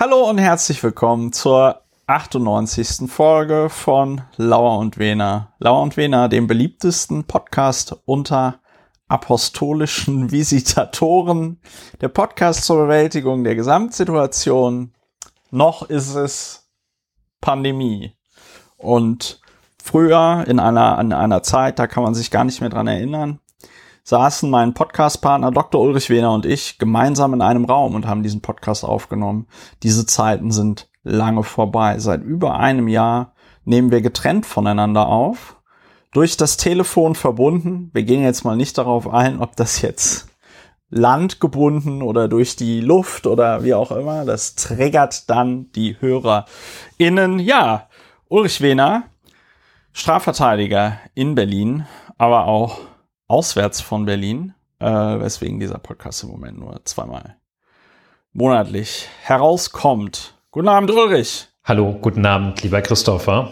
Hallo und herzlich willkommen zur 98. Folge von Lauer und Wehner. Lauer und Wehner, dem beliebtesten Podcast unter apostolischen Visitatoren. Der Podcast zur Bewältigung der Gesamtsituation. Noch ist es Pandemie. Und früher, in einer Zeit, da kann man sich gar nicht mehr dran erinnern, saßen mein Podcast-Partner Dr. Ulrich Wehner und ich gemeinsam in einem Raum und haben diesen Podcast aufgenommen. Diese Zeiten sind lange vorbei. Seit über einem Jahr nehmen wir getrennt voneinander auf, durch das Telefon verbunden. Wir gehen jetzt mal nicht darauf ein, ob das jetzt landgebunden oder durch die Luft oder wie auch immer. Das triggert dann die HörerInnen. Ja, Ulrich Wehner, Strafverteidiger in Berlin, aber auch auswärts von Berlin, weswegen dieser Podcast im Moment nur zweimal monatlich herauskommt. Guten Abend, Ulrich. Hallo, guten Abend, lieber Christopher.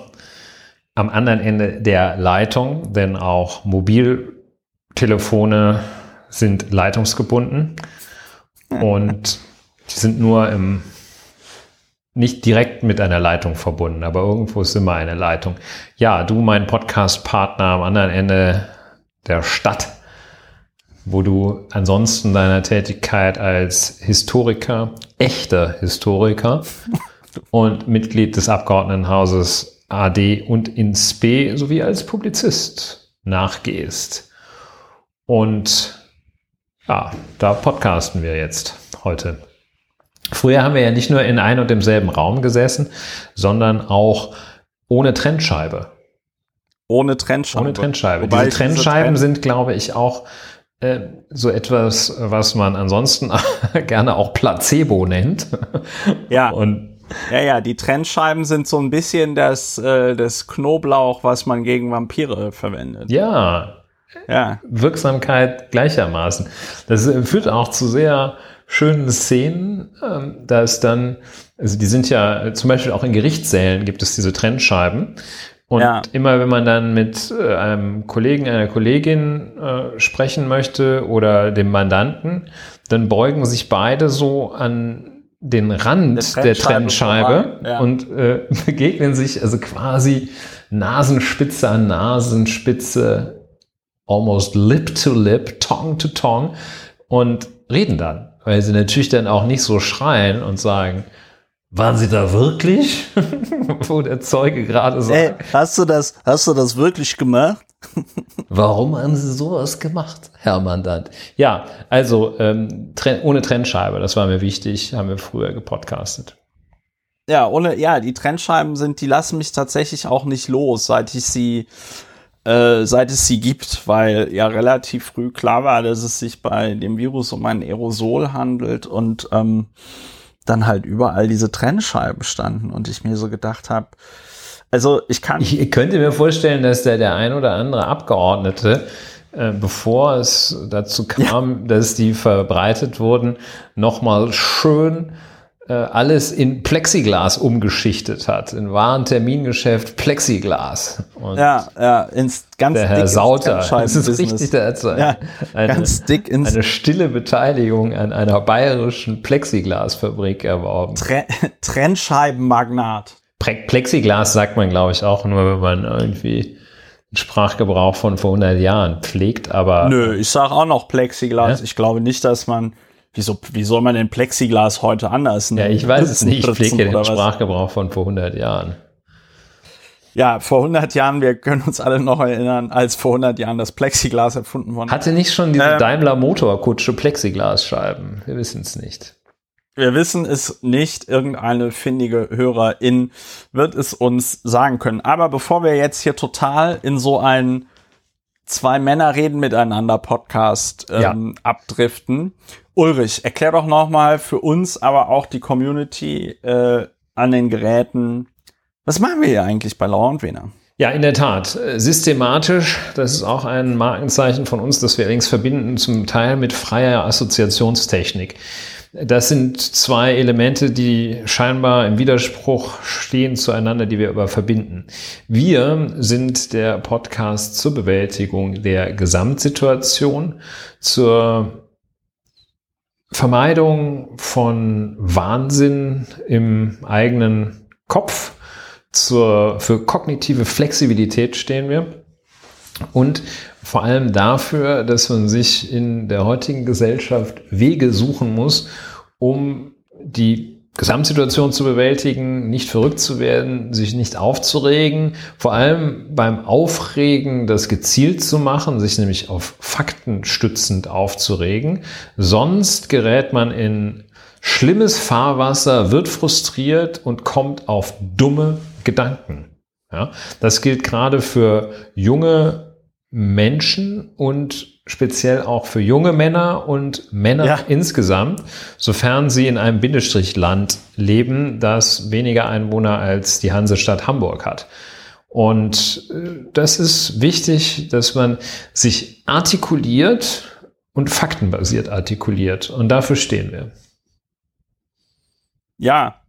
Am anderen Ende der Leitung, denn auch Mobiltelefone sind leitungsgebunden und die sind nur nicht direkt mit einer Leitung verbunden, aber irgendwo ist immer eine Leitung. Ja, du, mein Podcast-Partner am anderen Ende der Stadt, wo du ansonsten deiner Tätigkeit als Historiker, echter Historiker und Mitglied des Abgeordnetenhauses AD und InsB sowie als Publizist nachgehst. Und ja, da podcasten wir jetzt heute. Früher haben wir ja nicht nur in einem und demselben Raum gesessen, sondern auch ohne Trennscheibe. Ohne Trennscheibe. Wobei diese Trennscheiben sind, glaube ich, auch so etwas, was man ansonsten gerne auch Placebo nennt. Ja. Ja, die Trennscheiben sind so ein bisschen das Knoblauch, was man gegen Vampire verwendet. Ja. Wirksamkeit gleichermaßen. Das führt auch zu sehr schönen Szenen, dass dann, also die sind ja zum Beispiel auch in Gerichtssälen gibt es diese Trennscheiben. Und immer, wenn man dann mit einem Kollegen, einer Kollegin sprechen möchte oder dem Mandanten, dann beugen sich beide so an den Rand der Trennscheibe und begegnen sich also quasi Nasenspitze an Nasenspitze, almost lip to lip, tongue to tongue und reden dann, weil sie natürlich dann auch nicht so schreien und sagen, waren Sie da wirklich? Wo der Zeuge gerade sagt. Hey, hast du das wirklich gemacht? Warum haben Sie sowas gemacht, Herr Mandant? Ja, also ohne Trennscheibe, das war mir wichtig, haben wir früher gepodcastet. Ja, die Trennscheiben die lassen mich tatsächlich auch nicht los, seit es sie gibt, weil ja relativ früh klar war, dass es sich bei dem Virus um ein Aerosol handelt und dann halt überall diese Trennscheiben standen und ich mir so gedacht habe, also ich könnte mir vorstellen, dass der ein oder andere Abgeordnete, bevor es dazu kam, dass die verbreitet wurden, nochmal schön alles in Plexiglas umgeschichtet hat, in wahren Termingeschäft Plexiglas. Und ins ganz der dick Herr Sauter, das ist richtig, der hat so eine stille Beteiligung an einer bayerischen Plexiglasfabrik erworben. Trennscheibenmagnat. Plexiglas sagt man, glaube ich, auch nur, wenn man irgendwie einen Sprachgebrauch von vor 100 Jahren pflegt, aber... Nö, ich sage auch noch Plexiglas. Ja? Ich glaube nicht, dass man... Wie soll man denn Plexiglas heute anders nehmen? Ja, ich weiß es nicht. Ich pflege den Sprachgebrauch von vor 100 Jahren. Ja, vor 100 Jahren, wir können uns alle noch erinnern, als vor 100 Jahren das Plexiglas erfunden wurde. Hatte nicht schon diese Daimler-Motorkutsche Plexiglasscheiben? Wir wissen es nicht. Wir wissen es nicht. Irgendeine findige Hörerin wird es uns sagen können. Aber bevor wir jetzt hier total in so einen Zwei-Männer-Reden-Miteinander-Podcast abdriften, Ulrich, erklär doch nochmal für uns, aber auch die Community an den Geräten, was machen wir hier eigentlich bei Lauer und Wehner? Ja, in der Tat, systematisch, das ist auch ein Markenzeichen von uns, das wir allerdings verbinden zum Teil mit freier Assoziationstechnik. Das sind zwei Elemente, die scheinbar im Widerspruch stehen zueinander, die wir aber verbinden. Wir sind der Podcast zur Bewältigung der Gesamtsituation, zur Vermeidung von Wahnsinn im eigenen Kopf, für kognitive Flexibilität stehen wir und vor allem dafür, dass man sich in der heutigen Gesellschaft Wege suchen muss, um die Gesamtsituation zu bewältigen, nicht verrückt zu werden, sich nicht aufzuregen, vor allem beim Aufregen das gezielt zu machen, sich nämlich auf Fakten stützend aufzuregen. Sonst gerät man in schlimmes Fahrwasser, wird frustriert und kommt auf dumme Gedanken. Ja, das gilt gerade für junge Menschen und speziell auch für junge Männer und Männer insgesamt, sofern sie in einem Bindestrichland leben, das weniger Einwohner als die Hansestadt Hamburg hat. Und das ist wichtig, dass man sich artikuliert und faktenbasiert artikuliert. Und dafür stehen wir. Ja,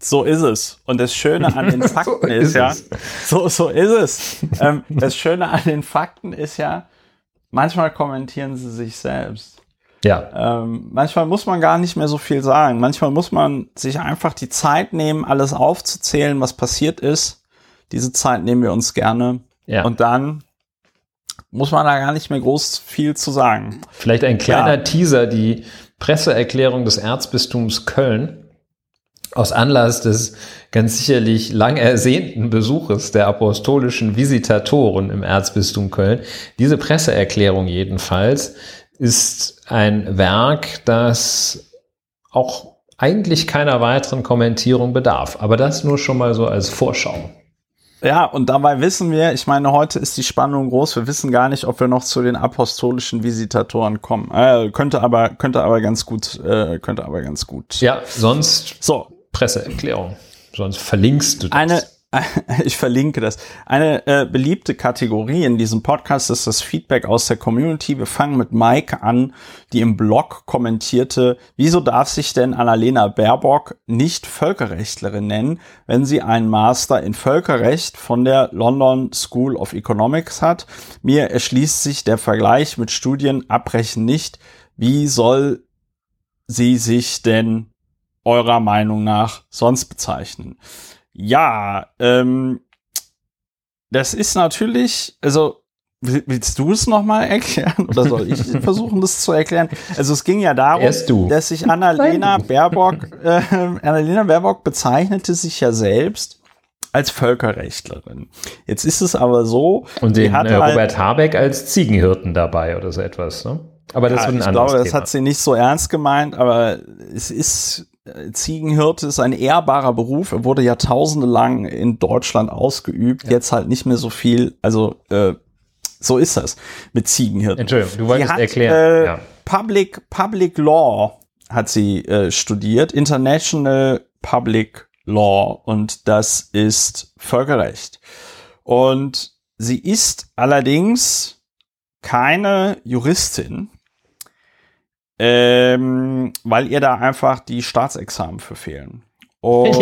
so ist es. Und das Schöne an den Fakten so ist es. Das Schöne an den Fakten ist ja, manchmal kommentieren sie sich selbst. Ja. Manchmal muss man gar nicht mehr so viel sagen. Manchmal muss man sich einfach die Zeit nehmen, alles aufzuzählen, was passiert ist. Diese Zeit nehmen wir uns gerne. Ja. Und dann muss man da gar nicht mehr groß viel zu sagen. Vielleicht ein kleiner Teaser, die Presseerklärung des Erzbistums Köln aus Anlass des ganz sicherlich lang ersehnten Besuches der apostolischen Visitatoren im Erzbistum Köln. Diese Presseerklärung jedenfalls ist ein Werk, das auch eigentlich keiner weiteren Kommentierung bedarf. Aber das nur schon mal so als Vorschau. Ja, und dabei wissen wir, ich meine, heute ist die Spannung groß. Wir wissen gar nicht, ob wir noch zu den apostolischen Visitatoren kommen. Könnte aber ganz gut. Ja, sonst so. Presseerklärung. Sonst verlinkst du das. Ich verlinke das. Eine beliebte Kategorie in diesem Podcast ist das Feedback aus der Community. Wir fangen mit Maike an, die im Blog kommentierte, wieso darf sich denn Annalena Baerbock nicht Völkerrechtlerin nennen, wenn sie einen Master in Völkerrecht von der London School of Economics hat? Mir erschließt sich der Vergleich mit Studien abbrechen nicht. Wie soll sie sich denn eurer Meinung nach sonst bezeichnen? Ja, das ist natürlich, also willst du es nochmal erklären oder soll ich versuchen, das zu erklären? Also es ging ja darum, dass sich Annalena Baerbock bezeichnete sich ja selbst als Völkerrechtlerin. Jetzt ist es aber so. Und den hat Robert Habeck als Ziegenhirten dabei oder so etwas, ne? Aber das wird ein anderes Thema. Ich glaube, das hat sie nicht so ernst gemeint, aber es ist... Ziegenhirte ist ein ehrbarer Beruf. Er wurde jahrtausende lang in Deutschland ausgeübt. Ja. Jetzt halt nicht mehr so viel. Also so ist das mit Ziegenhirten. Entschuldigung, du wolltest erklären. Public Law hat sie studiert. International Public Law. Und das ist Völkerrecht. Und sie ist allerdings keine Juristin. Weil ihr da einfach die Staatsexamen für fehlen. Und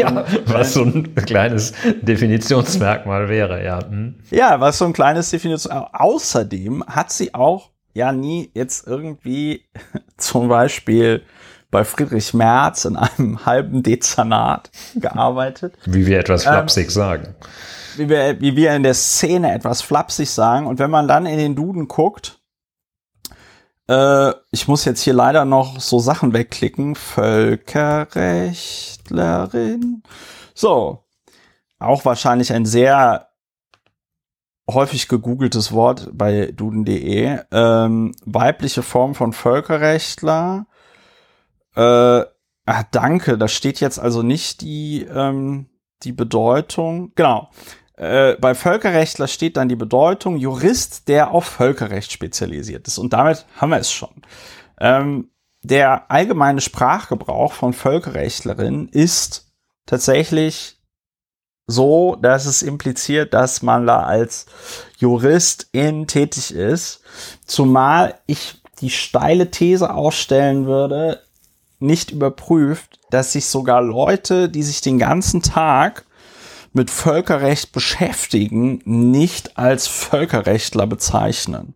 was so ein kleines Definitionsmerkmal wäre, ja. Hm. Ja, was so ein kleines Definitionsmerkmal. Außerdem hat sie auch ja nie jetzt irgendwie zum Beispiel bei Friedrich Merz in einem halben Dezernat gearbeitet. Wie wir etwas flapsig sagen. Wie wir in der Szene etwas flapsig sagen. Und wenn man dann in den Duden guckt, ich muss jetzt hier leider noch so Sachen wegklicken. Völkerrechtlerin. So. Auch wahrscheinlich ein sehr häufig gegoogeltes Wort bei duden.de. Weibliche Form von Völkerrechtler. Danke. Da steht jetzt also nicht die, die Bedeutung. Genau. Bei Völkerrechtler steht dann die Bedeutung Jurist, der auf Völkerrecht spezialisiert ist. Und damit haben wir es schon. Der allgemeine Sprachgebrauch von Völkerrechtlerin ist tatsächlich so, dass es impliziert, dass man da als Juristin tätig ist. Zumal ich die steile These aufstellen würde, nicht überprüft, dass sich sogar Leute, die sich den ganzen Tag mit Völkerrecht beschäftigen, nicht als Völkerrechtler bezeichnen.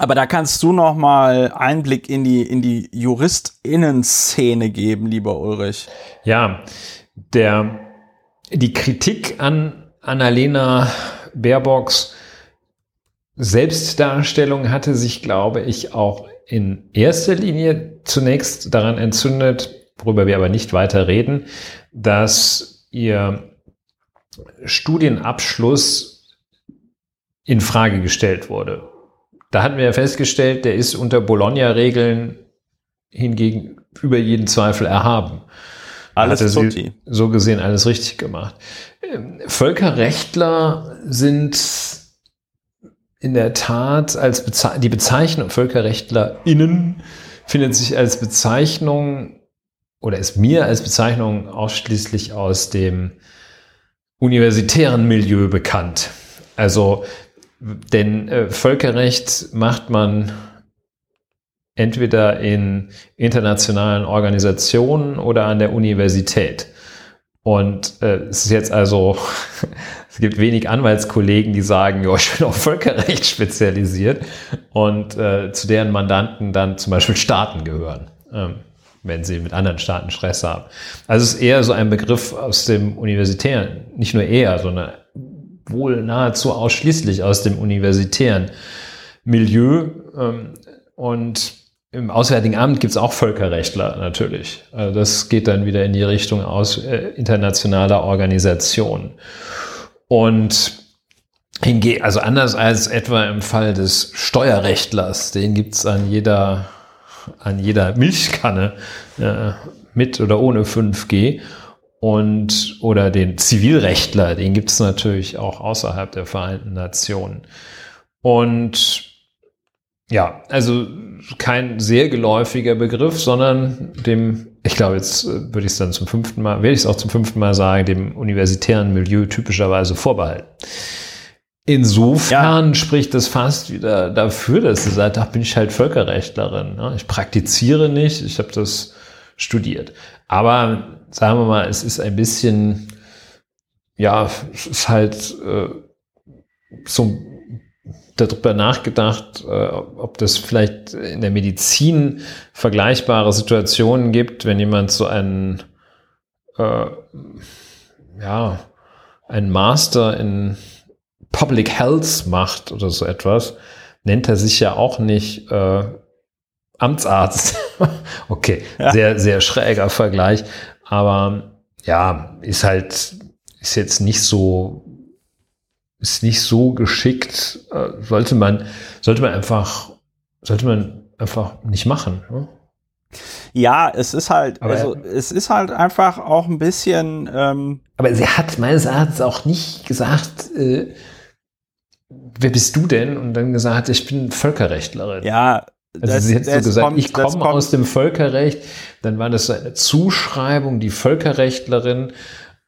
Aber da kannst du noch mal Einblick in die JuristInnen-Szene geben, lieber Ulrich. Ja, die Kritik an Annalena Baerbocks Selbstdarstellung hatte sich, glaube ich, auch in erster Linie zunächst daran entzündet, worüber wir aber nicht weiter reden, dass ihr Studienabschluss in Frage gestellt wurde. Da hatten wir ja festgestellt, der ist unter Bologna-Regeln hingegen über jeden Zweifel erhaben. Alles tutti. So gesehen alles richtig gemacht. Völkerrechtler sind in der Tat als die Bezeichnung VölkerrechtlerInnen findet sich als Bezeichnung oder ist mir als Bezeichnung ausschließlich aus dem universitären Milieu bekannt. Also Denn Völkerrecht macht man entweder in internationalen Organisationen oder an der Universität. Und es ist jetzt also, es gibt wenig Anwaltskollegen, die sagen, ja, ich bin auf Völkerrecht spezialisiert und zu deren Mandanten dann zum Beispiel Staaten gehören, wenn sie mit anderen Staaten Stress haben. Also es ist eher so ein Begriff aus dem universitären, nicht nur eher, sondern wohl nahezu ausschließlich aus dem universitären Milieu. Und im Auswärtigen Amt gibt es auch Völkerrechtler natürlich. Also das geht dann wieder in die Richtung aus internationaler Organisationen. Und also anders als etwa im Fall des Steuerrechtlers, den gibt es an jeder Milchkanne mit oder ohne 5G. Oder den Zivilrechtler, den gibt es natürlich auch außerhalb der Vereinten Nationen. Und ja, also kein sehr geläufiger Begriff, sondern ich glaube, jetzt werde ich es auch zum 5. Mal sagen, dem universitären Milieu typischerweise vorbehalten. Insofern spricht das fast wieder dafür, dass sie sagt, da bin ich halt Völkerrechtlerin. Ne? Ich praktiziere nicht, ich habe das studiert. Aber sagen wir mal, es ist ein bisschen, ja, es ist halt so darüber nachgedacht, ob das vielleicht in der Medizin vergleichbare Situationen gibt, wenn jemand so einen Master in Public Health macht oder so etwas, nennt er sich ja auch nicht Amtsarzt. Okay, ja. Sehr, sehr schräger Vergleich. Aber ja, ist jetzt nicht so geschickt, sollte man einfach nicht machen. Ne? Ja, es ist halt einfach auch ein bisschen. Aber sie hat meines Erachtens auch nicht gesagt, wer bist du denn? Und dann gesagt, ich bin Völkerrechtlerin. Ja. Also sie hat so gesagt, ich komme aus dem Völkerrecht, dann war das so eine Zuschreibung, die Völkerrechtlerin.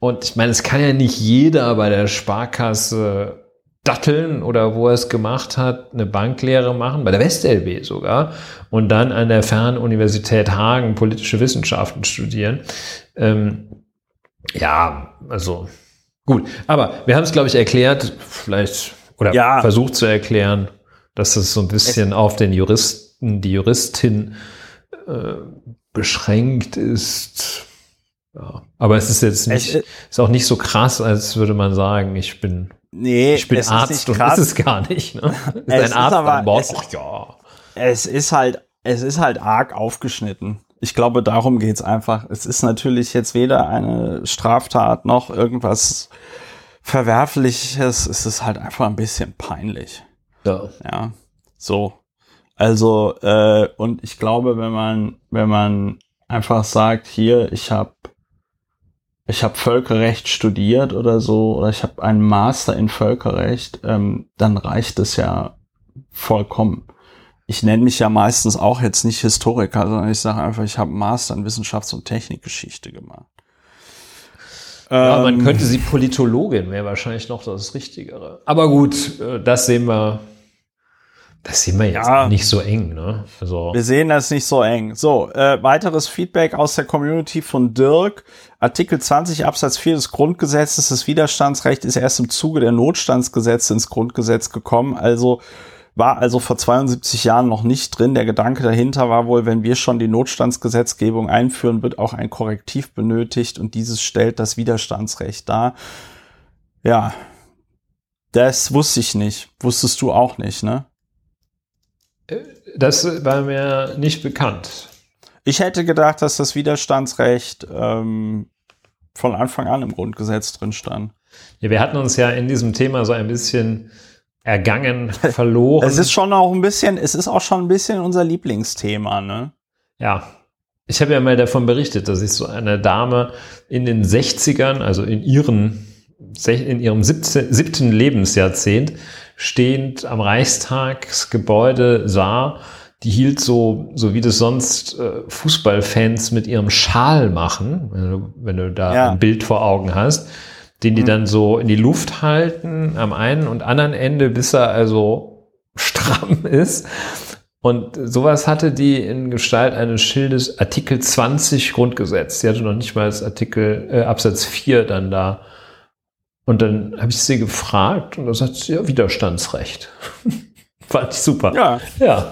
Und ich meine, es kann ja nicht jeder bei der Sparkasse datteln oder wo er es gemacht hat, eine Banklehre machen, bei der WestLB sogar, und dann an der Fernuniversität Hagen politische Wissenschaften studieren. Ja, also gut. Aber wir haben es, glaube ich, erklärt, vielleicht, oder versucht zu erklären, dass es so ein bisschen auf den Juristen, die Juristin beschränkt ist. Ja. Aber es ist jetzt nicht, ist auch nicht so krass, als würde man sagen, ich bin Arzt, und das ist gar nicht. Ne? Ist ein Arzt an Bord? Es ist halt arg aufgeschnitten. Ich glaube, darum geht es einfach. Es ist natürlich jetzt weder eine Straftat noch irgendwas Verwerfliches. Es ist halt einfach ein bisschen peinlich. Ja, so. Also, und ich glaube, wenn man einfach sagt, hier, ich hab Völkerrecht studiert oder so, oder ich habe einen Master in Völkerrecht, dann reicht es ja vollkommen. Ich nenne mich ja meistens auch jetzt nicht Historiker, sondern ich sage einfach, ich habe einen Master in Wissenschafts- und Technikgeschichte gemacht. Ja, man könnte sie Politologin, wäre wahrscheinlich noch das Richtigere. Aber gut, das sehen wir jetzt nicht so eng. Ne? Also. Wir sehen das nicht so eng. So, weiteres Feedback aus der Community von Dirk. Artikel 20 Absatz 4 des Grundgesetzes. Das Widerstandsrecht ist erst im Zuge der Notstandsgesetze ins Grundgesetz gekommen. Also War also vor 72 Jahren noch nicht drin. Der Gedanke dahinter war wohl, wenn wir schon die Notstandsgesetzgebung einführen, wird auch ein Korrektiv benötigt und dieses stellt das Widerstandsrecht dar. Ja, das wusste ich nicht. Wusstest du auch nicht, ne? Das war mir nicht bekannt. Ich hätte gedacht, dass das Widerstandsrecht von Anfang an im Grundgesetz drin stand. Ja, wir hatten uns ja in diesem Thema so ein bisschen ergangen, verloren. Es ist auch schon ein bisschen unser Lieblingsthema, ne? Ja. Ich habe ja mal davon berichtet, dass ich so eine Dame in den 60ern, also in ihrem siebten Lebensjahrzehnt, stehend am Reichstagsgebäude sah. Die hielt so wie das sonst Fußballfans mit ihrem Schal machen, wenn du da ein Bild vor Augen hast, den die dann so in die Luft halten, am einen und anderen Ende, bis er also stramm ist. Und sowas hatte die in Gestalt eines Schildes Artikel 20 Grundgesetz. Sie hatte noch nicht mal das Absatz 4 dann da. Und dann habe ich sie gefragt und da sagt sie, ja, Widerstandsrecht. Fand ich super. Ja.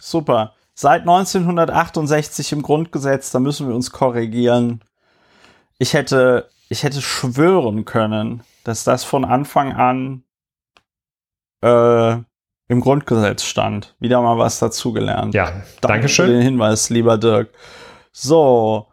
Super. Seit 1968 im Grundgesetz, da müssen wir uns korrigieren. Ich hätte schwören können, dass das von Anfang an im Grundgesetz stand. Wieder mal was dazugelernt. Ja, danke schön für den Hinweis, lieber Dirk. So,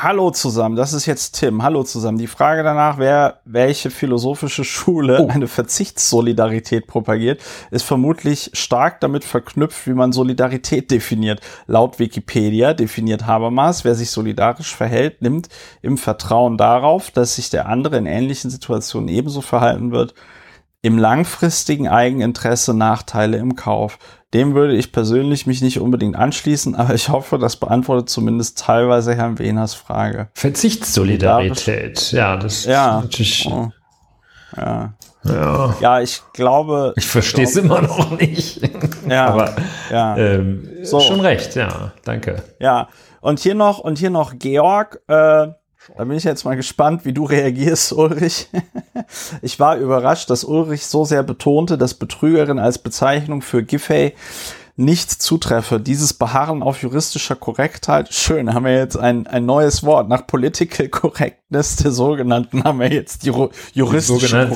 hallo zusammen, das ist jetzt Tim. Hallo zusammen. Die Frage danach, wer welche philosophische Schule eine Verzichtssolidarität propagiert, ist vermutlich stark damit verknüpft, wie man Solidarität definiert. Laut Wikipedia definiert Habermas, wer sich solidarisch verhält, nimmt im Vertrauen darauf, dass sich der andere in ähnlichen Situationen ebenso verhalten wird, im langfristigen Eigeninteresse Nachteile im Kauf. Dem würde ich persönlich mich nicht unbedingt anschließen, aber ich hoffe, das beantwortet zumindest teilweise Herrn Wehners Frage. Verzichtssolidarität, ja, das ist natürlich... Oh. Ja, ich verstehe es immer noch nicht. Ja, aber so. Schon recht, ja, danke. Ja, und hier noch Georg, da bin ich jetzt mal gespannt, wie du reagierst, Ulrich. Ich war überrascht, dass Ulrich so sehr betonte, dass Betrügerin als Bezeichnung für Giffey nicht zutreffe. Dieses Beharren auf juristischer Korrektheit, schön, haben wir jetzt ein neues Wort. Nach Political Correctness, der sogenannten, haben wir jetzt die juristische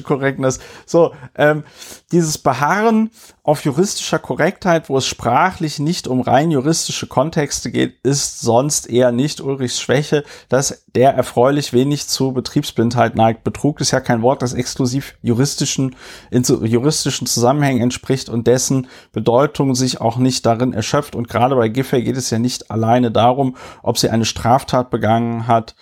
Korrektheit. So, dieses Beharren auf juristischer Korrektheit, wo es sprachlich nicht um rein juristische Kontexte geht, ist sonst eher nicht Ulrichs Schwäche, dass der erfreulich wenig zu Betriebsblindheit neigt. Betrug ist ja kein Wort, das exklusiv juristischen Zusammenhängen entspricht und dessen Bedeutung sich auch nicht darin erschöpft. Und gerade bei Giffey geht es ja nicht alleine darum, ob sie eine Straftat begangen hat,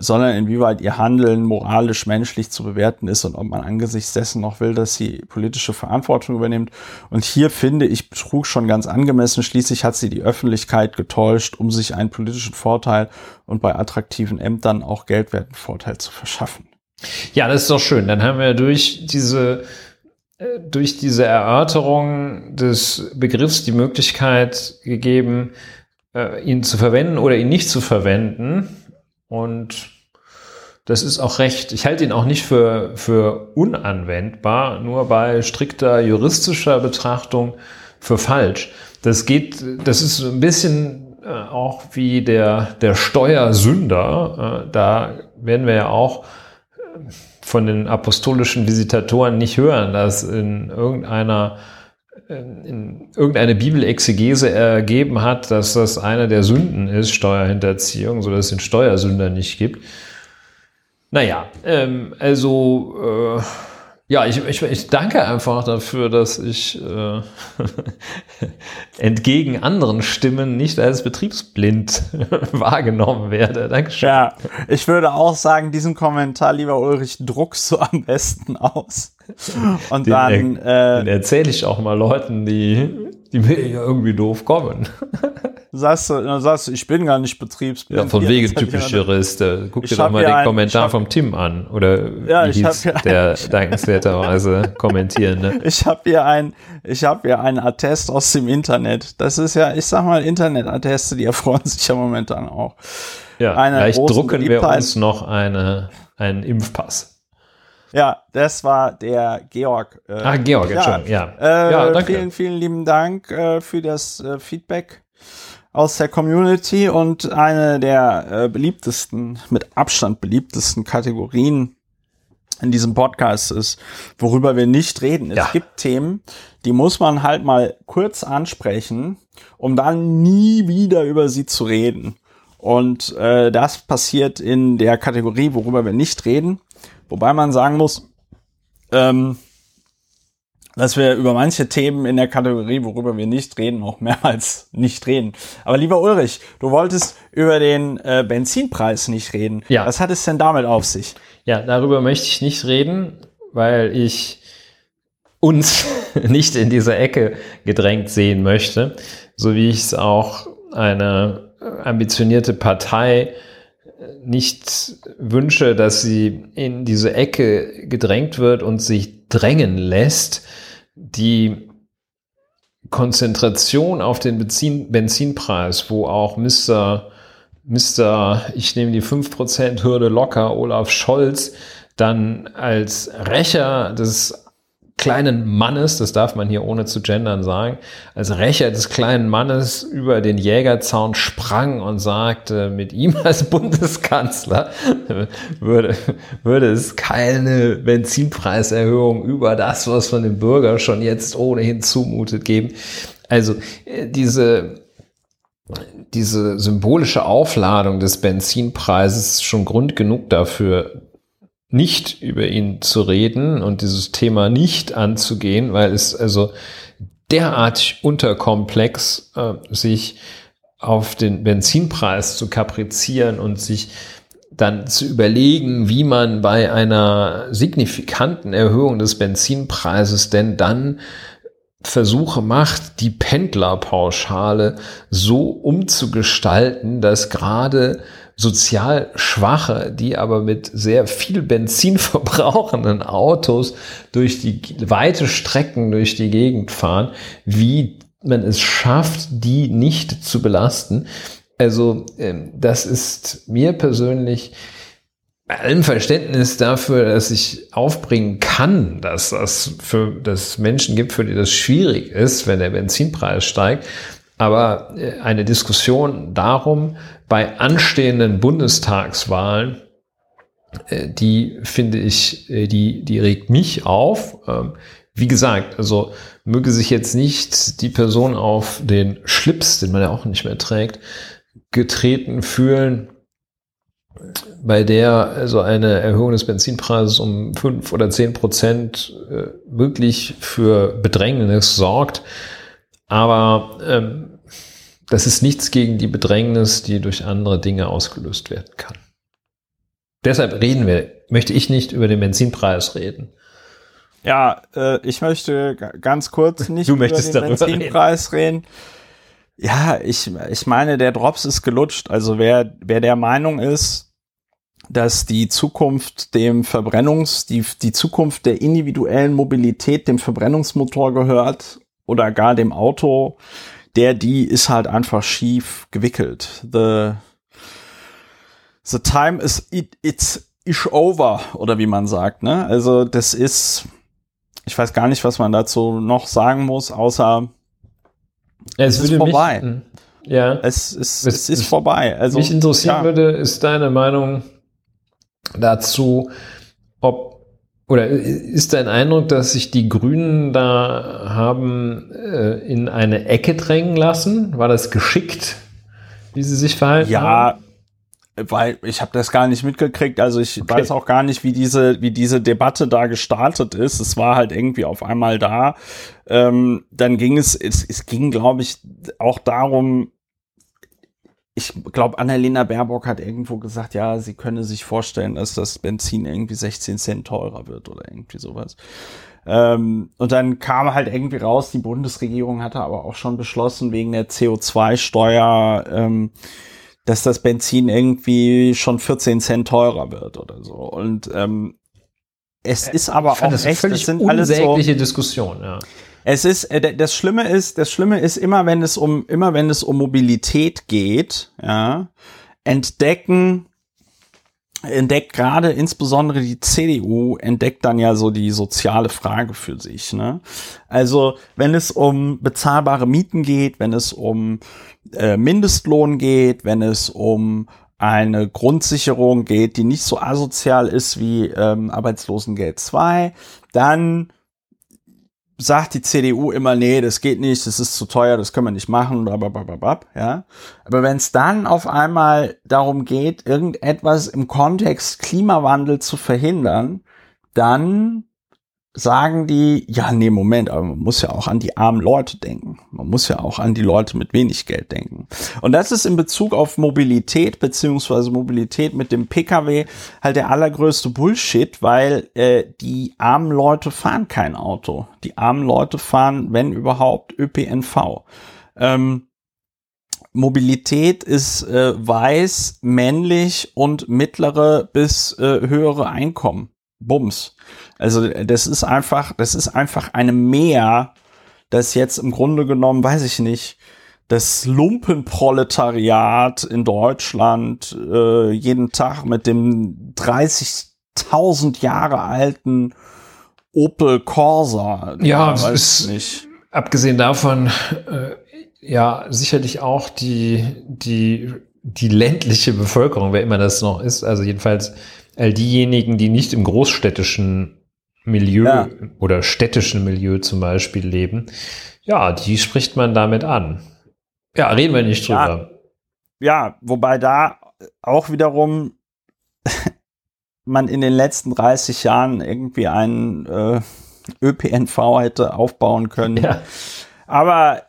sondern inwieweit ihr Handeln moralisch, menschlich zu bewerten ist und ob man angesichts dessen noch will, dass sie politische Verantwortung übernimmt. Und hier finde ich Betrug schon ganz angemessen. Schließlich hat sie die Öffentlichkeit getäuscht, um sich einen politischen Vorteil und bei attraktiven Ämtern auch geldwerten Vorteil zu verschaffen. Ja, das ist doch schön. Dann haben wir durch diese Erörterung des Begriffs die Möglichkeit gegeben, ihn zu verwenden oder ihn nicht zu verwenden. Und das ist auch recht. Ich halte ihn auch nicht für unanwendbar, nur bei strikter juristischer Betrachtung für falsch. Das ist ein bisschen auch wie der Steuersünder. Da werden wir ja auch von den apostolischen Visitatoren nicht hören, dass irgendeine Bibelexegese ergeben hat, dass das eine der Sünden ist, Steuerhinterziehung, sodass es den Steuersünder nicht gibt. Naja, ich danke einfach dafür, dass ich entgegen anderen Stimmen nicht als betriebsblind wahrgenommen werde. Dankeschön. Ja, ich würde auch sagen, diesen Kommentar, lieber Ulrich, druckst du am besten aus. Und den erzähle ich auch mal Leuten, die mir irgendwie doof kommen. Sagst du, ich bin gar nicht betriebsblind. Ja, von wegen typisch Jurist. Guck dir doch mal den Kommentar vom Tim an. Oder wie hieß der dankenswerterweise Kommentierende? Ich hab hier einen Attest aus dem Internet. Das ist ja, ich sag mal, Internetatteste, die erfreuen sich ja momentan auch. Ja, vielleicht drucken wir uns noch einen Impfpass. Ja, das war der Georg. Georg, ja, Entschuldigung. Ja. Danke. Vielen lieben Dank für das Feedback aus der Community und eine der beliebtesten, mit Abstand beliebtesten Kategorien in diesem Podcast ist, worüber wir nicht reden. Ja. Es gibt Themen, die muss man halt mal kurz ansprechen, um dann nie wieder über sie zu reden. Und das passiert in der Kategorie, worüber wir nicht reden. Wobei man sagen muss, dass wir über manche Themen in der Kategorie, worüber wir nicht reden, auch mehrmals nicht reden. Aber lieber Ulrich, du wolltest über den Benzinpreis nicht reden. Ja. Was hat es denn damit auf sich? Ja, darüber möchte ich nicht reden, weil ich uns nicht in diese Ecke gedrängt sehen möchte, so wie ich es auch eine ambitionierte Partei nicht wünsche, dass sie in diese Ecke gedrängt wird und sich drängen lässt. Die Konzentration auf den Benzinpreis, wo auch Mr. ich nehme die 5% Hürde locker, Olaf Scholz, dann als Rächer des kleinen Mannes, das darf man hier ohne zu gendern sagen, als Rächer des kleinen Mannes über den Jägerzaun sprang und sagte, mit ihm als Bundeskanzler würde es keine Benzinpreiserhöhung über das, was man dem Bürger schon jetzt ohnehin zumutet, geben. Also diese symbolische Aufladung des Benzinpreises ist schon Grund genug dafür, nicht über ihn zu reden und dieses Thema nicht anzugehen, weil es also derartig unterkomplex sich auf den Benzinpreis zu kaprizieren und sich dann zu überlegen, wie man bei einer signifikanten Erhöhung des Benzinpreises denn dann Versuche macht, die Pendlerpauschale so umzugestalten, dass gerade sozial Schwache, die aber mit sehr viel Benzin verbrauchenden Autos durch die weite Strecken durch die Gegend fahren, wie man es schafft, die nicht zu belasten. Also das ist mir persönlich bei allem Verständnis dafür, dass ich aufbringen kann, dass das für das Menschen gibt, für die das schwierig ist, wenn der Benzinpreis steigt. Aber eine Diskussion darum, bei anstehenden Bundestagswahlen, die finde ich, die regt mich auf. Wie gesagt, also möge sich jetzt nicht die Person auf den Schlips, den man ja auch nicht mehr trägt, getreten fühlen, bei der also eine Erhöhung des Benzinpreises um 5 oder 10% wirklich für Bedrängnis sorgt. Aber das ist nichts gegen die Bedrängnis, die durch andere Dinge ausgelöst werden kann. Deshalb möchte ich nicht über den Benzinpreis reden. Ja, ich möchte ganz kurz nicht über den Benzinpreis reden. Ja, ich meine, der Drops ist gelutscht. Also wer der Meinung ist, dass die Zukunft die Zukunft der individuellen Mobilität dem Verbrennungsmotor gehört oder gar dem Auto, die ist halt einfach schief gewickelt. The time is it's over, oder wie man sagt, ne? Also das ist, ich weiß gar nicht, was man dazu noch sagen muss, außer es ist vorbei. Ja. Es ist vorbei. Also mich interessieren würde, ist deine Meinung dazu, oder ist dein Eindruck, dass sich die Grünen da haben in eine Ecke drängen lassen? War das geschickt, wie sie sich verhalten haben? Ja, weil ich habe das gar nicht mitgekriegt. Also ich weiß auch gar nicht, wie diese Debatte da gestartet ist. Es war halt irgendwie auf einmal da. Dann ging es ging, glaube ich, auch darum, ich glaube, Annalena Baerbock hat irgendwo gesagt, ja, sie könne sich vorstellen, dass das Benzin irgendwie 16 Cent teurer wird oder irgendwie sowas. Und dann kam halt irgendwie raus, die Bundesregierung hatte aber auch schon beschlossen, wegen der CO2-Steuer, dass das Benzin irgendwie schon 14 Cent teurer wird oder so. Und es ist aber auch echt, das sind alles so unsägliche Diskussionen, ja. Es ist, das Schlimme ist, immer wenn es um Mobilität geht, ja, entdecken entdeckt gerade insbesondere die CDU, entdeckt dann ja so die soziale Frage für sich, ne? Also wenn es um bezahlbare Mieten geht, wenn es um Mindestlohn geht, wenn es um eine Grundsicherung geht, die nicht so asozial ist wie Arbeitslosengeld 2, dann sagt die CDU immer, nee, das geht nicht, das ist zu teuer, das können wir nicht machen, blablabla, ja. Aber wenn es dann auf einmal darum geht, irgendetwas im Kontext Klimawandel zu verhindern, dann sagen die, ja, nee, Moment, aber man muss ja auch an die armen Leute denken. Man muss ja auch an die Leute mit wenig Geld denken. Und das ist in Bezug auf Mobilität, beziehungsweise Mobilität mit dem Pkw, halt der allergrößte Bullshit, weil die armen Leute fahren kein Auto. Die armen Leute fahren, wenn überhaupt, ÖPNV. Mobilität ist weiß, männlich und mittlere bis höhere Einkommen. Bums. Also das ist einfach eine Mehr, das jetzt im Grunde genommen, weiß ich nicht, das Lumpenproletariat in Deutschland jeden Tag mit dem 30.000 Jahre alten Opel Corsa. Ja, da, weiß ich nicht. Abgesehen davon, ja, sicherlich auch die ländliche Bevölkerung, wer immer das noch ist, also jedenfalls all diejenigen, die nicht im großstädtischen Milieu oder städtischen Milieu zum Beispiel leben, ja, die spricht man damit an. Ja, reden wir nicht drüber. Ja, wobei da auch wiederum man in den letzten 30 Jahren irgendwie einen ÖPNV hätte aufbauen können. Ja. Aber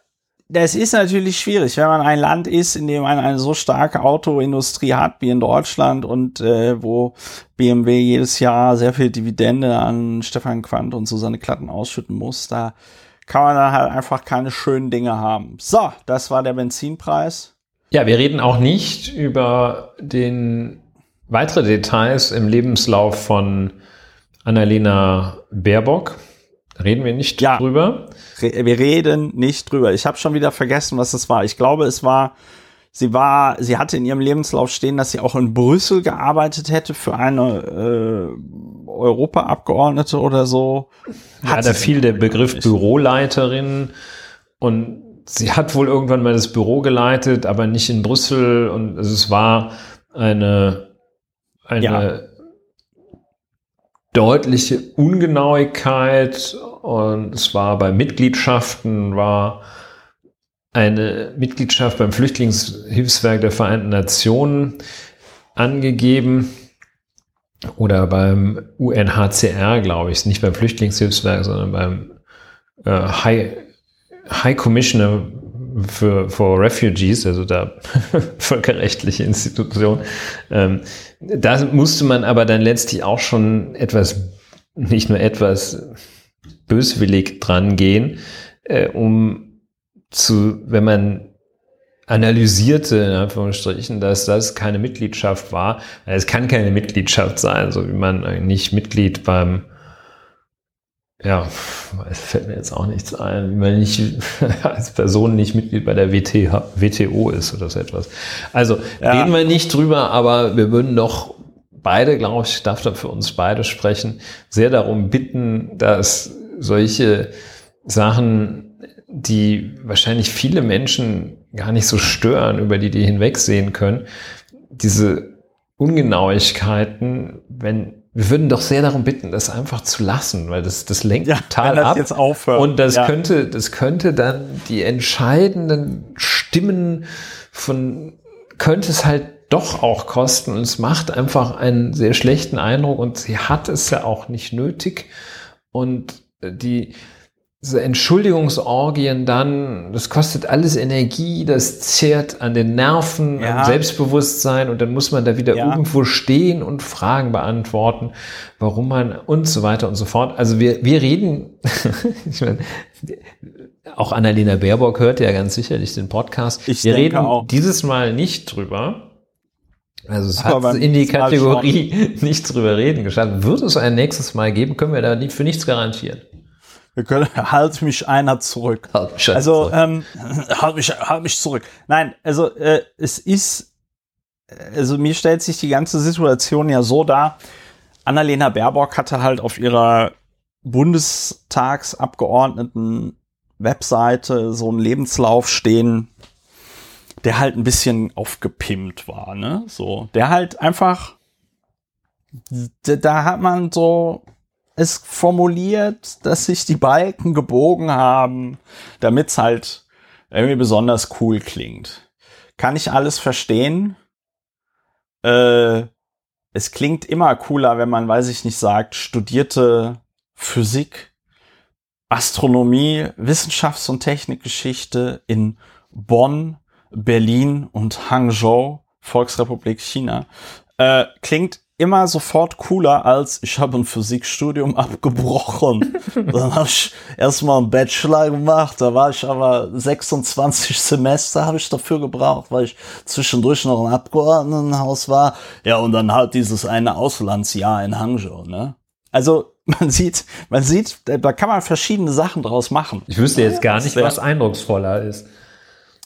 das ist natürlich schwierig, wenn man ein Land ist, in dem man eine so starke Autoindustrie hat wie in Deutschland und wo BMW jedes Jahr sehr viel Dividende an Stefan Quandt und Susanne Klatten ausschütten muss. Da kann man dann halt einfach keine schönen Dinge haben. So, das war der Benzinpreis. Ja, wir reden auch nicht über den weitere Details im Lebenslauf von Annalena Baerbock. Reden wir nicht drüber? Wir reden nicht drüber. Ich habe schon wieder vergessen, was das war. Ich glaube, es war, sie hatte in ihrem Lebenslauf stehen, dass sie auch in Brüssel gearbeitet hätte für eine Europaabgeordnete oder so. Ja, da fiel der Begriff Büroleiterin und sie hat wohl irgendwann mal das Büro geleitet, aber nicht in Brüssel, und es war eine deutliche Ungenauigkeit, und es war bei Mitgliedschaften, war eine Mitgliedschaft beim Flüchtlingshilfswerk der Vereinten Nationen angegeben oder beim UNHCR, glaube ich, nicht beim Flüchtlingshilfswerk, sondern beim High Commissioner for Refugees, also der völkerrechtliche Institution. Da musste man aber dann letztlich auch schon nicht nur etwas böswillig dran gehen, wenn man analysierte, in Anführungsstrichen, dass das keine Mitgliedschaft war. Es kann keine Mitgliedschaft sein, so wie man nicht Mitglied beim es fällt mir jetzt auch nichts ein, wie man nicht als Person nicht Mitglied bei der WTO ist oder so etwas. Also reden wir nicht drüber, aber wir würden doch beide, glaube ich, darf da für uns beide sprechen, sehr darum bitten, dass solche Sachen, die wahrscheinlich viele Menschen gar nicht so stören, über die hinwegsehen können, diese Ungenauigkeiten, wir würden doch sehr darum bitten, das einfach zu lassen, weil das lenkt total ab. Jetzt aufhört. Und das könnte dann die entscheidenden Stimmen könnte es halt doch auch kosten, und es macht einfach einen sehr schlechten Eindruck, und sie hat es ja auch nicht nötig, und diese Entschuldigungsorgien dann, das kostet alles Energie, das zehrt an den Nerven, am Selbstbewusstsein, und dann muss man da wieder irgendwo stehen und Fragen beantworten, warum man und so weiter und so fort. Also wir reden, ich meine, auch Annalena Baerbock hört ja ganz sicherlich den Podcast. Wir reden auch dieses Mal nicht drüber. Also es hat in die Kategorie nicht drüber reden geschafft. Wird es ein nächstes Mal geben, können wir da für nichts garantieren. Wir können, halt mich einer zurück. Halt mich zurück. Nein, also es ist also mir stellt sich die ganze Situation ja so dar, Annalena Baerbock hatte halt auf ihrer Bundestagsabgeordneten-Webseite so einen Lebenslauf stehen, der halt ein bisschen aufgepimpt war, ne? So, der halt einfach, da hat man so es formuliert, dass sich die Balken gebogen haben, damit es halt irgendwie besonders cool klingt. Kann ich alles verstehen. Es klingt immer cooler, wenn man, weiß ich nicht, sagt, studierte Physik, Astronomie, Wissenschafts- und Technikgeschichte in Bonn, Berlin und Hangzhou, Volksrepublik China. Klingt immer sofort cooler als, ich habe ein Physikstudium abgebrochen. Dann habe ich erstmal einen Bachelor gemacht, da war ich aber 26 Semester habe ich dafür gebraucht, weil ich zwischendurch noch im Abgeordnetenhaus war. Ja, und dann halt dieses eine Auslandsjahr in Hangzhou, ne? Also, man sieht, da kann man verschiedene Sachen draus machen. Ich wüsste jetzt gar nicht, was eindrucksvoller ist.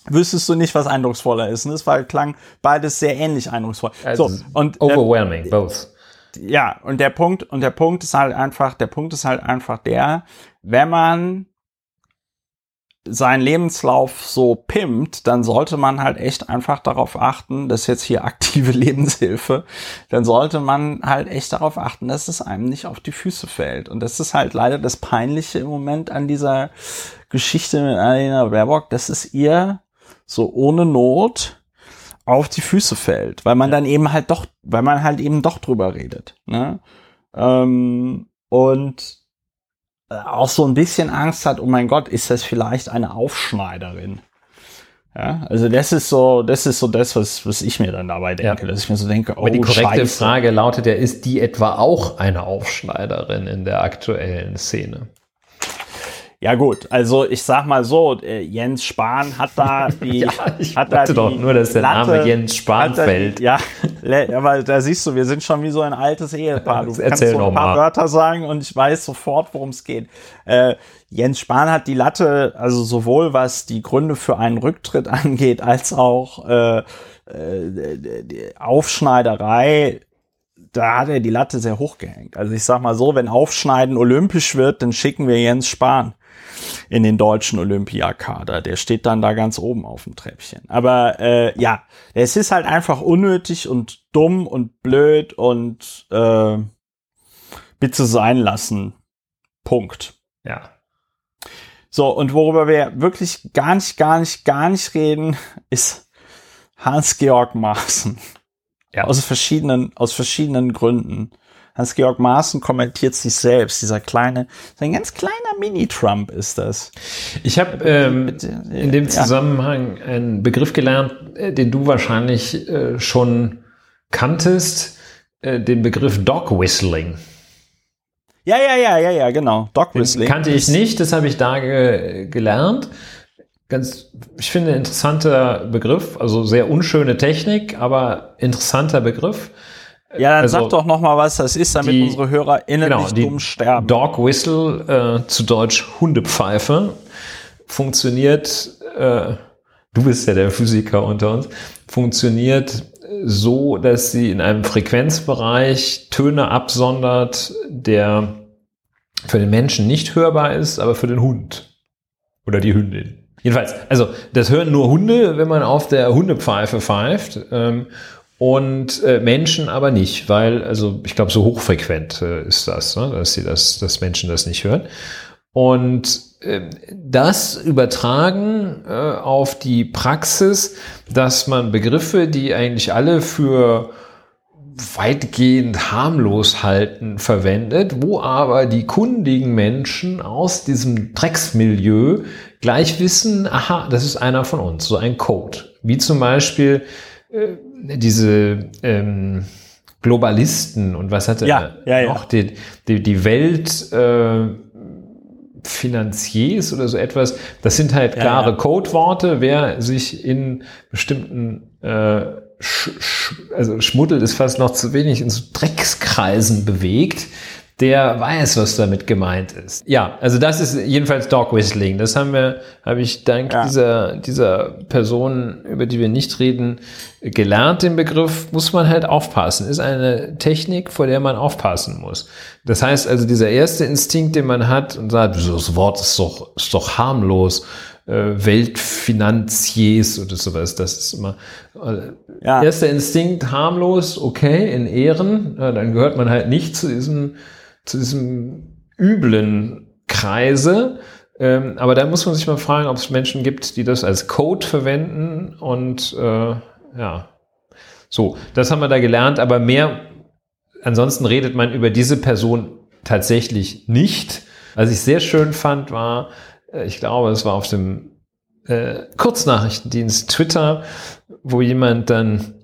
Wüsstest du nicht, was eindrucksvoller ist? Ne? Es klang beides sehr ähnlich eindrucksvoll. Also so, und overwhelming, both. Ja, und der Punkt ist halt einfach der, wenn man seinen Lebenslauf so pimmt, dann sollte man halt echt einfach darauf achten, dass jetzt hier aktive Lebenshilfe, dann sollte man halt echt darauf achten, dass es einem nicht auf die Füße fällt. Und das ist halt leider das Peinliche im Moment an dieser Geschichte mit Annalena Baerbock, dass es ihr so ohne Not auf die Füße fällt, weil man dann eben halt doch, drüber redet, ne? Und auch so ein bisschen Angst hat, oh mein Gott, ist das vielleicht eine Aufschneiderin? Ja, also das ist so das, was ich mir dann dabei denke, dass ich mir so denke, oh, aber die korrekte Scheiße. Frage lautet ja, ist die etwa auch eine Aufschneiderin in der aktuellen Szene? Ja gut, also ich sag mal so, Jens Spahn hat da die ja, ich wollte nur, dass der Name Jens Spahn fällt. Ja, aber da siehst du, wir sind schon wie so ein altes Ehepaar. Du kannst so ein paar Wörter sagen und ich weiß sofort, worum es geht. Jens Spahn hat die Latte, also sowohl was die Gründe für einen Rücktritt angeht, als auch die Aufschneiderei, da hat er die Latte sehr hochgehängt. Also ich sag mal so, wenn Aufschneiden olympisch wird, dann schicken wir Jens Spahn in den deutschen Olympiakader. Der steht dann da ganz oben auf dem Treppchen. Aber ja, es ist halt einfach unnötig und dumm und blöd und bitte sein lassen. Punkt. Ja. So, und worüber wir wirklich gar nicht reden, ist Hans-Georg Maaßen. Ja. Aus verschiedenen Gründen. Hans-Georg Maaßen kommentiert sich selbst, ein ganz kleiner Mini-Trump ist das. Ich habe in dem Zusammenhang einen Begriff gelernt, den du wahrscheinlich schon kanntest, den Begriff Dog-Whistling. Ja, genau. Dog-Whistling. Den kannte ich nicht, das habe ich da gelernt. Ich finde, interessanter Begriff, also sehr unschöne Technik, aber interessanter Begriff. Ja, dann also, sag doch noch mal, was das ist, damit unsere HörerInnen nicht dumm sterben. Dog Whistle, zu Deutsch Hundepfeife, funktioniert, du bist ja der Physiker unter uns, funktioniert so, dass sie in einem Frequenzbereich Töne absondert, der für den Menschen nicht hörbar ist, aber für den Hund oder die Hündin. Jedenfalls, also das hören nur Hunde, wenn man auf der Hundepfeife pfeift und Menschen aber nicht, weil, also ich glaube, so hochfrequent ist das, ne, dass Menschen das nicht hören. Und das übertragen auf die Praxis, dass man Begriffe, die eigentlich alle für weitgehend harmlos halten, verwendet, wo aber die kundigen Menschen aus diesem Drecksmilieu gleich wissen, aha, das ist einer von uns, so ein Code. Wie zum Beispiel diese Globalisten und was hatte noch? Die Welt Finanziers oder so etwas. Das sind halt klare Codeworte. Wer sich in bestimmten Schmuddel ist fast noch zu wenig, in so Dreckskreisen bewegt, der weiß, was damit gemeint ist. Ja, also das ist jedenfalls Dog Whistling. Das habe ich dank dieser Person, über die wir nicht reden, gelernt. Den Begriff muss man halt aufpassen. Ist eine Technik, vor der man aufpassen muss. Das heißt also, dieser erste Instinkt, den man hat und sagt, das Wort ist doch harmlos, Weltfinanziers oder sowas, das ist immer erster Instinkt, harmlos, okay, in Ehren, dann gehört man halt nicht zu diesem üblen Kreise, aber da muss man sich mal fragen, ob es Menschen gibt, die das als Code verwenden und so, das haben wir da gelernt, aber mehr, ansonsten redet man über diese Person tatsächlich nicht. Was ich sehr schön fand, war, ich glaube, es war auf dem Kurznachrichtendienst Twitter, wo jemand dann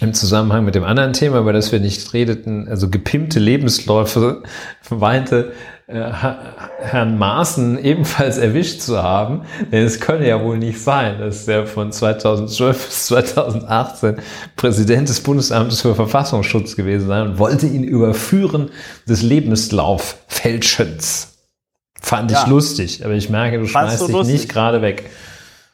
im Zusammenhang mit dem anderen Thema, über das wir nicht redeten, also gepimpte Lebensläufe, meinte, Herrn Maaßen ebenfalls erwischt zu haben. Denn es könne ja wohl nicht sein, dass er von 2012 bis 2018 Präsident des Bundesamtes für Verfassungsschutz gewesen sei und wollte ihn überführen des Lebenslauffälschens. Fand ich lustig, aber ich merke, du schmeißt dich nicht gerade weg.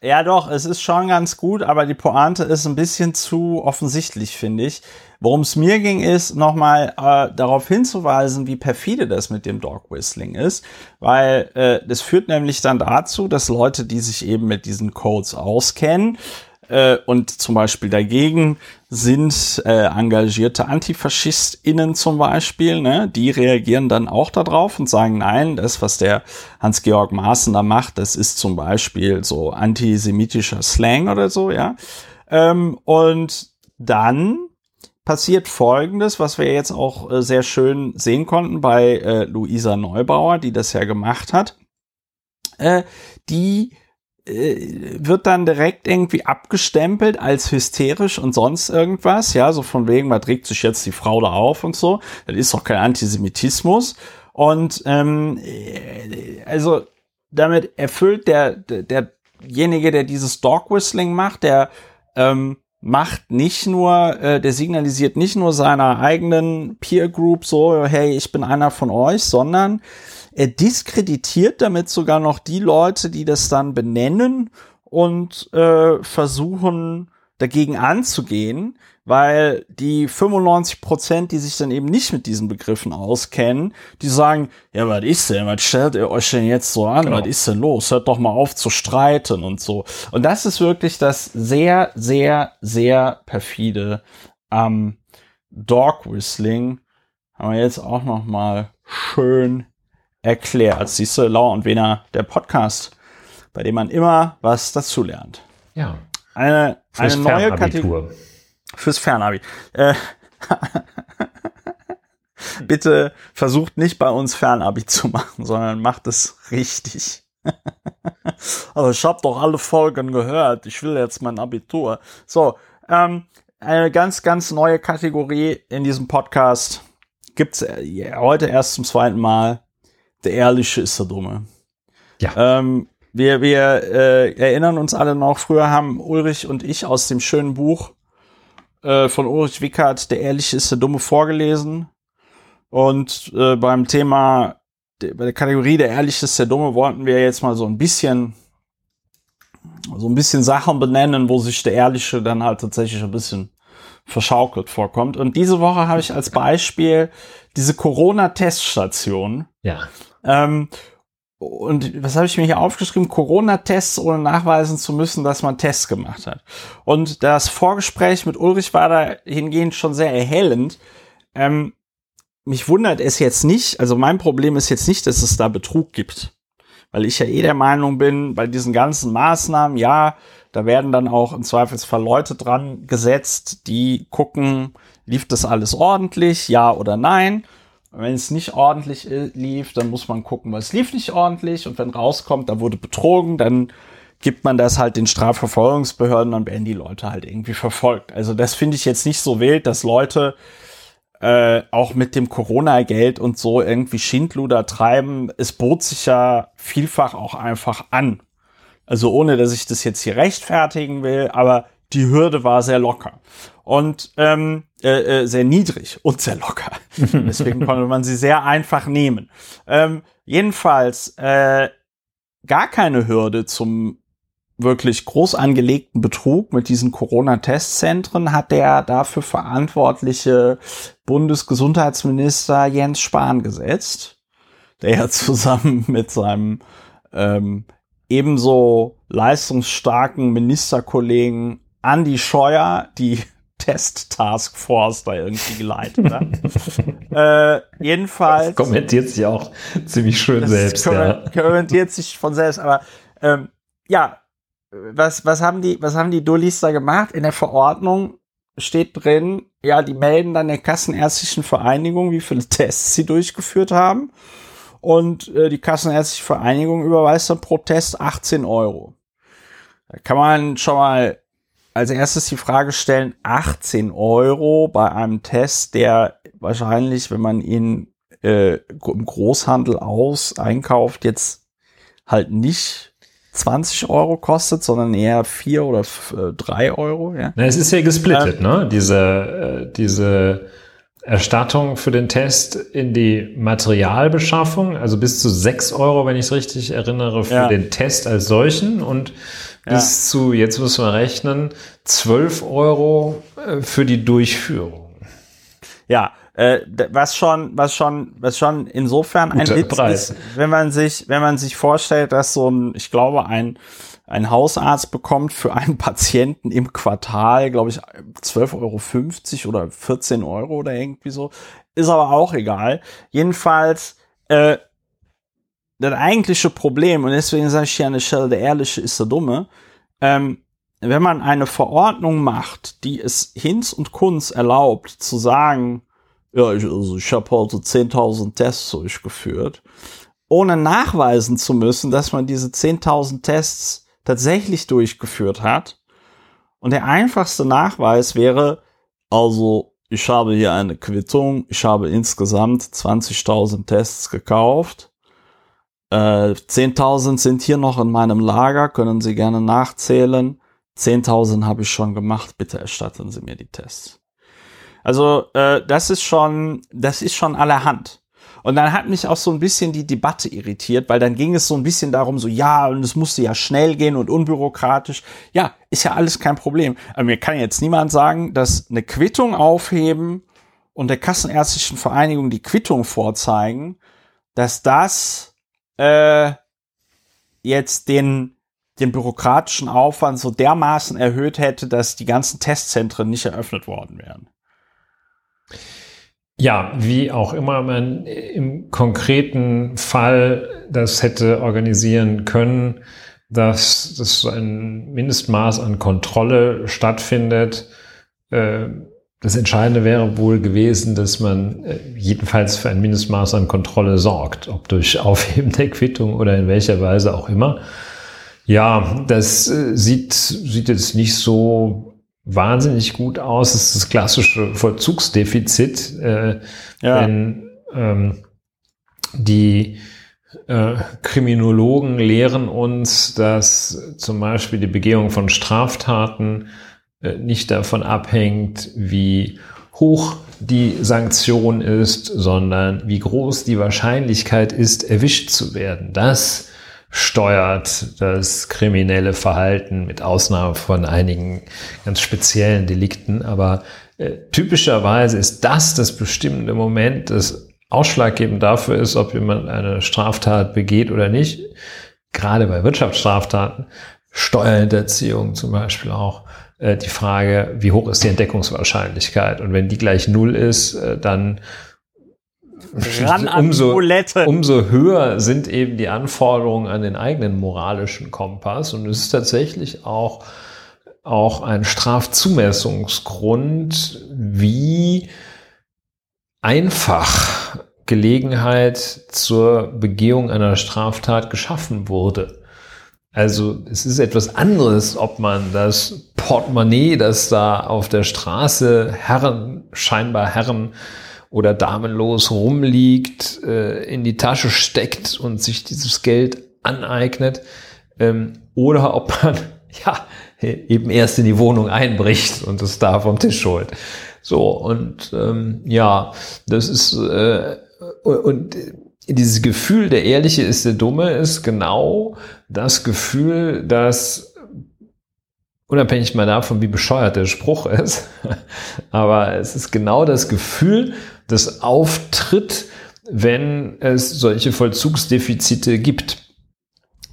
Ja doch, es ist schon ganz gut, aber die Pointe ist ein bisschen zu offensichtlich, finde ich. Worum es mir ging, ist nochmal darauf hinzuweisen, wie perfide das mit dem Dog Whistling ist, weil das führt nämlich dann dazu, dass Leute, die sich eben mit diesen Codes auskennen, und zum Beispiel dagegen sind engagierte AntifaschistInnen zum Beispiel, ne? Die reagieren dann auch darauf und sagen, nein, das, was der Hans-Georg Maaßen da macht, das ist zum Beispiel so antisemitischer Slang oder so, ja. Und dann passiert Folgendes, was wir jetzt auch sehr schön sehen konnten bei Luisa Neubauer, die das ja gemacht hat. Die wird dann direkt irgendwie abgestempelt als hysterisch und sonst irgendwas, ja, so von wegen, was regt sich jetzt die Frau da auf und so, das ist doch kein Antisemitismus und also damit erfüllt derjenige, der dieses Dog Whistling macht, der macht nicht nur, der signalisiert nicht nur seiner eigenen Peer Group so, hey, ich bin einer von euch, sondern er diskreditiert damit sogar noch die Leute, die das dann benennen und versuchen, dagegen anzugehen, weil die 95%, die sich dann eben nicht mit diesen Begriffen auskennen, die sagen, ja, was ist denn, was stellt ihr euch denn jetzt so an, was ist denn los, hört doch mal auf zu streiten und so. Und das ist wirklich das sehr, sehr, sehr perfide am Dog Whistling. Haben wir jetzt auch noch mal schön erklärt. Siehst du, Lauer und Wehner, der Podcast, bei dem man immer was dazulernt. Ja. Eine neue Kategorie. Fürs Fernabi. Bitte versucht nicht bei uns Fernabi zu machen, sondern macht es richtig. Also ich habe doch alle Folgen gehört. Ich will jetzt mein Abitur. So, eine ganz, ganz neue Kategorie in diesem Podcast. Gibt's heute erst zum zweiten Mal. Der Ehrliche ist der Dumme. Ja. Wir erinnern uns alle noch, früher haben Ulrich und ich aus dem schönen Buch von Ulrich Wickert, Der Ehrliche ist der Dumme, vorgelesen. Und beim Thema, bei der Kategorie Der Ehrliche ist der Dumme, wollten wir jetzt mal so ein bisschen Sachen benennen, wo sich der Ehrliche dann halt tatsächlich ein bisschen verschaukelt vorkommt. Und diese Woche habe ich als Beispiel diese Corona-Teststation. Ja. Und was habe ich mir hier aufgeschrieben? Corona-Tests, ohne nachweisen zu müssen, dass man Tests gemacht hat. Und das Vorgespräch mit Ulrich war dahingehend schon sehr erhellend. Mich wundert es jetzt nicht, also mein Problem ist jetzt nicht, dass es da Betrug gibt. Weil ich ja eh der Meinung bin, bei diesen ganzen Maßnahmen, ja, da werden dann auch im Zweifelsfall Leute dran gesetzt, die gucken, lief das alles ordentlich, ja oder nein. Wenn es nicht ordentlich lief, dann muss man gucken, was lief nicht ordentlich. Und wenn rauskommt, da wurde betrogen, dann gibt man das halt den Strafverfolgungsbehörden, dann werden die Leute halt irgendwie verfolgt. Also das finde ich jetzt nicht so wild, dass Leute auch mit dem Corona-Geld und so irgendwie Schindluder treiben. Es bot sich ja vielfach auch einfach an. Also ohne, dass ich das jetzt hier rechtfertigen will, aber die Hürde war sehr locker und sehr niedrig und sehr locker. Deswegen konnte man sie sehr einfach nehmen. Jedenfalls gar keine Hürde zum wirklich groß angelegten Betrug mit diesen Corona-Testzentren hat der dafür verantwortliche Bundesgesundheitsminister Jens Spahn gesetzt, der ja zusammen mit seinem ebenso leistungsstarken Ministerkollegen Andi Scheuer die Test-Taskforce da irgendwie geleitet hat. Jedenfalls. Das kommentiert sich auch ziemlich schön selbst. Kommentiert sich von selbst, aber ja, was haben die Dullis da gemacht? In der Verordnung steht drin, ja, die melden dann der Kassenärztlichen Vereinigung, wie viele Tests sie durchgeführt haben. Und die Kassenärztliche Vereinigung überweist dann pro Test 18 Euro. Da kann man schon mal als erstes die Frage stellen, 18 Euro bei einem Test, der wahrscheinlich, wenn man ihn im Großhandel einkauft, jetzt halt nicht 20 Euro kostet, sondern eher 4 oder 3 Euro. Ja. Na, es ist ja gesplittet, ne? Diese Erstattung für den Test in die Materialbeschaffung, also bis zu 6 Euro, wenn ich es richtig erinnere, für den Test als solchen und bis zu, jetzt müssen wir rechnen, 12 Euro für die Durchführung. Ja, was schon insofern ein Witz ist, wenn man sich vorstellt, dass ein Hausarzt bekommt für einen Patienten im Quartal, glaube ich, 12,50 Euro oder 14 Euro oder irgendwie so. Ist aber auch egal. Jedenfalls, das eigentliche Problem, und deswegen sage ich hier an der Stelle, der Ehrliche ist der Dumme, wenn man eine Verordnung macht, die es Hinz und Kunz erlaubt, zu sagen, ja, ich habe heute 10.000 Tests durchgeführt, ohne nachweisen zu müssen, dass man diese 10.000 Tests tatsächlich durchgeführt hat. Und der einfachste Nachweis wäre, also ich habe hier eine Quittung, ich habe insgesamt 20.000 Tests gekauft, 10.000 sind hier noch in meinem Lager, können Sie gerne nachzählen, 10.000 habe ich schon gemacht, bitte erstatten Sie mir die Tests. Also das ist schon allerhand. Und dann hat mich auch so ein bisschen die Debatte irritiert, weil dann ging es so ein bisschen darum, so ja, und es musste ja schnell gehen und unbürokratisch. Ja, ist ja alles kein Problem. Aber mir kann jetzt niemand sagen, dass eine Quittung aufheben und der Kassenärztlichen Vereinigung die Quittung vorzeigen, dass das jetzt den bürokratischen Aufwand so dermaßen erhöht hätte, dass die ganzen Testzentren nicht eröffnet worden wären. Ja, wie auch immer man im konkreten Fall das hätte organisieren können, dass das ein Mindestmaß an Kontrolle stattfindet. Das Entscheidende wäre wohl gewesen, dass man jedenfalls für ein Mindestmaß an Kontrolle sorgt, ob durch Aufheben der Quittung oder in welcher Weise auch immer. Ja, das sieht jetzt nicht so wahnsinnig gut aus. Das ist das klassische Vollzugsdefizit, wenn die Kriminologen lehren uns, dass zum Beispiel die Begehung von Straftaten nicht davon abhängt, wie hoch die Sanktion ist, sondern wie groß die Wahrscheinlichkeit ist, erwischt zu werden. Das steuert das kriminelle Verhalten, mit Ausnahme von einigen ganz speziellen Delikten. Aber typischerweise ist das bestimmende Moment, das ausschlaggebend dafür ist, ob jemand eine Straftat begeht oder nicht. Gerade bei Wirtschaftsstraftaten, Steuerhinterziehung zum Beispiel auch, die Frage, wie hoch ist die Entdeckungswahrscheinlichkeit? Und wenn die gleich 0 ist, dann umso höher sind eben die Anforderungen an den eigenen moralischen Kompass. Und es ist tatsächlich auch ein Strafzumessungsgrund, wie einfach Gelegenheit zur Begehung einer Straftat geschaffen wurde. Also es ist etwas anderes, ob man das Portemonnaie, das da auf der Straße scheinbar Herren oder damenlos rumliegt, in die Tasche steckt und sich dieses Geld aneignet, oder ob man eben erst in die Wohnung einbricht und es da vom Tisch holt. So, und ja, das ist und dieses Gefühl, der Ehrliche ist der Dumme, ist genau das Gefühl, dass, unabhängig mal davon, wie bescheuert der Spruch ist, aber es ist genau das Gefühl, das auftritt, wenn es solche Vollzugsdefizite gibt.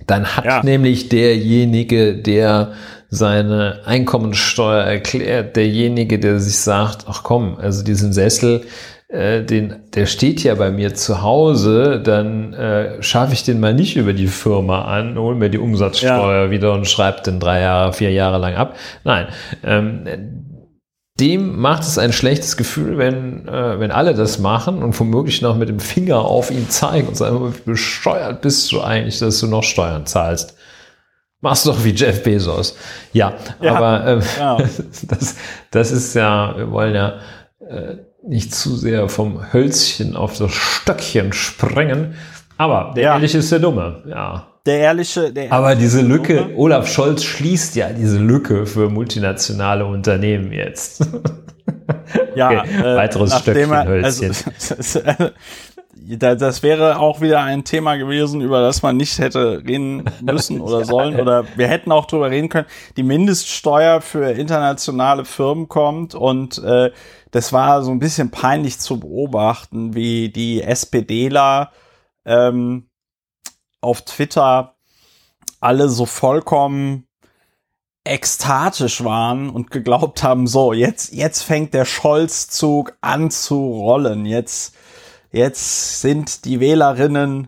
Dann hat nämlich derjenige, der seine Einkommensteuer erklärt, derjenige, der sich sagt, ach komm, also diesen Sessel, der steht ja bei mir zu Hause, dann schaffe ich den mal nicht über die Firma an, hole mir die Umsatzsteuer wieder und schreibe den 3 Jahre, 4 Jahre lang ab. Nein, dem macht es ein schlechtes Gefühl, wenn alle das machen und womöglich noch mit dem Finger auf ihn zeigen und sagen, wie bescheuert bist du eigentlich, dass du noch Steuern zahlst. Mach's doch wie Jeff Bezos. Ja, aber das ist ja, wir wollen ja nicht zu sehr vom Hölzchen auf das Stöckchen springen, aber der Ehrliche ist der Dumme, ja. Aber diese Lücke, Olaf Scholz schließt ja diese Lücke für multinationale Unternehmen jetzt. Ja, okay, weiteres Stöckchen Hölzchen. Also, das wäre auch wieder ein Thema gewesen, über das man nicht hätte reden müssen oder sollen, oder wir hätten auch drüber reden können. Die Mindeststeuer für internationale Firmen kommt und das war so ein bisschen peinlich zu beobachten, wie die SPDler auf Twitter alle so vollkommen ekstatisch waren und geglaubt haben, so, jetzt fängt der Scholz-Zug an zu rollen. Jetzt sind die Wählerinnen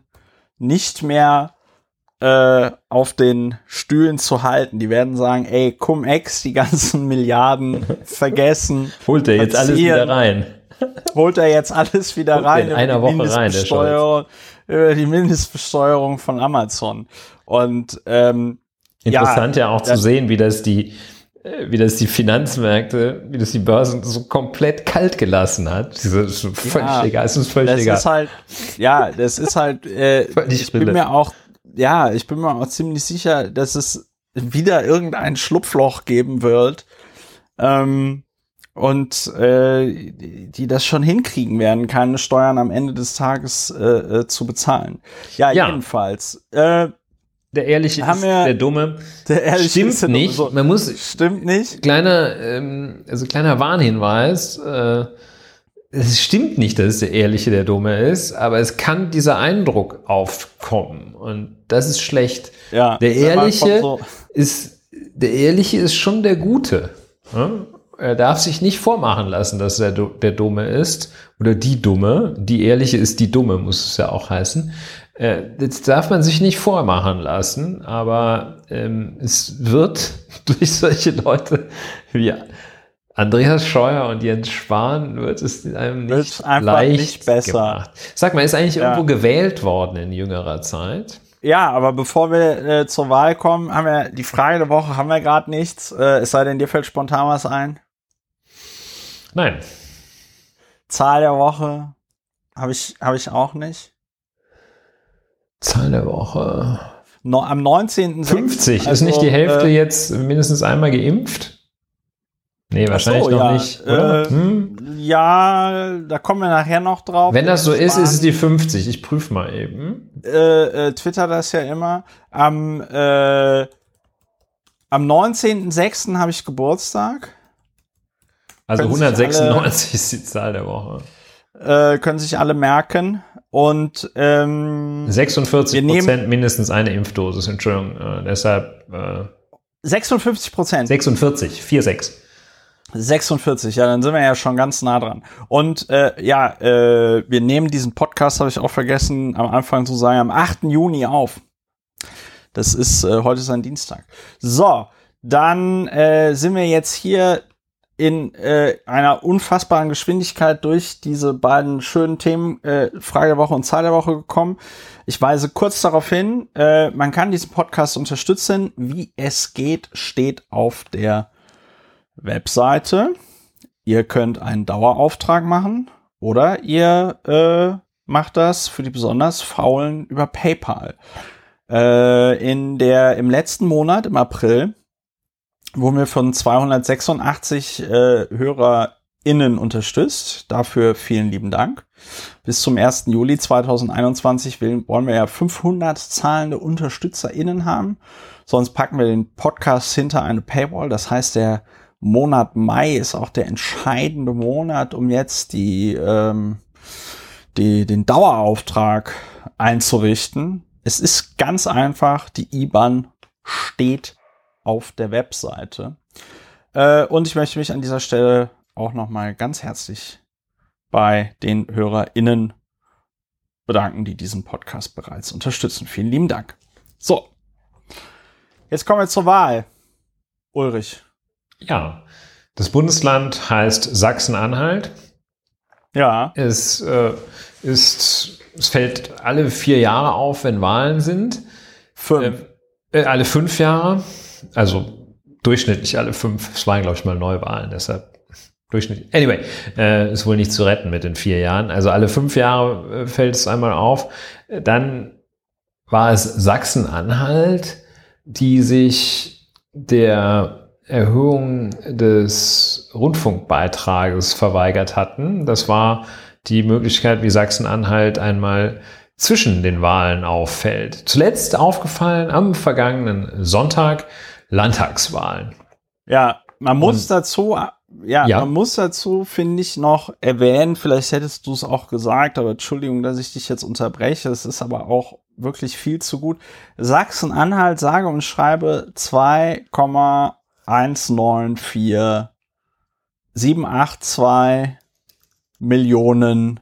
nicht mehr auf den Stühlen zu halten. Die werden sagen, ey, Cum-Ex, die ganzen Milliarden vergessen. Holt er jetzt alles wieder rein. In einer Woche rein, der Scholz. Über die Mindestbesteuerung von Amazon. Und interessant ja auch zu sehen, wie das die Finanzmärkte, wie das die Börsen so komplett kalt gelassen hat. Es ist völlig egal. Ich bin mir auch ziemlich sicher, dass es wieder irgendein Schlupfloch geben wird. Die das schon hinkriegen werden, keine Steuern am Ende des Tages zu bezahlen. Ja. Jedenfalls. Der Ehrliche ist der Dumme. Stimmt nicht. Kleiner Warnhinweis. Es stimmt nicht, dass es der Ehrliche der Dumme ist, aber es kann dieser Eindruck aufkommen. Und das ist schlecht. Ja, der Ehrliche ist schon der Gute. Hm? Er darf sich nicht vormachen lassen, dass er der Dumme ist oder die Dumme. Die Ehrliche ist die Dumme, muss es ja auch heißen. Jetzt darf man sich nicht vormachen lassen, aber es wird durch solche Leute wie Andreas Scheuer und Jens Spahn wird es einem nicht leicht nicht besser gemacht. Sag mal, ist eigentlich irgendwo gewählt worden in jüngerer Zeit? Ja, aber bevor wir zur Wahl kommen, haben wir die Frage der Woche, haben wir gerade nichts. Es sei denn, dir fällt spontan was ein. Nein. Zahl der Woche habe ich auch nicht. Zahl der Woche. Am 19.06. 50. Also, ist nicht die Hälfte jetzt mindestens einmal geimpft? Nee, wahrscheinlich nicht. Oder? Ja, da kommen wir nachher noch drauf. Wenn das so ist, ist es die 50. Ich prüfe mal eben. Twitter das ja immer. Am 19.06. habe ich Geburtstag. Also 196 ist die Zahl der Woche. Können sich alle merken. Und 46% mindestens eine Impfdosis. Entschuldigung, deshalb 56%. 46, ja, dann sind wir ja schon ganz nah dran. Und wir nehmen diesen Podcast, habe ich auch vergessen, am Anfang zu sagen, am 8. Juni auf. Das ist, heute ist ein Dienstag. So, dann sind wir jetzt hier in einer unfassbaren Geschwindigkeit durch diese beiden schönen Themen, Frage der Woche und Zahl der Woche gekommen. Ich weise kurz darauf hin, man kann diesen Podcast unterstützen. Wie es geht, steht auf der Webseite. Ihr könnt einen Dauerauftrag machen oder ihr macht das für die besonders Faulen über PayPal. Im letzten Monat, im April, wo mir von 286 HörerInnen unterstützt. Dafür vielen lieben Dank. Bis zum 1. Juli 2021 wollen wir ja 500 zahlende UnterstützerInnen haben. Sonst packen wir den Podcast hinter eine Paywall. Das heißt, der Monat Mai ist auch der entscheidende Monat, um jetzt den Dauerauftrag einzurichten. Es ist ganz einfach, die IBAN steht auf der Webseite. Und ich möchte mich an dieser Stelle auch nochmal ganz herzlich bei den HörerInnen bedanken, die diesen Podcast bereits unterstützen. Vielen lieben Dank. So, jetzt kommen wir zur Wahl. Ulrich. Ja, das Bundesland heißt Sachsen-Anhalt. Ja. Es fällt alle 4 Jahre auf, wenn Wahlen sind. 5. Alle 5 Jahre. Also durchschnittlich alle 5. Es waren, glaube ich, mal Neuwahlen. Deshalb durchschnittlich. Anyway, ist wohl nicht zu retten mit den 4 Jahren. Also alle 5 Jahre fällt es einmal auf. Dann war es Sachsen-Anhalt, die sich der Erhöhung des Rundfunkbeitrages verweigert hatten. Das war die Möglichkeit, wie Sachsen-Anhalt einmal zwischen den Wahlen auffällt. Zuletzt aufgefallen am vergangenen Sonntag, Landtagswahlen. Ja, man muss dazu, finde ich, noch erwähnen, vielleicht hättest du es auch gesagt, aber Entschuldigung, dass ich dich jetzt unterbreche, es ist aber auch wirklich viel zu gut. Sachsen-Anhalt sage und schreibe 2,194782 Millionen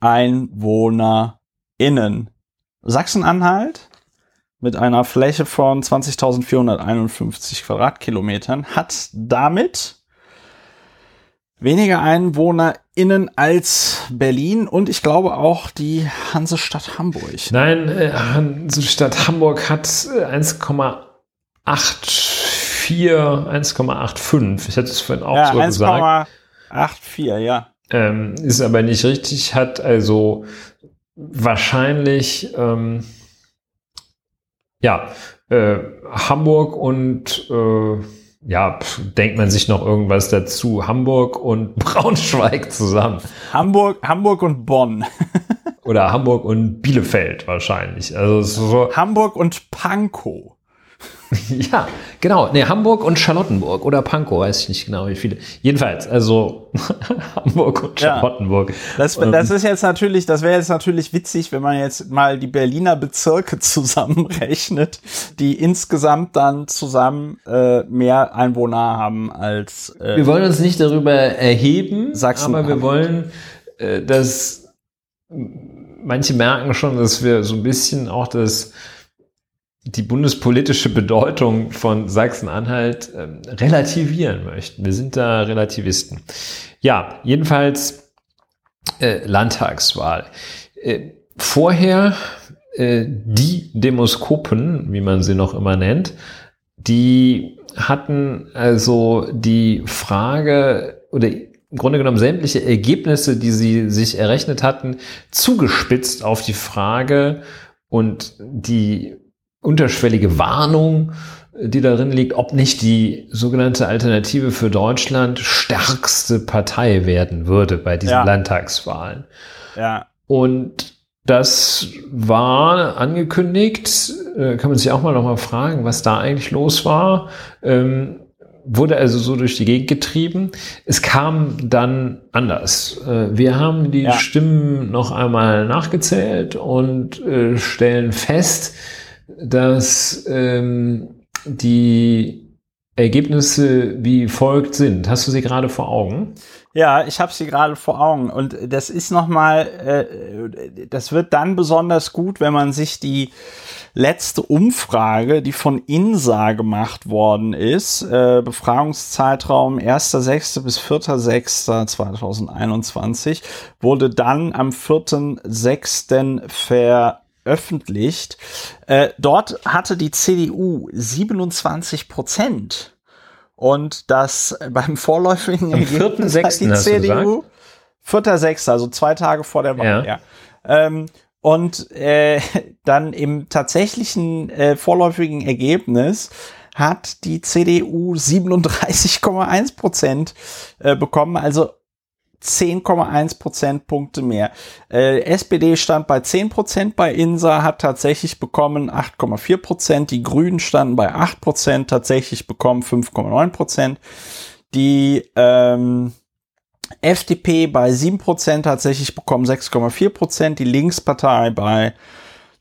EinwohnerInnen. Sachsen-Anhalt mit einer Fläche von 20.451 Quadratkilometern hat damit weniger EinwohnerInnen als Berlin und ich glaube auch die Hansestadt Hamburg. Nein, Hansestadt Hamburg hat 1,85. Ich hätte es vorhin auch so gesagt. 1,84, ja. Ist aber nicht richtig. Hat also wahrscheinlich Hamburg und denkt man sich noch irgendwas dazu. Hamburg und Braunschweig zusammen. Hamburg und Bonn. Oder Hamburg und Bielefeld wahrscheinlich. Also so Hamburg und Pankow. Ja, genau. Nee, Hamburg und Charlottenburg oder Pankow, weiß ich nicht genau, wie viele. Jedenfalls, also Hamburg und Charlottenburg. Ja, das wäre jetzt natürlich witzig, wenn man jetzt mal die Berliner Bezirke zusammenrechnet, die insgesamt dann zusammen mehr Einwohner haben als wir wollen uns nicht darüber erheben, aber wir wollen, dass manche merken schon, dass wir so ein bisschen auch die bundespolitische Bedeutung von Sachsen-Anhalt relativieren möchten. Wir sind da Relativisten. Ja, jedenfalls Landtagswahl. Vorher die Demoskopen, wie man sie noch immer nennt, die hatten also die Frage oder im Grunde genommen sämtliche Ergebnisse, die sie sich errechnet hatten, zugespitzt auf die Frage und die unterschwellige Warnung, die darin liegt, ob nicht die sogenannte Alternative für Deutschland stärkste Partei werden würde bei diesen Landtagswahlen. Ja. Und das war angekündigt, kann man sich auch mal nochmal fragen, was da eigentlich los war, wurde also so durch die Gegend getrieben. Es kam dann anders. Wir haben die Stimmen noch einmal nachgezählt und stellen fest, dass die Ergebnisse wie folgt sind. Hast du sie gerade vor Augen? Ja, ich habe sie gerade vor Augen. Und das ist nochmal, das wird dann besonders gut, wenn man sich die letzte Umfrage, die von INSA gemacht worden ist, Befragungszeitraum 1.6. bis 4.6.2021, wurde dann am 4.6. veröffentlicht. Dort hatte die CDU 27% und das beim vorläufigen Ergebnis hat die CDU 4.6., also 2 Tage vor der Wahl. Ja. Dann im tatsächlichen vorläufigen Ergebnis hat die CDU 37,1% bekommen, also 10,1 Prozentpunkte mehr. SPD stand bei 10%, bei Insa hat tatsächlich bekommen 8,4%, die Grünen standen bei 8%, tatsächlich bekommen 5,9%, die FDP bei 7%, tatsächlich bekommen 6,4%, die Linkspartei bei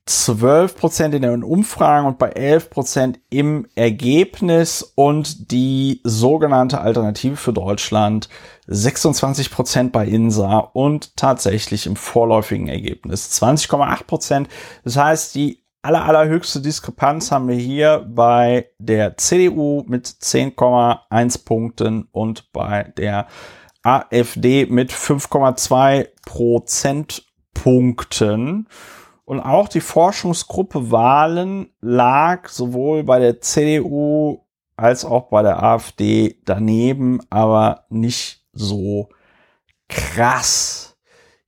12% in den Umfragen und bei 11% im Ergebnis und die sogenannte Alternative für Deutschland 26% bei Insa und tatsächlich im vorläufigen Ergebnis 20,8%. Das heißt, die allerhöchste Diskrepanz haben wir hier bei der CDU mit 10,1 Punkten und bei der AfD mit 5,2 Prozentpunkten. Und auch die Forschungsgruppe Wahlen lag sowohl bei der CDU als auch bei der AfD daneben, aber nicht so krass.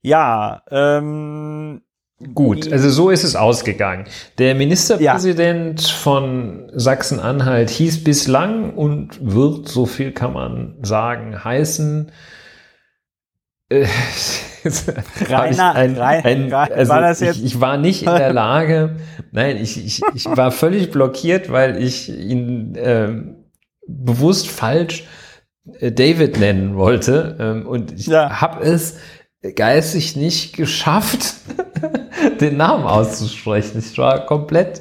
Ja, gut, also so ist es ausgegangen. Der Ministerpräsident von Sachsen-Anhalt hieß bislang und wird, so viel kann man sagen, heißen... Rainer, also war das jetzt? Ich war nicht in der Lage, nein, ich war völlig blockiert, weil ich ihn bewusst falsch David nennen wollte und ich habe es geistig nicht geschafft, den Namen auszusprechen. Ich war komplett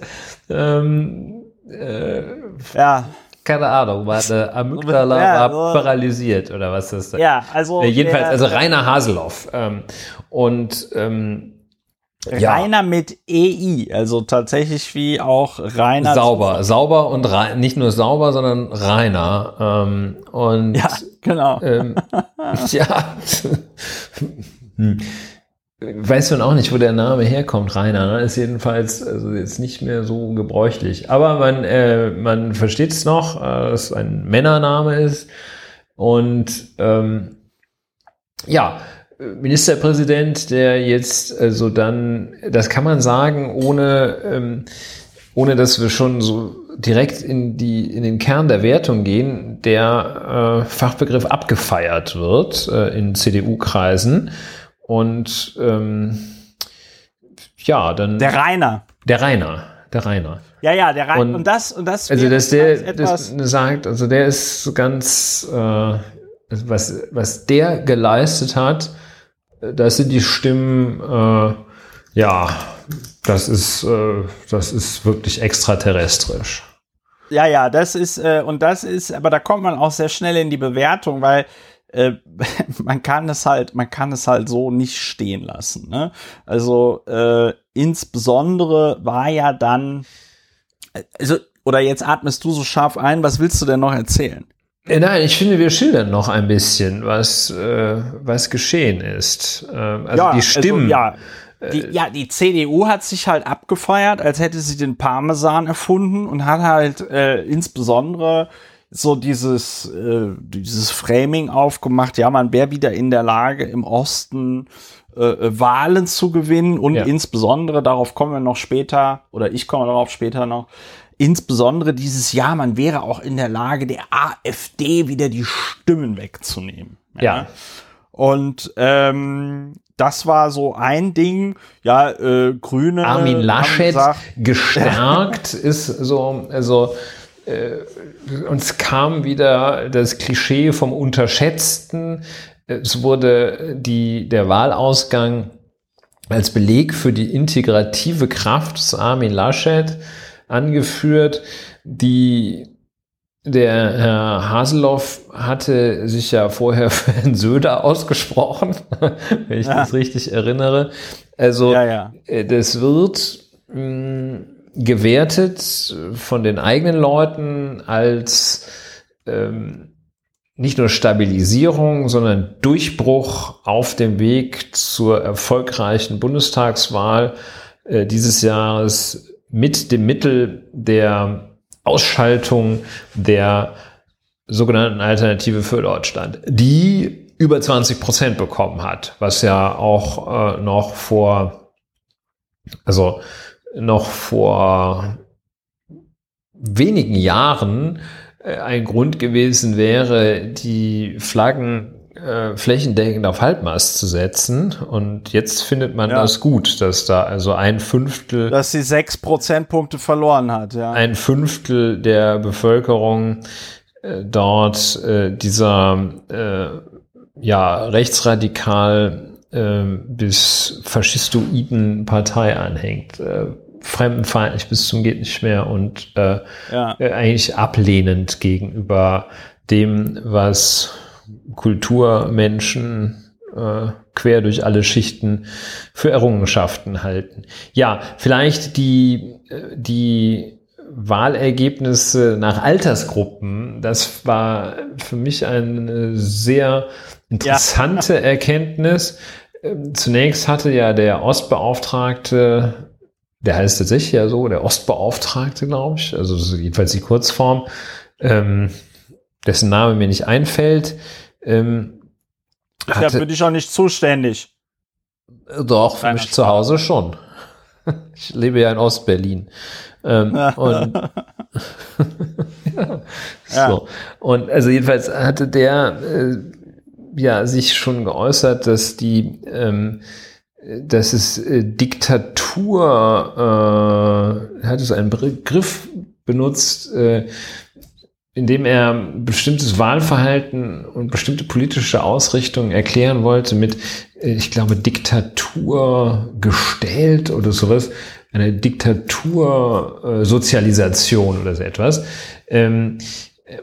keine Ahnung, war der Amygdala war paralysiert oder was das da ist. Also jedenfalls, also Rainer Haseloff. Rainer mit EI, also tatsächlich wie auch Rainer. Sauber und nicht nur sauber, sondern Rainer. Ja, genau. Weiß man auch nicht, wo der Name herkommt, Rainer. Ist jedenfalls also jetzt nicht mehr so gebräuchlich. Aber man versteht es noch, dass es ein Männername ist. Und Ministerpräsident, der jetzt also dann, das kann man sagen, ohne dass wir schon so direkt in den Kern der Wertung gehen, der Fachbegriff abgefeiert wird in CDU-Kreisen. Und dann der Rainer. Ja, der Rainer. Und das also dass der das sagt, also der ist ganz was der geleistet hat, das sind die Stimmen das ist wirklich extraterrestrisch. Ja, das ist und das ist, aber da kommt man auch sehr schnell in die Bewertung, weil man kann es halt so nicht stehen lassen, ne? Also insbesondere war ja dann, also, oder jetzt atmest du so scharf ein, was willst du denn noch erzählen? Nein, ich finde, wir schildern noch ein bisschen, was geschehen ist. Die Stimmen. Also, die CDU hat sich halt abgefeiert, als hätte sie den Parmesan erfunden und hat halt insbesondere so dieses Framing aufgemacht, ja, man wäre wieder in der Lage, im Osten Wahlen zu gewinnen und insbesondere, darauf kommen wir noch später, oder ich komme darauf später noch, insbesondere dieses Jahr, man wäre auch in der Lage, der AfD wieder die Stimmen wegzunehmen. Ja. Und das war so ein Ding, Grüne. Armin Laschet gesagt, gestärkt ist so, also uns kam wieder das Klischee vom Unterschätzten. Es wurde der Wahlausgang als Beleg für die integrative Kraft des Armin Laschet angeführt. Der Herr Haseloff hatte sich ja vorher für Herrn Söder ausgesprochen, wenn ich das richtig erinnere. Also das wird gewertet von den eigenen Leuten als nicht nur Stabilisierung, sondern Durchbruch auf dem Weg zur erfolgreichen Bundestagswahl dieses Jahres mit dem Mittel der Ausschaltung der sogenannten Alternative für Deutschland, die über 20% bekommen hat, was ja auch noch vor wenigen Jahren ein Grund gewesen wäre, die Flaggen flächendeckend auf Halbmast zu setzen. Und jetzt findet man das gut, dass da also ein Fünftel... Dass sie 6 Prozentpunkte verloren hat, ja. Ein Fünftel der Bevölkerung dort rechtsradikal bis faschistoiden Partei anhängt. Fremdenfeindlich bis zum geht nicht mehr und eigentlich ablehnend gegenüber dem, was Kulturmenschen quer durch alle Schichten für Errungenschaften halten. Ja, vielleicht die Wahlergebnisse nach Altersgruppen, das war für mich eine sehr interessante Erkenntnis. Zunächst hatte ja der Ostbeauftragte, der heißt tatsächlich ja so, der Ostbeauftragte, glaube ich, also jedenfalls die Kurzform, dessen Name mir nicht einfällt. Da bin ich auch nicht zuständig. Doch, für mich zu Hause schon. Ich lebe ja in Ostberlin. Und also jedenfalls hatte der sich schon geäußert, dass dass es Diktatur, hat es einen Begriff benutzt, indem er bestimmtes Wahlverhalten und bestimmte politische Ausrichtungen erklären wollte mit, ich glaube, Diktatur gestellt oder sowas, eine Diktatursozialisation oder so etwas,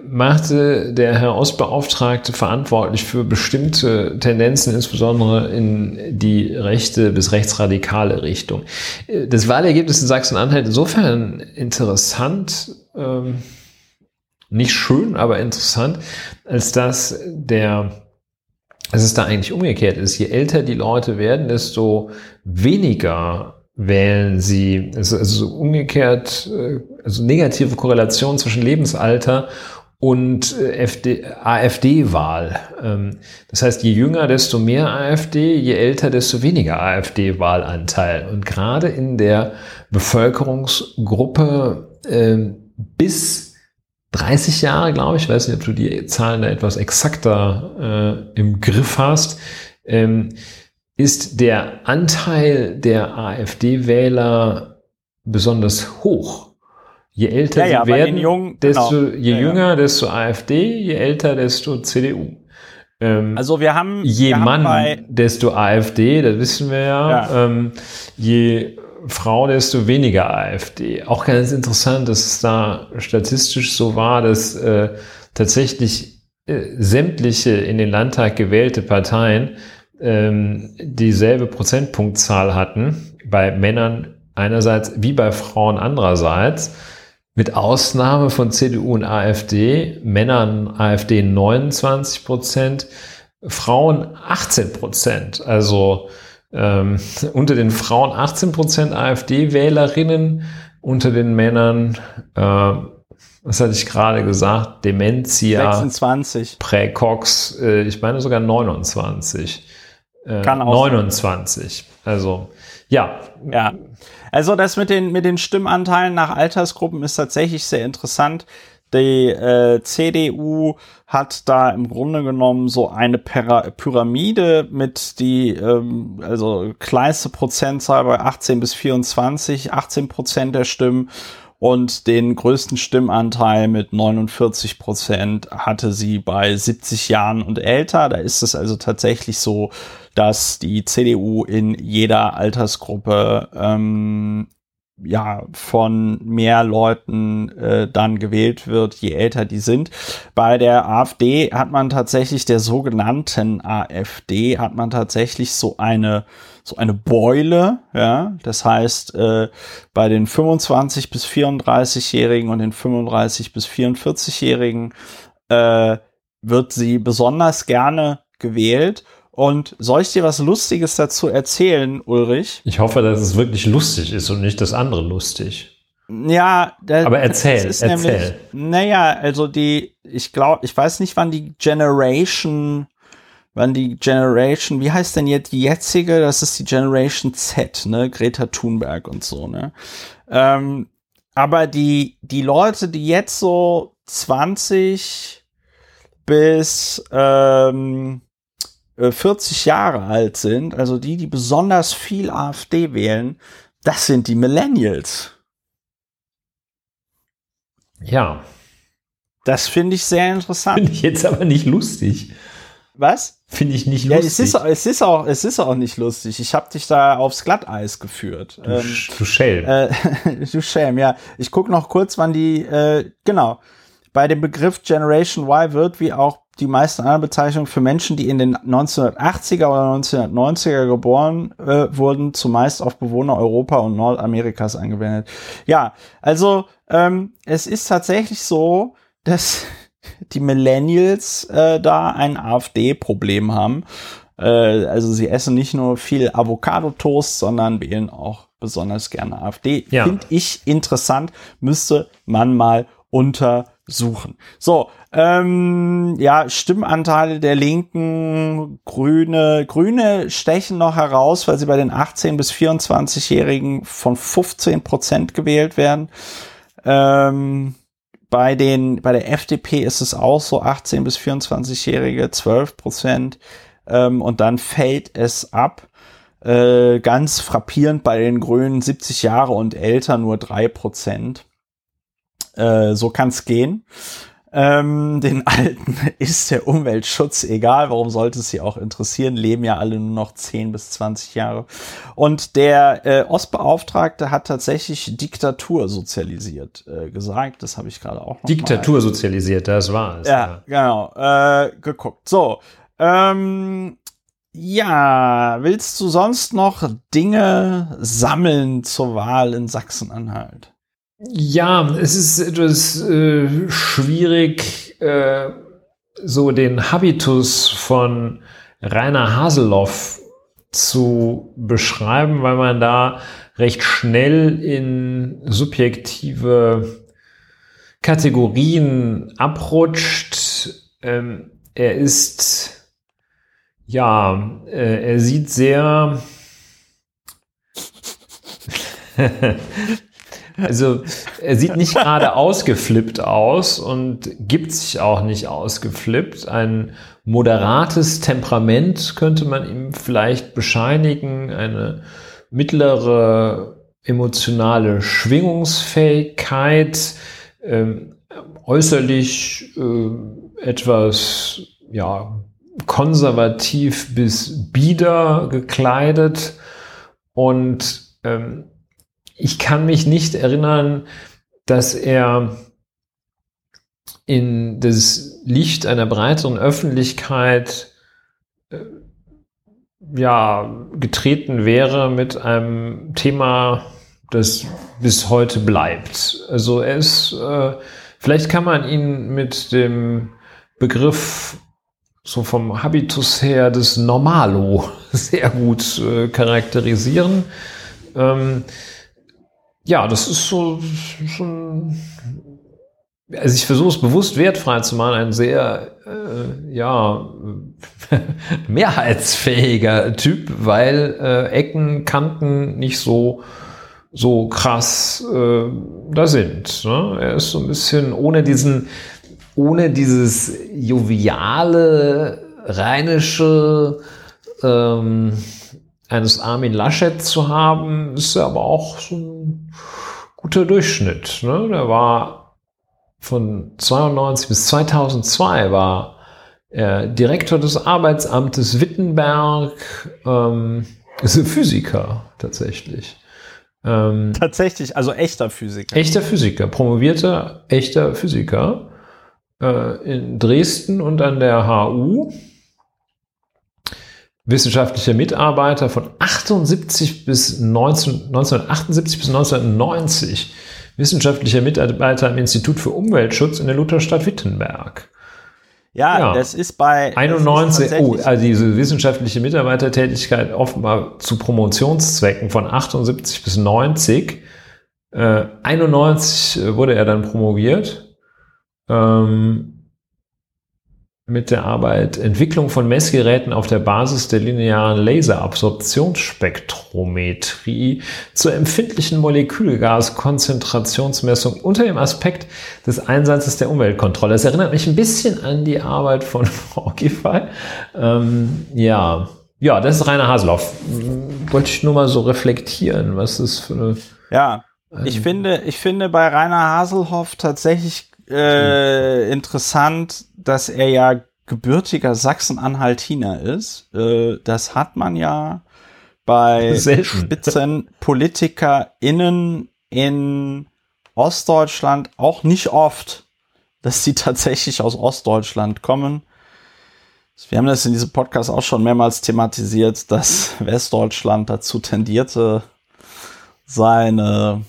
machte der Herr Ostbeauftragte verantwortlich für bestimmte Tendenzen, insbesondere in die rechte bis rechtsradikale Richtung. Das Wahlergebnis in Sachsen-Anhalt insofern interessant, nicht schön, aber interessant, als dass es da eigentlich umgekehrt ist. Je älter die Leute werden, desto weniger wählen sie. Also umgekehrt, also negative Korrelation zwischen Lebensalter und AfD-Wahl. Das heißt, je jünger, desto mehr AfD, je älter, desto weniger AfD-Wahlanteil. Und gerade in der Bevölkerungsgruppe bis 30 Jahre, glaube ich, weiß nicht, ob du die Zahlen da etwas exakter im Griff hast, ist der Anteil der AfD-Wähler besonders hoch. Je älter sie werden, je jünger, desto AfD, je älter, desto CDU. Also je Mann, desto AfD, das wissen wir ja. Je Frau, desto weniger AfD. Auch ganz interessant, dass es da statistisch so war, dass tatsächlich sämtliche in den Landtag gewählte Parteien dieselbe Prozentpunktzahl hatten, bei Männern einerseits wie bei Frauen andererseits, mit Ausnahme von CDU und AfD, Männern AfD 29%, Frauen 18%. Also unter den Frauen 18% AfD-Wählerinnen, unter den Männern, was hatte ich gerade gesagt, Dementia, 26. Präcox, ich meine sogar 29. Kann auch 29. Sein. Also, ja. Also das mit den Stimmanteilen nach Altersgruppen ist tatsächlich sehr interessant. Die CDU hat da im Grunde genommen so eine Pyramide mit kleinste Prozentzahl bei 18 bis 24, 18% der Stimmen, und den größten Stimmanteil mit 49% hatte sie bei 70 Jahren und älter. Da ist es also tatsächlich so, dass die CDU in jeder Altersgruppe von mehr Leuten dann gewählt wird, je älter die sind. Bei der AfD hat man tatsächlich, der sogenannten AfD, hat man tatsächlich so eine Beule, ja. Das heißt, bei den 25- bis 34-Jährigen und den 35- bis 44-Jährigen wird sie besonders gerne gewählt. Und soll ich dir was Lustiges dazu erzählen, Ulrich? Ich hoffe, dass es wirklich lustig ist und nicht das andere lustig. Ja, aber erzähl. Ich weiß nicht, wann die Generation, wie heißt denn jetzt die jetzige? Das ist die Generation Z, ne? Greta Thunberg und so, ne? Aber die Leute, die jetzt so 20 bis 40 Jahre alt sind, also die besonders viel AfD wählen, das sind die Millennials. Ja. Das finde ich sehr interessant. Finde ich jetzt aber nicht lustig. Was? Finde ich nicht lustig. Es ist auch nicht lustig. Ich habe dich da aufs Glatteis geführt. Du Schelm. Du Schelm, ja. Ich gucke noch kurz, wann genau. Bei dem Begriff Generation Y wird, wie auch die meisten anderen Bezeichnungen für Menschen, die in den 1980er oder 1990er geboren wurden, zumeist auf Bewohner Europa und Nordamerikas angewendet. Ja, also es ist tatsächlich so, dass die Millennials da ein AfD-Problem haben. Also sie essen nicht nur viel Avocado-Toast, sondern wählen auch besonders gerne AfD. Ja. Finde ich interessant, müsste man mal untersuchen. So, ja, Stimmanteile der Linken, Grüne stechen noch heraus, weil sie bei den 18- bis 24-Jährigen von 15% gewählt werden. Bei der FDP ist es auch so, 18- bis 24-Jährige, 12%. Und dann fällt es ab. Ganz frappierend bei den Grünen, 70 Jahre und älter, nur 3%. So kann es gehen. Den Alten ist der Umweltschutz egal. Warum sollte es sie auch interessieren? Leben ja alle nur noch 10 bis 20 Jahre. Und der Ostbeauftragte hat tatsächlich Diktatur sozialisiert gesagt. Das habe ich gerade auch noch Diktatur mal sozialisiert, das war es. Ja, genau. Geguckt. So, ja, willst du sonst noch Dinge sammeln zur Wahl in Sachsen-Anhalt? Ja, es ist etwas schwierig, so den Habitus von Rainer Haseloff zu beschreiben, weil man da recht schnell in subjektive Kategorien abrutscht. Er ist, ja, er sieht sehr... Also er sieht nicht gerade ausgeflippt aus und gibt sich auch nicht ausgeflippt. Ein moderates Temperament könnte man ihm vielleicht bescheinigen, eine mittlere emotionale Schwingungsfähigkeit, äußerlich etwas ja konservativ bis bieder gekleidet und ich kann mich nicht erinnern, dass er in das Licht einer breiteren Öffentlichkeit ja, getreten wäre mit einem Thema, das bis heute bleibt. Also er ist, vielleicht kann man ihn mit dem Begriff so vom Habitus her des Normalo sehr gut charakterisieren. Ja, das ist so schon, also ich versuche es bewusst wertfrei zu machen, ein sehr, ja, mehrheitsfähiger Typ, weil Ecken, Kanten nicht so krass da sind. Ne? Er ist so ein bisschen ohne dieses joviale, rheinische, eines Armin Laschet zu haben, ist er aber auch so ein guter Durchschnitt. Ne? Der war von 1992 bis 2002 war er Direktor des Arbeitsamtes Wittenberg, ist ein Physiker tatsächlich. Tatsächlich, also echter Physiker. Echter Physiker, promovierter echter Physiker in Dresden und an der HU. Wissenschaftlicher Mitarbeiter von 1978 bis 1990, wissenschaftlicher Mitarbeiter am Institut für Umweltschutz in der Lutherstadt Wittenberg. Ja, das ist bei 91, also diese wissenschaftliche Mitarbeitertätigkeit offenbar zu Promotionszwecken von 78 bis 90. 91 wurde er dann promoviert. mit der Arbeit Entwicklung von Messgeräten auf der Basis der linearen Laserabsorptionsspektrometrie zur empfindlichen Molekülgaskonzentrationsmessung unter dem Aspekt des Einsatzes der Umweltkontrolle. Das erinnert mich ein bisschen an die Arbeit von Frau Giffey. Ja, das ist Rainer Haseloff. Wollte ich nur mal so reflektieren, was das für eine... Ja, ich finde bei Rainer Haseloff tatsächlich interessant, dass er ja gebürtiger Sachsen-Anhaltiner ist. Das hat man ja bei SpitzenpolitikerInnen in Ostdeutschland auch nicht oft, dass sie tatsächlich aus Ostdeutschland kommen. Wir haben das in diesem Podcast auch schon mehrmals thematisiert, dass Westdeutschland dazu tendierte, seine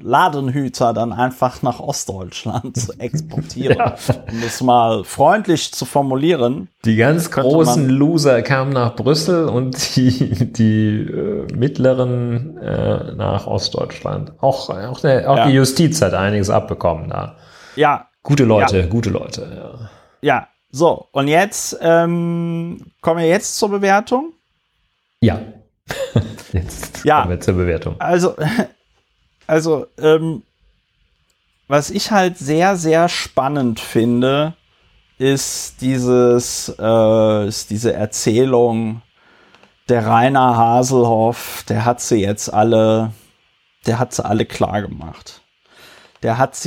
Ladenhüter dann einfach nach Ostdeutschland zu exportieren. Ja. Um das mal freundlich zu formulieren. Die ganz großen Loser kamen nach Brüssel und die mittleren nach Ostdeutschland. Auch die Justiz hat einiges abbekommen da. Ja. Gute Leute. Ja, so. Und jetzt kommen wir jetzt zur Bewertung. Ja. Kommen wir zur Bewertung. Also, was ich halt sehr, sehr spannend finde, ist diese Erzählung der Rainer Haseloff, der hat sie alle klar gemacht, der hat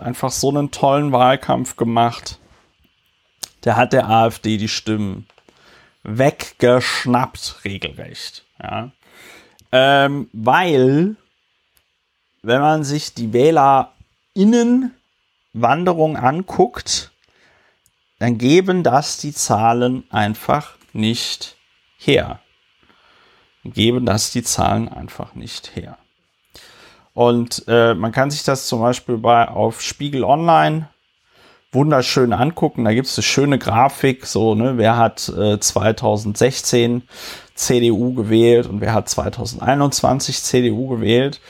einfach so einen tollen Wahlkampf gemacht, der hat der AfD die Stimmen weggeschnappt, regelrecht. Ja. Weil, wenn man sich die WählerInnenwanderung anguckt, dann geben das die Zahlen einfach nicht her. Und man kann sich das zum Beispiel auf Spiegel Online wunderschön angucken. Da gibt es eine schöne Grafik, so, ne, wer hat 2016 CDU gewählt und wer hat 2021 CDU gewählt.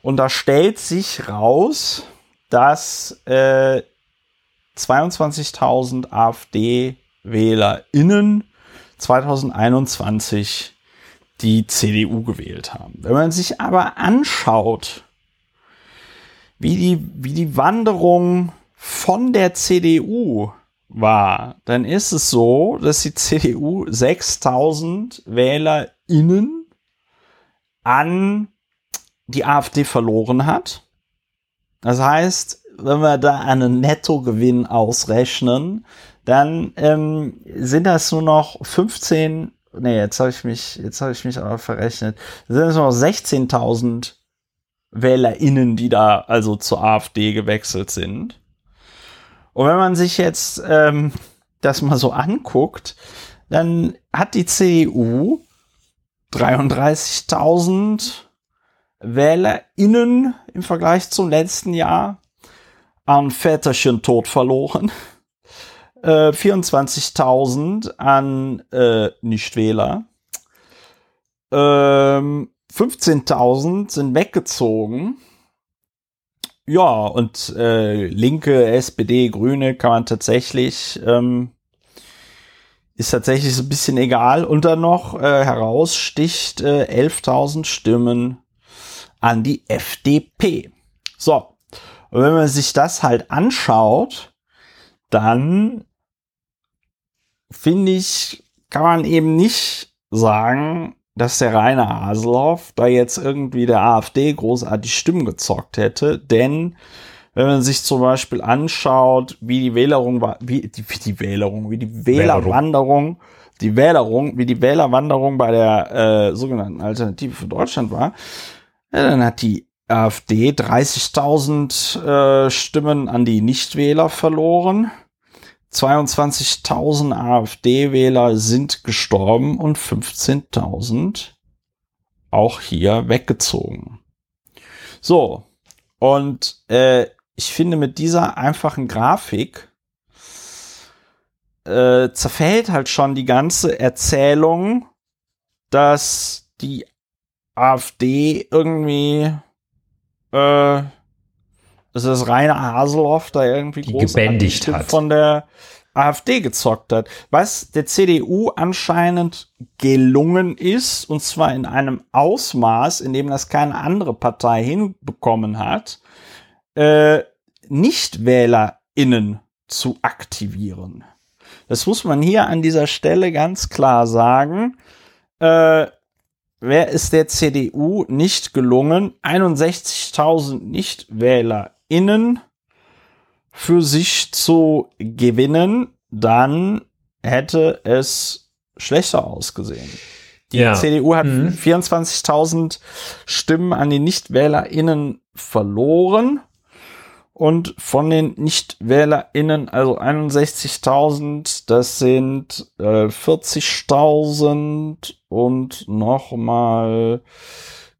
Und da stellt sich raus, dass 22.000 AfD-WählerInnen 2021 die CDU gewählt haben. Wenn man sich aber anschaut, wie die Wanderung von der CDU war, dann ist es so, dass die CDU 6.000 WählerInnen an die AfD verloren hat. Das heißt, wenn wir da einen Nettogewinn ausrechnen, dann sind das nur noch 15, nee, jetzt habe ich mich aber verrechnet, sind das nur noch 16.000 WählerInnen, die da also zur AfD gewechselt sind. Und wenn man sich jetzt das mal so anguckt, dann hat die CDU 33.000 WählerInnen im Vergleich zum letzten Jahr an Väterchen Tod verloren, 24.000 an Nichtwähler, 15.000 sind weggezogen. Ja, und Linke, SPD, Grüne kann man tatsächlich, ist tatsächlich so ein bisschen egal. Und dann noch heraussticht 11.000 Stimmen an die FDP. So, und wenn man sich das halt anschaut, dann finde ich, kann man eben nicht sagen, dass der Rainer Haseloff da jetzt irgendwie der AfD großartig Stimmen gezockt hätte. Denn wenn man sich zum Beispiel anschaut, wie die Wählerwanderung bei der sogenannten Alternative für Deutschland war, ja, dann hat die AfD 30.000 Stimmen an die Nichtwähler verloren. 22.000 AfD-Wähler sind gestorben und 15.000 auch hier weggezogen. So, und ich finde, mit dieser einfachen Grafik zerfällt halt schon die ganze Erzählung, dass die AfD irgendwie dass das Rainer Haseloff da irgendwie gebändigt hat, von der AfD gezockt hat, was der CDU anscheinend gelungen ist, und zwar in einem Ausmaß, in dem das keine andere Partei hinbekommen hat, NichtwählerInnen zu aktivieren. Das muss man hier an dieser Stelle ganz klar sagen. Wer ist der CDU nicht gelungen, 61.000 NichtwählerInnen für sich zu gewinnen, dann hätte es schlechter ausgesehen. Die CDU hat 24.000 Stimmen an die NichtwählerInnen verloren und von den NichtwählerInnen, also 61.000, das sind 40.000 und nochmal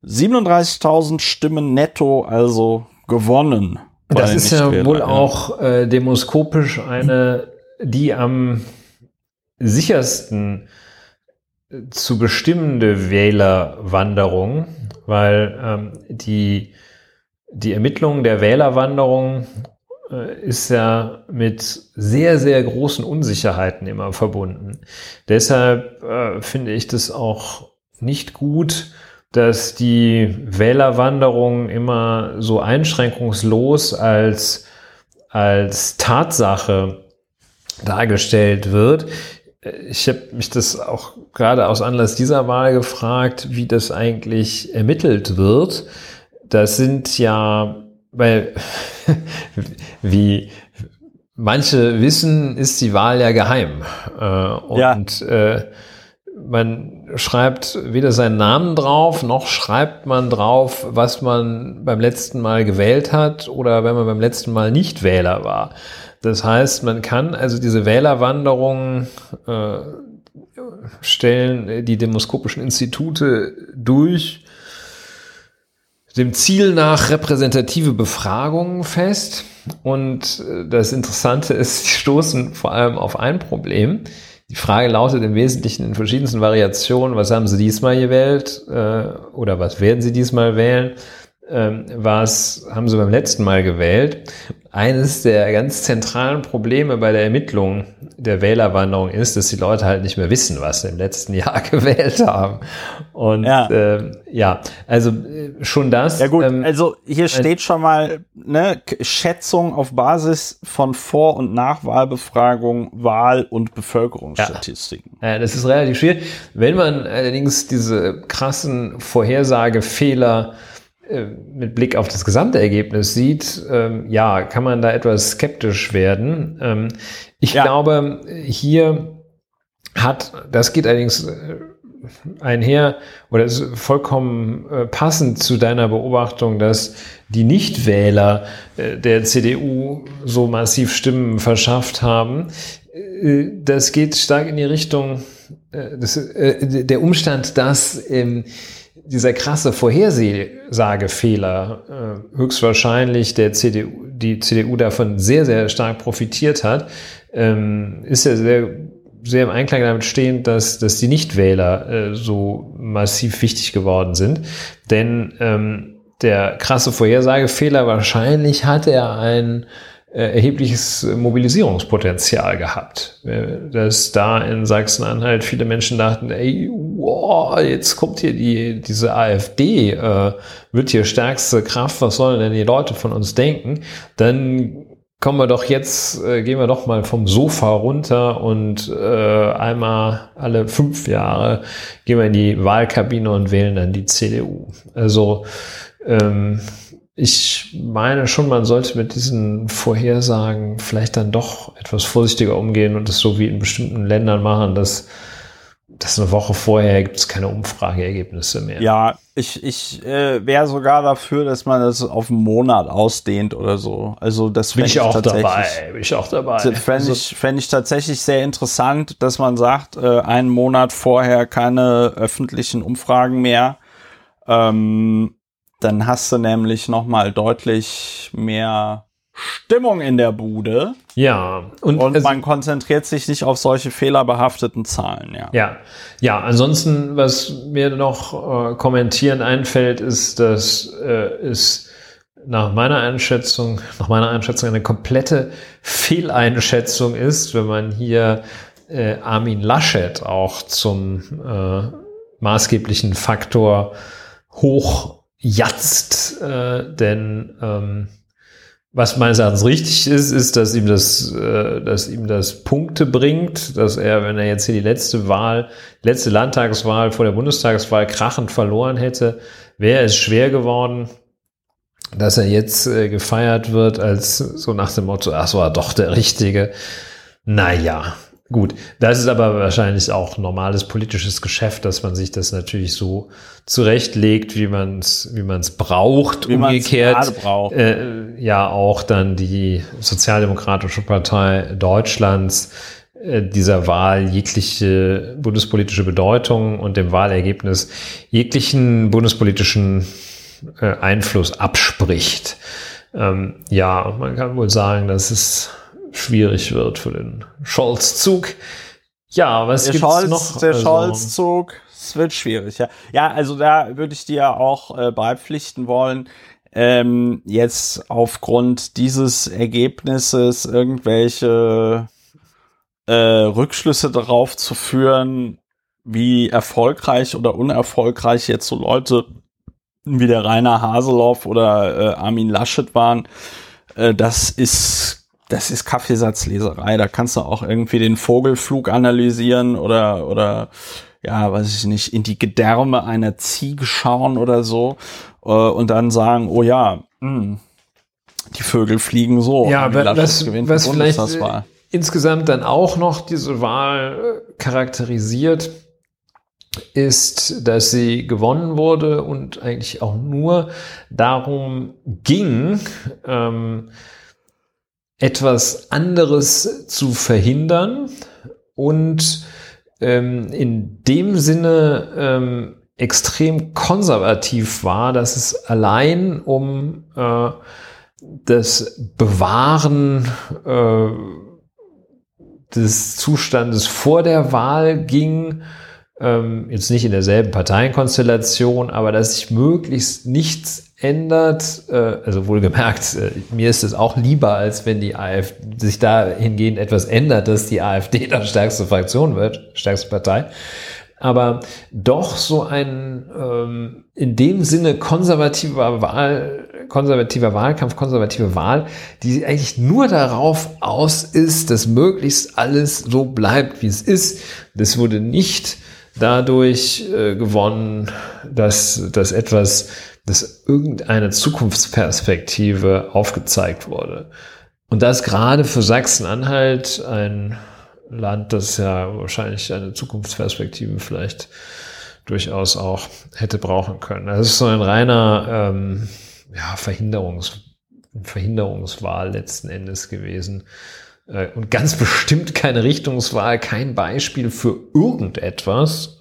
37.000 Stimmen netto, also gewonnen. Das ist ja wohl auch demoskopisch eine, die am sichersten zu bestimmende Wählerwanderung, weil die Ermittlung der Wählerwanderung ist ja mit sehr, sehr großen Unsicherheiten immer verbunden. Deshalb finde ich das auch nicht gut, dass die Wählerwanderung immer so einschränkungslos als Tatsache dargestellt wird. Ich habe mich das auch gerade aus Anlass dieser Wahl gefragt, wie das eigentlich ermittelt wird. Das sind ja, weil wie manche wissen, ist die Wahl ja geheim. Und man schreibt weder seinen Namen drauf, noch schreibt man drauf, was man beim letzten Mal gewählt hat oder wenn man beim letzten Mal nicht Wähler war. Das heißt, man kann also diese Wählerwanderung stellen, die demoskopischen Institute durch, dem Ziel nach repräsentative Befragungen fest. Und das Interessante ist, die stoßen vor allem auf ein Problem. Die Frage lautet im Wesentlichen in verschiedensten Variationen, was haben Sie diesmal gewählt oder was werden Sie diesmal wählen, was haben Sie beim letzten Mal gewählt. Eines der ganz zentralen Probleme bei der Ermittlung der Wählerwanderung ist, dass die Leute halt nicht mehr wissen, was sie im letzten Jahr gewählt haben. Und also schon das. Ja gut, also hier steht schon mal, ne, Schätzung auf Basis von Vor- und Nachwahlbefragung, Wahl- und Bevölkerungsstatistiken. Ja, das ist relativ schwierig. Wenn man allerdings diese krassen Vorhersagefehler mit Blick auf das gesamte Ergebnis sieht, kann man da etwas skeptisch werden. Ich glaube, hier das geht allerdings einher oder ist vollkommen passend zu deiner Beobachtung, dass die Nichtwähler der CDU so massiv Stimmen verschafft haben. Das geht stark in die Richtung der Umstand, dass dieser krasse Vorhersagefehler höchstwahrscheinlich die CDU davon sehr, sehr stark profitiert hat, ist ja sehr, sehr im Einklang damit stehend, dass die Nichtwähler so massiv wichtig geworden sind. Denn der krasse Vorhersagefehler, wahrscheinlich hat er ein erhebliches Mobilisierungspotenzial gehabt, dass da in Sachsen-Anhalt viele Menschen dachten, ey, wow, jetzt kommt hier diese AfD, wird hier stärkste Kraft, was sollen denn die Leute von uns denken? Dann kommen wir doch jetzt, gehen wir doch mal vom Sofa runter und einmal alle 5 Jahre gehen wir in die Wahlkabine und wählen dann die CDU. Also ich meine schon, man sollte mit diesen Vorhersagen vielleicht dann doch etwas vorsichtiger umgehen und es so wie in bestimmten Ländern machen, dass eine Woche vorher gibt es keine Umfrageergebnisse mehr. Ja, ich wäre sogar dafür, dass man das auf einen Monat ausdehnt oder so. Also das bin ich auch dabei. Fände ich tatsächlich sehr interessant, dass man sagt, einen Monat vorher keine öffentlichen Umfragen mehr. Dann hast du nämlich nochmal deutlich mehr Stimmung in der Bude. Ja. Und also, man konzentriert sich nicht auf solche fehlerbehafteten Zahlen. Ja, ansonsten, was mir noch kommentierend einfällt, ist, dass es nach meiner Einschätzung eine komplette Fehleinschätzung ist, wenn man hier Armin Laschet auch zum maßgeblichen Faktor hochjatzt, denn was meines Erachtens richtig ist, ist, dass ihm das Punkte bringt, dass er, wenn er jetzt hier die letzte Landtagswahl vor der Bundestagswahl krachend verloren hätte, wäre es schwer geworden, dass er jetzt gefeiert wird als so nach dem Motto, ach, das war doch der Richtige. Naja, gut, das ist aber wahrscheinlich auch normales politisches Geschäft, dass man sich das natürlich so zurechtlegt, wie man es braucht. Wie umgekehrt braucht. Ja auch dann die Sozialdemokratische Partei Deutschlands dieser Wahl jegliche bundespolitische Bedeutung und dem Wahlergebnis jeglichen bundespolitischen Einfluss abspricht. Ja, man kann wohl sagen, dass es schwierig wird für den Scholz-Zug. Ja, was gibt's noch? Der Scholz-Zug, es wird schwierig. Ja. Ja, also da würde ich dir auch beipflichten wollen, jetzt aufgrund dieses Ergebnisses irgendwelche Rückschlüsse darauf zu führen, wie erfolgreich oder unerfolgreich jetzt so Leute wie der Rainer Haseloff oder Armin Laschet waren, das ist Kaffeesatzleserei. Da kannst du auch irgendwie den Vogelflug analysieren oder ja, weiß ich nicht, in die Gedärme einer Ziege schauen oder so und dann sagen, oh ja, die Vögel fliegen so. Ja, aber was vielleicht insgesamt dann auch noch diese Wahl charakterisiert, ist, dass sie gewonnen wurde und eigentlich auch nur darum ging, etwas anderes zu verhindern und in dem Sinne extrem konservativ war, dass es allein um das Bewahren des Zustandes vor der Wahl ging, jetzt nicht in derselben Parteienkonstellation, aber dass sich möglichst nichts ändert, also wohlgemerkt, mir ist es auch lieber, als wenn die AfD sich dahingehend etwas ändert, dass die AfD dann stärkste Fraktion wird, stärkste Partei, aber doch so ein in dem Sinne konservative Wahl, die eigentlich nur darauf aus ist, dass möglichst alles so bleibt, wie es ist. Das wurde nicht dadurch gewonnen, dass etwas, dass irgendeine Zukunftsperspektive aufgezeigt wurde. Und das gerade für Sachsen-Anhalt, ein Land, das ja wahrscheinlich eine Zukunftsperspektive vielleicht durchaus auch hätte brauchen können. Das ist so ein reiner Verhinderungswahl letzten Endes gewesen. Und ganz bestimmt keine Richtungswahl, kein Beispiel für irgendetwas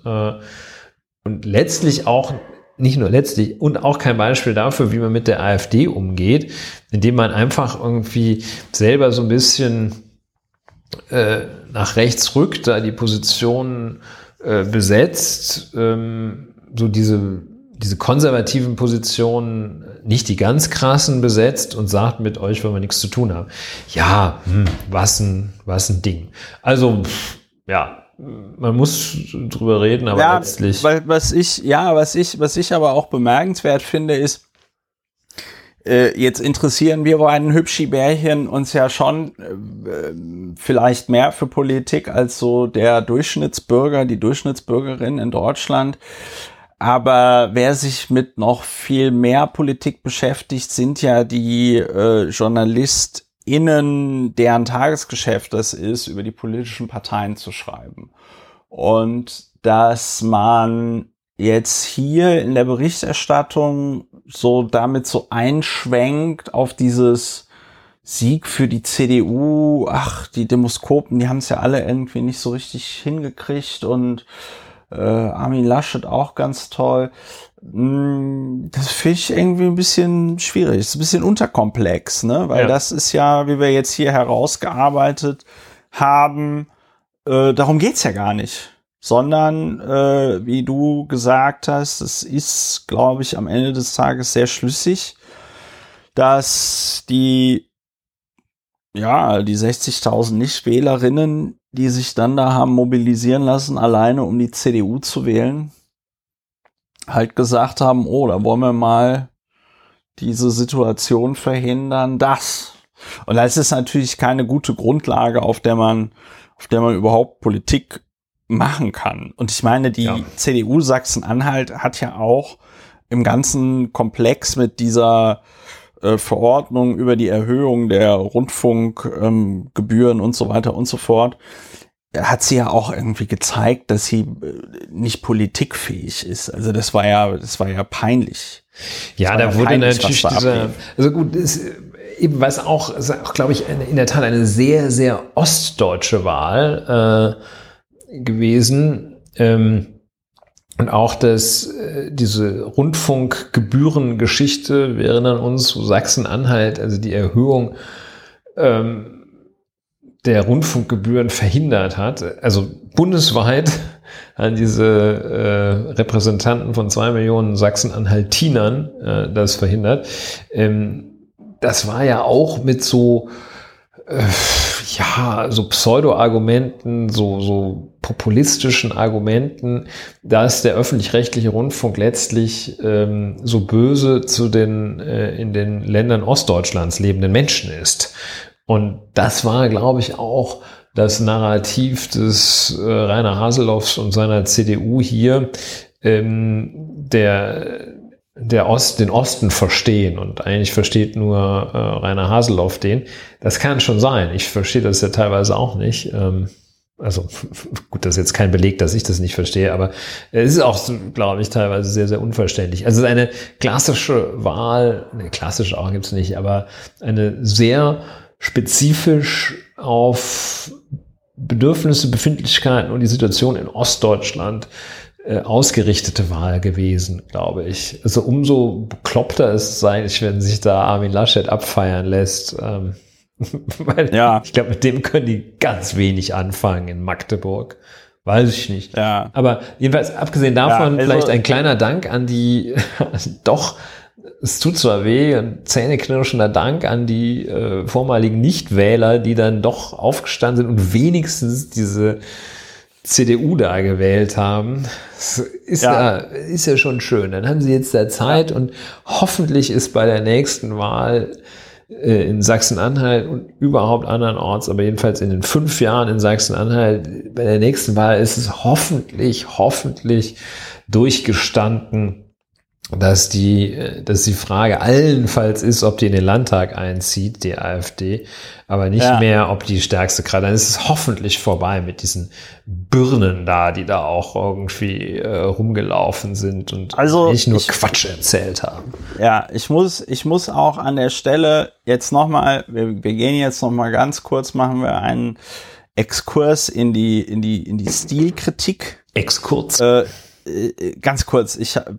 und letztlich auch, nicht nur letztlich, und auch kein Beispiel dafür, wie man mit der AfD umgeht, indem man einfach irgendwie selber so ein bisschen nach rechts rückt, da die Positionen besetzt, so diese konservativen Positionen, nicht die ganz krassen besetzt und sagt, mit euch wollen wir nichts zu tun haben. Ja, was ein Ding. Also, ja, man muss drüber reden, aber ja, letztlich. Was ich aber auch bemerkenswert finde, ist, jetzt interessieren wir beiden Hübschi-Bärchen uns ja schon vielleicht mehr für Politik als so der Durchschnittsbürger, die Durchschnittsbürgerin in Deutschland. Aber wer sich mit noch viel mehr Politik beschäftigt, sind ja die JournalistInnen, deren Tagesgeschäft das ist, über die politischen Parteien zu schreiben. Und dass man jetzt hier in der Berichterstattung so damit so einschwenkt auf dieses Sieg für die CDU, ach, die Demoskopen, die haben es ja alle irgendwie nicht so richtig hingekriegt und Armin Laschet auch ganz toll. Das finde ich irgendwie ein bisschen schwierig. Das ist ein bisschen unterkomplex, ne? Weil das ist ja, wie wir jetzt hier herausgearbeitet haben, darum geht's ja gar nicht. Sondern, wie du gesagt hast, es ist, glaube ich, am Ende des Tages sehr schlüssig. dass die 60.000 Nichtwählerinnen, die sich dann da haben mobilisieren lassen, alleine um die CDU zu wählen, halt gesagt haben, oh, da wollen wir mal diese Situation verhindern, das. Und das ist natürlich keine gute Grundlage, auf der man überhaupt Politik machen kann. Und ich meine, die CDU Sachsen-Anhalt hat ja auch im ganzen Komplex mit dieser Verordnung über die Erhöhung der Rundfunkgebühren und so weiter und so fort, hat sie ja auch irgendwie gezeigt, dass sie nicht politikfähig ist. Also das war ja peinlich. Ja, da wurde natürlich dieser, also gut, eben weil es auch, glaube ich, in der Tat eine sehr, sehr ostdeutsche Wahl gewesen. Und auch diese Rundfunkgebührengeschichte, wir erinnern uns, so Sachsen-Anhalt, also die Erhöhung der Rundfunkgebühren verhindert hat. Also bundesweit an diese Repräsentanten von 2 Millionen Sachsen-Anhaltinern das verhindert. Das war ja auch mit so Pseudo-Argumenten, so populistischen Argumenten, dass der öffentlich-rechtliche Rundfunk letztlich so böse zu den in den Ländern Ostdeutschlands lebenden Menschen ist. Und das war, glaube ich, auch das Narrativ des Rainer Haseloffs und seiner CDU hier, den Osten verstehen, und eigentlich versteht nur Rainer Haseloff den. Das kann schon sein. Ich verstehe das ja teilweise auch nicht. Also gut, das ist jetzt kein Beleg, dass ich das nicht verstehe, aber es ist auch, glaube ich, teilweise sehr, sehr unverständlich. Also eine klassische Wahl, ne, klassisch auch gibt's nicht, aber eine sehr spezifisch auf Bedürfnisse, Befindlichkeiten und die Situation in Ostdeutschland ausgerichtete Wahl gewesen, glaube ich. Also umso bekloppter es eigentlich, wenn sich da Armin Laschet abfeiern lässt. Weil ich glaube, mit dem können die ganz wenig anfangen in Magdeburg. Weiß ich nicht. Ja. Aber jedenfalls, abgesehen davon, vielleicht ein kleiner Dank an die, doch, es tut zwar weh, ein zähneknirschender Dank an die vormaligen Nichtwähler, die dann doch aufgestanden sind und wenigstens diese CDU da gewählt haben. Das ist ja schon schön. Dann haben sie jetzt da Zeit und hoffentlich ist bei der nächsten Wahl in Sachsen-Anhalt und überhaupt andernorts, aber jedenfalls in den 5 Jahren in Sachsen-Anhalt, bei der nächsten Wahl ist es hoffentlich durchgestanden, dass die Frage allenfalls ist, ob die in den Landtag einzieht, die AfD, aber nicht mehr, ob die stärkste Kraft. Dann ist es hoffentlich vorbei mit diesen Birnen da, die da auch irgendwie rumgelaufen sind und also nicht nur Quatsch erzählt haben. Ja, ich muss auch an der Stelle jetzt nochmal, wir gehen jetzt nochmal ganz kurz, machen wir einen Exkurs in die Stilkritik. Exkurs. Ganz kurz, ich habe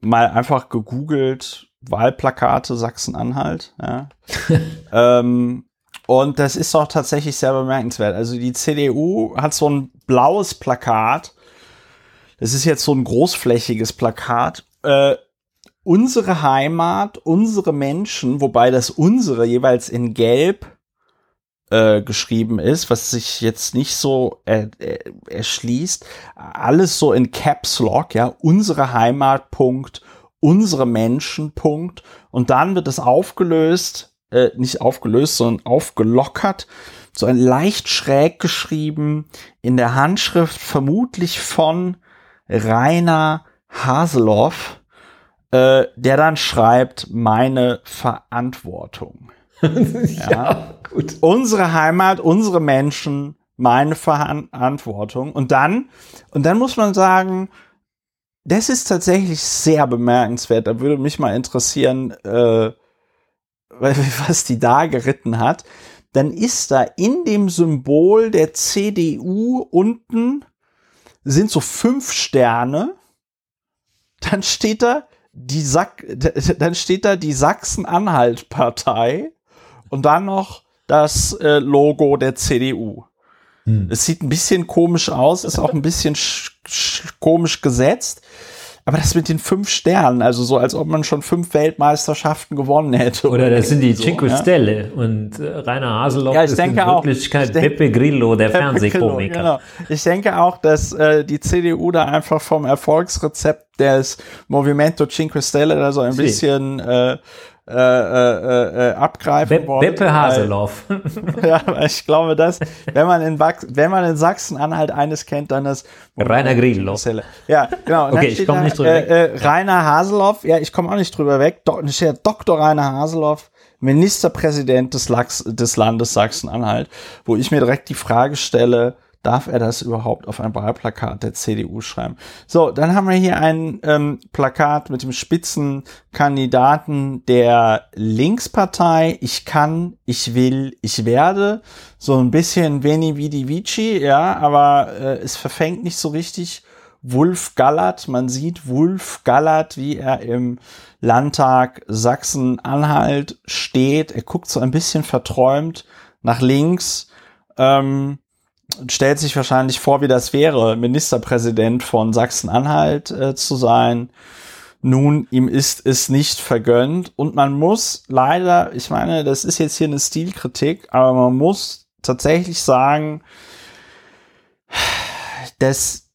mal einfach gegoogelt Wahlplakate Sachsen-Anhalt, und das ist doch tatsächlich sehr bemerkenswert. Also die CDU hat so ein blaues Plakat, das ist jetzt so ein großflächiges Plakat, unsere Heimat, unsere Menschen, wobei das unsere jeweils in Gelb geschrieben ist, was sich jetzt nicht so erschließt, alles so in Caps Lock, unsere Heimat, Punkt, unsere Menschen, Punkt, und dann wird es nicht aufgelöst, sondern aufgelockert, so ein leicht schräg geschrieben, in der Handschrift vermutlich von Rainer Haseloff, der dann schreibt, meine Verantwortung. Gut. Unsere Heimat, unsere Menschen, meine Verantwortung. Und dann muss man sagen, das ist tatsächlich sehr bemerkenswert. Da würde mich mal interessieren, was die da geritten hat. Dann ist da in dem Symbol der CDU unten sind so 5 Sterne. Dann steht da die Sachsen-Anhalt-Partei. Und dann noch das Logo der CDU. Es sieht ein bisschen komisch aus, ist auch ein bisschen komisch gesetzt. Aber das mit den 5 Sternen, also so, als ob man schon 5 Weltmeisterschaften gewonnen hätte. Oder das sind die Cinque Stelle und Rainer Haseloff ist in Wirklichkeit Beppe Grillo, der Fernsehkomiker. Genau. Ich denke auch, dass die CDU da einfach vom Erfolgsrezept des Movimento Cinque Stelle da so ein bisschen abgreifen wollte. Beppe Haseloff. Ja, ich glaube, dass, wenn man in Sachsen-Anhalt eines kennt, dann das Rainer Grillo. Ja, genau. Okay, ich komme nicht drüber weg. Rainer Haseloff, ja, ich komme auch nicht drüber weg. Dr. Rainer Haseloff, Ministerpräsident des Landes Sachsen-Anhalt, wo ich mir direkt die Frage stelle, darf er das überhaupt auf ein Wahlplakat der CDU schreiben? So, dann haben wir hier ein Plakat mit dem Spitzenkandidaten der Linkspartei. Ich kann, ich will, ich werde. So ein bisschen Veni Vidi Vici, ja, aber es verfängt nicht so richtig. Wulf Gallert, man sieht Wulf Gallert, wie er im Landtag Sachsen-Anhalt steht. Er guckt so ein bisschen verträumt nach links, stellt sich wahrscheinlich vor, wie das wäre, Ministerpräsident von Sachsen-Anhalt zu sein. Nun, ihm ist es nicht vergönnt. Und man muss leider, ich meine, das ist jetzt hier eine Stilkritik, aber man muss tatsächlich sagen, dass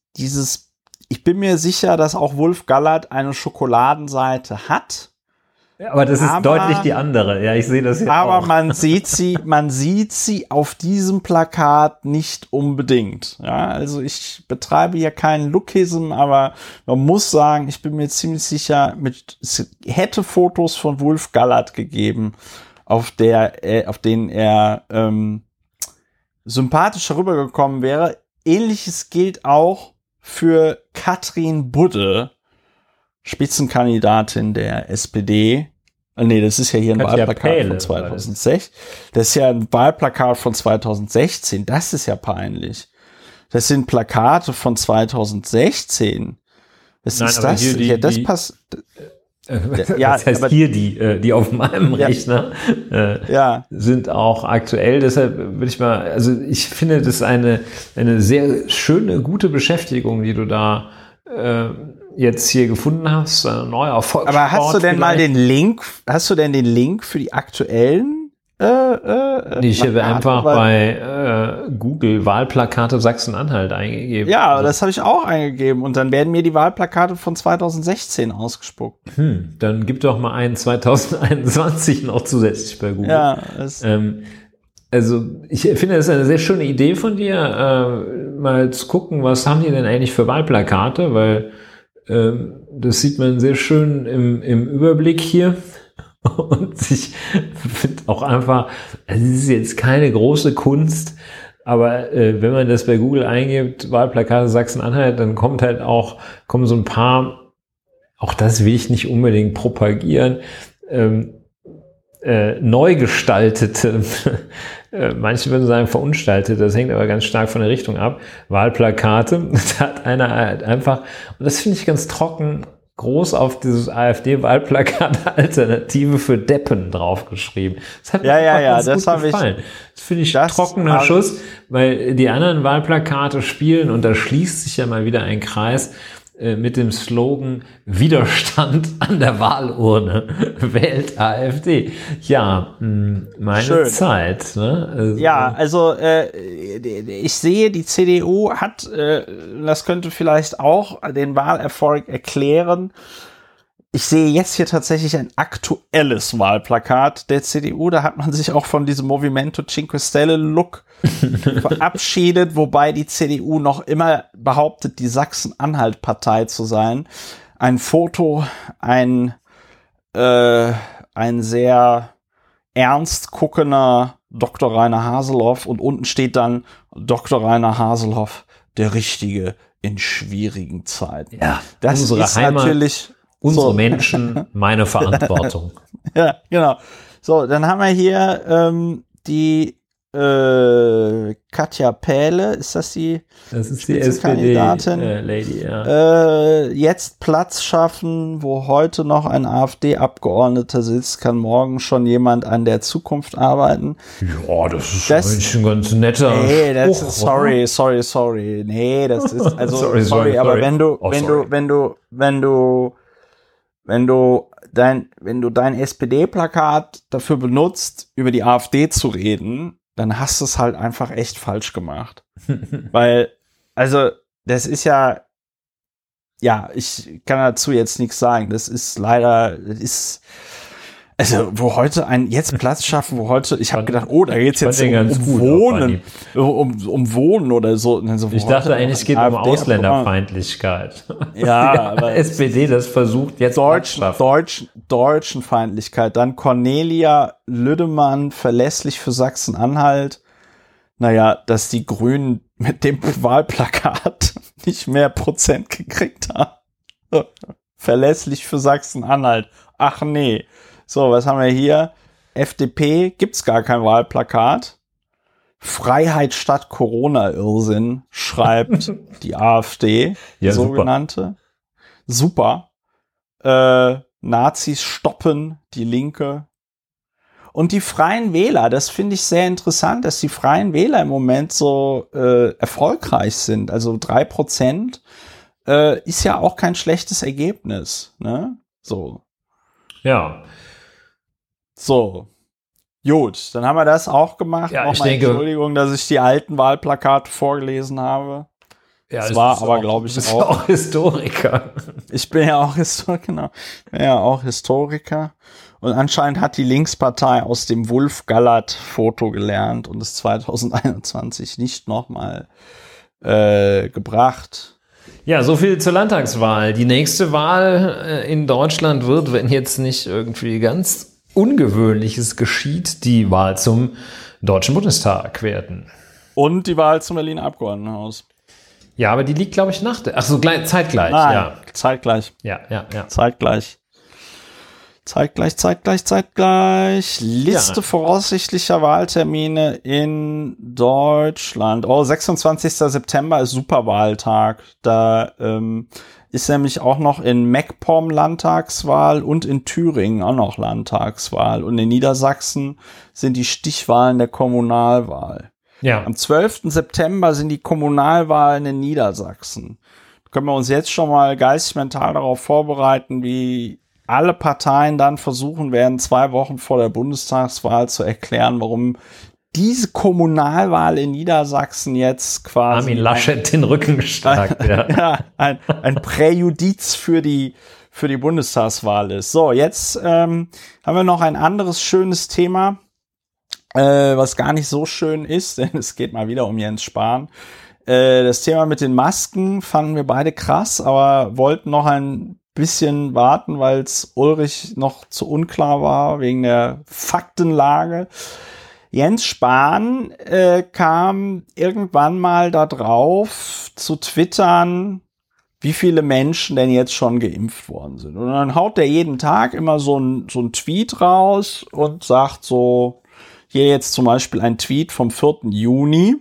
ich bin mir sicher, dass auch Wulf Gallert eine Schokoladenseite hat. Aber das ist deutlich die andere. Ja, ich sehe das hier auch. Aber man sieht sie auf diesem Plakat nicht unbedingt. Ja, also ich betreibe ja keinen Lookism, aber man muss sagen, ich bin mir ziemlich sicher, es hätte Fotos von Wulf Gallert gegeben, auf denen er sympathischer rübergekommen wäre. Ähnliches gilt auch für Katrin Budde, Spitzenkandidatin der SPD. Nee, das ist ja hier ein Wahlplakat von 2006. Das ist ja ein Wahlplakat von 2016. Das ist ja peinlich. Das sind Plakate von 2016. Was ist das? Das heißt, aber hier die auf meinem Rechner sind auch aktuell. Deshalb würde ich mal, also ich finde, das ist eine sehr schöne, gute Beschäftigung, die du da jetzt hier gefunden hast, ein neuer Erfolg. Aber hast du denn mal den Link? Hast du denn den Link für die aktuellen? Ich habe einfach bei Google Wahlplakate Sachsen-Anhalt eingegeben. Ja, also, das habe ich auch eingegeben und dann werden mir die Wahlplakate von 2016 ausgespuckt. Dann gib doch mal einen 2021 noch zusätzlich bei Google. Ja, also ich finde, das ist eine sehr schöne Idee von dir, mal zu gucken, was haben die denn eigentlich für Wahlplakate, weil das sieht man sehr schön im Überblick hier. Und ich finde auch einfach, es ist jetzt keine große Kunst, aber wenn man das bei Google eingibt, Wahlplakate Sachsen-Anhalt, dann kommen so ein paar, auch das will ich nicht unbedingt propagieren, neu gestaltete, manche würden sagen verunstaltet, das hängt aber ganz stark von der Richtung ab, Wahlplakate, da hat einer halt einfach, und das finde ich ganz trocken, groß auf dieses AfD-Wahlplakat Alternative für Deppen draufgeschrieben. Das hat mir ganz gut gefallen. Das finde ich trockener Schuss, weil die anderen Wahlplakate spielen und da schließt sich ja mal wieder ein Kreis, mit dem Slogan Widerstand an der Wahlurne, wählt AfD. Ja, meine Schön. Zeit. Ne? Ich sehe, die CDU hat, das könnte vielleicht auch den Wahlerfolg erklären, ich sehe jetzt hier tatsächlich ein aktuelles Wahlplakat der CDU. Da hat man sich auch von diesem Movimento Cinque Stelle Look verabschiedet, wobei die CDU noch immer behauptet, die Sachsen-Anhalt-Partei zu sein. Ein Foto, ein sehr ernst guckender Dr. Rainer Haseloff und unten steht dann Dr. Rainer Haseloff, der Richtige in schwierigen Zeiten. Ja, das ist Heimat. Natürlich... Unsere Menschen, meine Verantwortung. Ja, genau. So, dann haben wir hier die Katja Pähle, ist das die? Das ist die SPD-Kandidatin. Lady, ja. Jetzt Platz schaffen, wo heute noch ein AfD-Abgeordneter sitzt, kann morgen schon jemand an der Zukunft arbeiten. Ja, das ist das, ein ganz netter. Nee, das ist, sorry. Nee, das ist also sorry, aber wenn du dein SPD-Plakat dafür benutzt, über die AfD zu reden, dann hast du es halt einfach echt falsch gemacht. Weil, also, das ist ja, ich kann dazu jetzt nichts sagen. Das ist leider, wo heute jetzt Platz schaffen, ich habe gedacht, da geht's jetzt um Wohnen, um Wohnen oder so. Also, ich dachte eigentlich, es geht um Ausländerfeindlichkeit. Ja, aber SPD, das versucht jetzt deutschen Feindlichkeit. Dann Cornelia Lüdemann, verlässlich für Sachsen-Anhalt. Naja, dass die Grünen mit dem Wahlplakat nicht mehr Prozent gekriegt haben. Verlässlich für Sachsen-Anhalt. Ach nee. So, was haben wir hier? FDP, gibt's gar kein Wahlplakat. Freiheit statt Corona-Irrsinn, schreibt die AfD, die ja, sogenannte. Super. Nazis stoppen, die Linke. Und die Freien Wähler, das finde ich sehr interessant, dass die Freien Wähler im Moment so erfolgreich sind. Also 3% ist ja auch kein schlechtes Ergebnis. Ne? So. Ja. So, gut, dann haben wir das auch gemacht. Ja, nochmal Entschuldigung, dass ich die alten Wahlplakate vorgelesen habe. Ja, das war aber, glaube ich, auch. Du bist auch Historiker. Ich bin ja auch Historiker, genau. Und anscheinend hat die Linkspartei aus dem Wulff-Gallert-Foto gelernt und es 2021 nicht nochmal gebracht. Ja, so viel zur Landtagswahl. Die nächste Wahl in Deutschland wird, wenn jetzt nicht irgendwie ganz Ungewöhnliches geschieht, die Wahl zum Deutschen Bundestag werden. Und die Wahl zum Berliner Abgeordnetenhaus. Ja, aber die liegt, glaube ich, zeitgleich. Nein, ja. Zeitgleich. Ja. Zeitgleich. Liste voraussichtlicher Wahltermine in Deutschland. 26. September ist Superwahltag. Da ist nämlich auch noch in MacPom Landtagswahl und in Thüringen auch noch Landtagswahl. Und in Niedersachsen sind die Stichwahlen der Kommunalwahl. Ja. Am 12. September sind die Kommunalwahlen in Niedersachsen. Da können wir uns jetzt schon mal geistig-mental darauf vorbereiten, wie alle Parteien dann versuchen werden, 2 Wochen vor der Bundestagswahl zu erklären, warum diese Kommunalwahl in Niedersachsen jetzt quasi Armin Laschet den Rücken gestärkt, ein Präjudiz für die Bundestagswahl ist. So, jetzt haben wir noch ein anderes schönes Thema, was gar nicht so schön ist, denn es geht mal wieder um Jens Spahn. Das Thema mit den Masken fanden wir beide krass, aber wollten noch ein bisschen warten, weil es Ulrich noch zu unklar war wegen der Faktenlage. Jens Spahn kam irgendwann mal da drauf zu twittern, wie viele Menschen denn jetzt schon geimpft worden sind. Und dann haut der jeden Tag immer so ein Tweet raus und sagt so, hier jetzt zum Beispiel ein Tweet vom 4. Juni.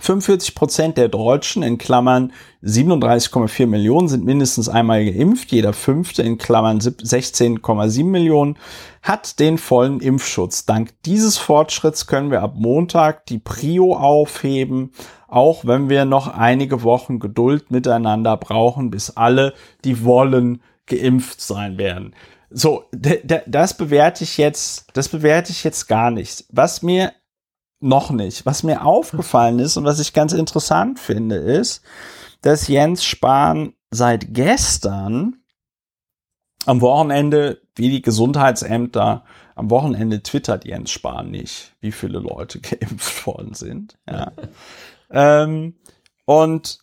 45% der Deutschen, in Klammern 37,4 Millionen, sind mindestens einmal geimpft. Jeder Fünfte, in Klammern 16,7 Millionen, hat den vollen Impfschutz. Dank dieses Fortschritts können wir ab Montag die Prio aufheben, auch wenn wir noch einige Wochen Geduld miteinander brauchen, bis alle, die wollen, geimpft sein werden. So, das bewerte ich jetzt gar nicht. Was mir aufgefallen ist und was ich ganz interessant finde, ist, dass Jens Spahn seit gestern am Wochenende, wie die Gesundheitsämter, am Wochenende twittert Jens Spahn nicht, wie viele Leute geimpft worden sind. Ja. Und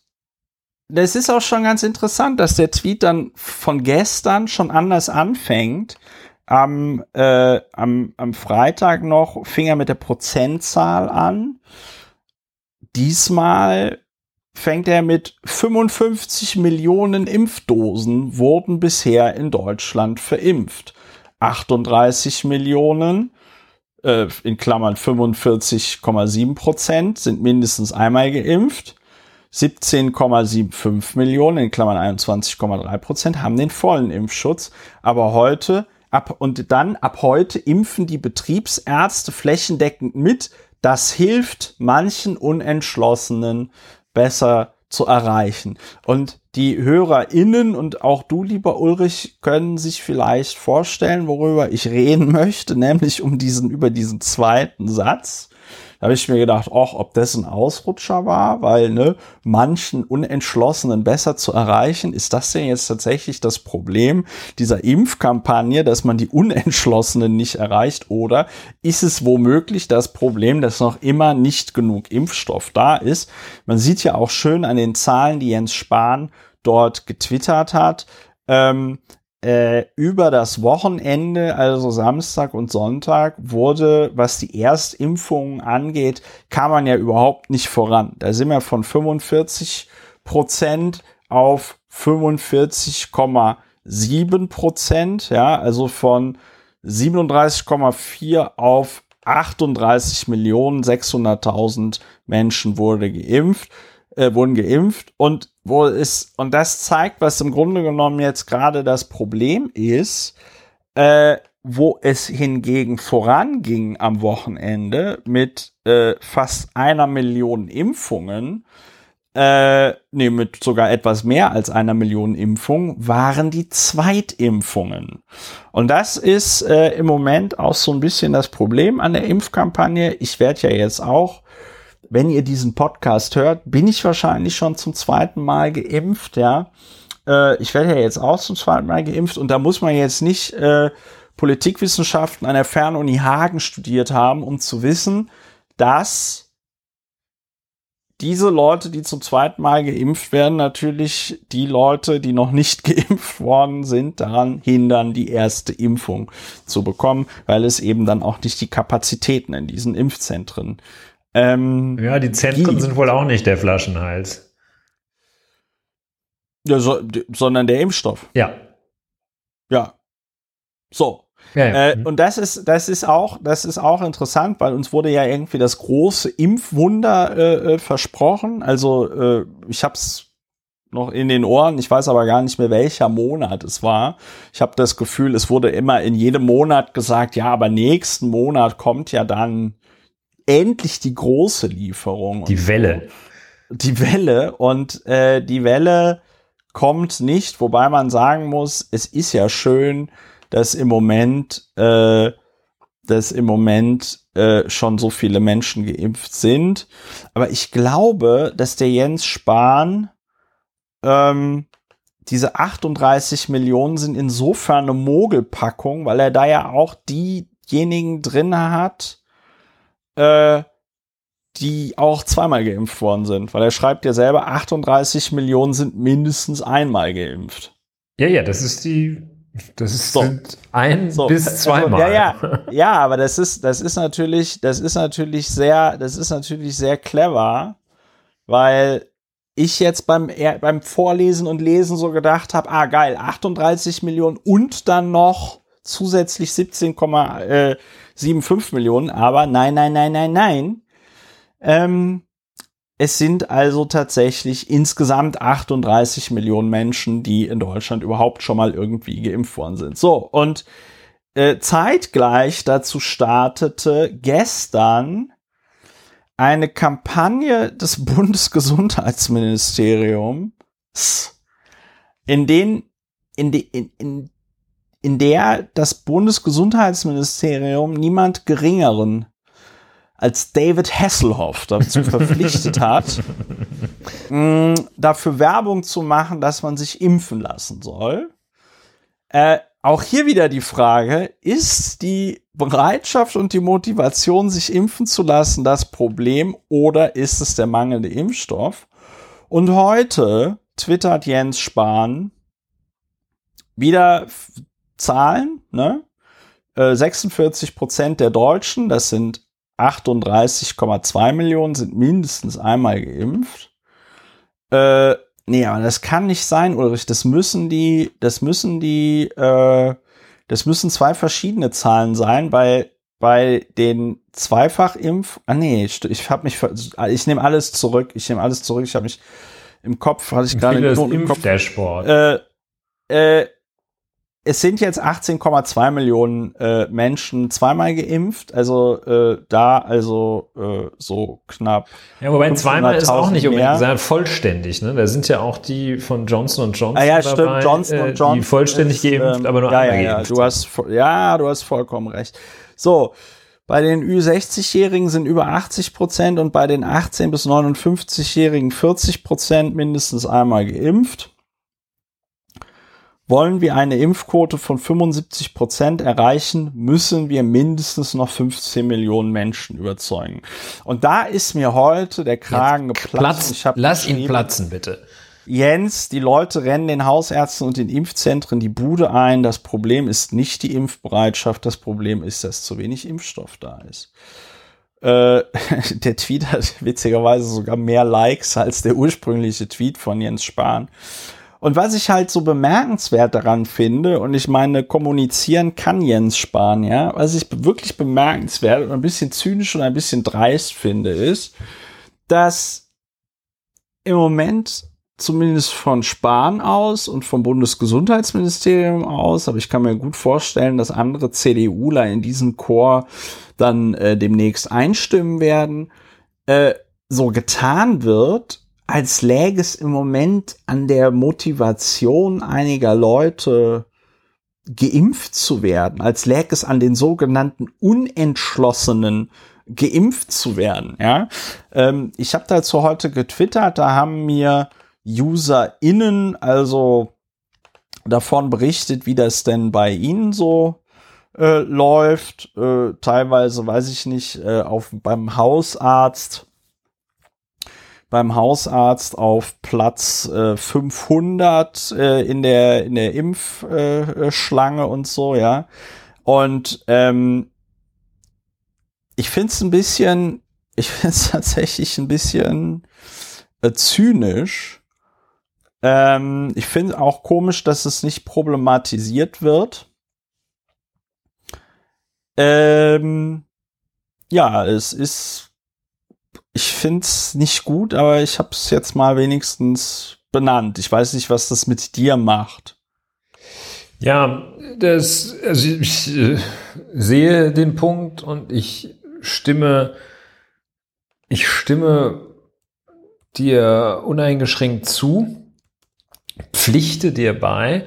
das ist auch schon ganz interessant, dass der Tweet dann von gestern schon anders anfängt. Am Freitag noch fing er mit der Prozentzahl an. Diesmal fängt er mit 55 Millionen Impfdosen wurden bisher in Deutschland verimpft. 38 Millionen in Klammern 45,7% sind mindestens einmal geimpft. 17,75 Millionen in Klammern 21,3% haben den vollen Impfschutz. Aber heute, ab heute impfen die Betriebsärzte flächendeckend mit. Das hilft manchen Unentschlossenen besser zu erreichen. Und die HörerInnen und auch du, lieber Ulrich, können sich vielleicht vorstellen, worüber ich reden möchte, nämlich über diesen zweiten Satz. Da habe ich mir gedacht, ob das ein Ausrutscher war, weil manchen Unentschlossenen besser zu erreichen, ist das denn jetzt tatsächlich das Problem dieser Impfkampagne, dass man die Unentschlossenen nicht erreicht, oder ist es womöglich das Problem, dass noch immer nicht genug Impfstoff da ist? Man sieht ja auch schön an den Zahlen, die Jens Spahn dort getwittert hat, über das Wochenende, also Samstag und Sonntag, wurde, was die Erstimpfungen angeht, kam man ja überhaupt nicht voran. Da sind wir von 45% auf 45,7%, ja, also von 37,4 auf 38.600.000 Menschen wurden geimpft und das zeigt, was im Grunde genommen jetzt gerade das Problem ist, wo es hingegen voranging am Wochenende mit fast 1 Million Impfungen, mit sogar etwas mehr als 1 Million Impfungen, waren die Zweitimpfungen. Und das ist im Moment auch so ein bisschen das Problem an der Impfkampagne. Ich werde ja jetzt auch, wenn ihr diesen Podcast hört, bin ich wahrscheinlich schon zum zweiten Mal geimpft, ja. Ich werde ja jetzt auch zum zweiten Mal geimpft und da muss man jetzt nicht Politikwissenschaften an der Fernuni Hagen studiert haben, um zu wissen, dass diese Leute, die zum zweiten Mal geimpft werden, natürlich die Leute, die noch nicht geimpft worden sind, daran hindern, die erste Impfung zu bekommen, weil es eben dann auch nicht die Kapazitäten in diesen Impfzentren die Zentren sind wohl auch nicht der Flaschenhals. Ja, sondern der Impfstoff. Ja. Ja. So. Ja, ja. Und das ist auch interessant, weil uns wurde ja irgendwie das große Impfwunder versprochen. Also ich hab's noch in den Ohren, ich weiß aber gar nicht mehr, welcher Monat es war. Ich habe das Gefühl, es wurde immer in jedem Monat gesagt, ja, aber nächsten Monat kommt ja dann endlich die große Lieferung. Die Welle. So. Die Welle. Und die Welle kommt nicht, wobei man sagen muss, es ist ja schön, dass im Moment schon so viele Menschen geimpft sind. Aber ich glaube, dass der Jens Spahn diese 38 Millionen sind insofern eine Mogelpackung, weil er da ja auch diejenigen drin hat, die auch zweimal geimpft worden sind. Weil er schreibt ja selber, 38 Millionen sind mindestens einmal geimpft. Ja, ja, bis zweimal. Also, ja, aber das ist natürlich sehr clever, weil ich jetzt beim Vorlesen und Lesen so gedacht habe, geil, 38 Millionen und dann noch zusätzlich 17,75 Millionen, aber nein. Es sind also tatsächlich insgesamt 38 Millionen Menschen, die in Deutschland überhaupt schon mal irgendwie geimpft worden sind. So, und zeitgleich dazu startete gestern eine Kampagne des Bundesgesundheitsministeriums, in der das Bundesgesundheitsministerium niemand Geringeren als David Hasselhoff dazu verpflichtet hat, dafür Werbung zu machen, dass man sich impfen lassen soll. Auch hier wieder die Frage, ist die Bereitschaft und die Motivation, sich impfen zu lassen, das Problem oder ist es der mangelnde Impfstoff? Und heute twittert Jens Spahn wieder Zahlen, 46% der Deutschen, das sind 38,2 Millionen, sind mindestens einmal geimpft. Aber das kann nicht sein, Ulrich. Das müssen zwei verschiedene Zahlen sein, weil bei den Zweifachimpf, ich nehme alles zurück, ich habe mich im Kopf, hatte ich gerade einen Knoten im Kopf. Dashboard. Es sind jetzt 18,2 Millionen Menschen zweimal geimpft, so knapp. Ja, wobei zweimal ist auch nicht unbedingt gesagt vollständig, ne? Da sind ja auch die von Johnson & Johnson dabei, Johnson & Johnson die vollständig ist, geimpft, aber nur einmal geimpft. Du hast vollkommen recht. So, bei den Ü60-Jährigen sind über 80% und bei den 18- bis 59-Jährigen 40% mindestens einmal geimpft. Wollen wir eine Impfquote von 75% erreichen, müssen wir mindestens noch 15 Millionen Menschen überzeugen. Und da ist mir heute der Kragen geplatzt. Lass ihn platzen, bitte. Jens, die Leute rennen den Hausärzten und den Impfzentren die Bude ein. Das Problem ist nicht die Impfbereitschaft. Das Problem ist, dass zu wenig Impfstoff da ist. Der Tweet hat witzigerweise sogar mehr Likes als der ursprüngliche Tweet von Jens Spahn. Und was ich halt so bemerkenswert daran finde, und ich meine, kommunizieren kann Jens Spahn, ja, was ich wirklich bemerkenswert und ein bisschen zynisch und ein bisschen dreist finde, ist, dass im Moment zumindest von Spahn aus und vom Bundesgesundheitsministerium aus, aber ich kann mir gut vorstellen, dass andere CDUler in diesen Chor dann demnächst einstimmen werden, so getan wird, als läge es im Moment an der Motivation einiger Leute, geimpft zu werden, als läge es an den sogenannten Unentschlossenen, geimpft zu werden. Ja? Ich habe dazu heute getwittert, da haben mir UserInnen also davon berichtet, wie das denn bei ihnen so läuft. Teilweise, weiß ich nicht, beim Hausarzt auf Platz 500 in der Impfschlange und so, ja. Und ich finde es tatsächlich ein bisschen zynisch. Ich finde auch komisch, dass es nicht problematisiert wird. Ich find's nicht gut, aber ich hab's jetzt mal wenigstens benannt. Ich weiß nicht, was das mit dir macht. Ja, ich sehe den Punkt und ich stimme dir uneingeschränkt zu, pflichte dir bei.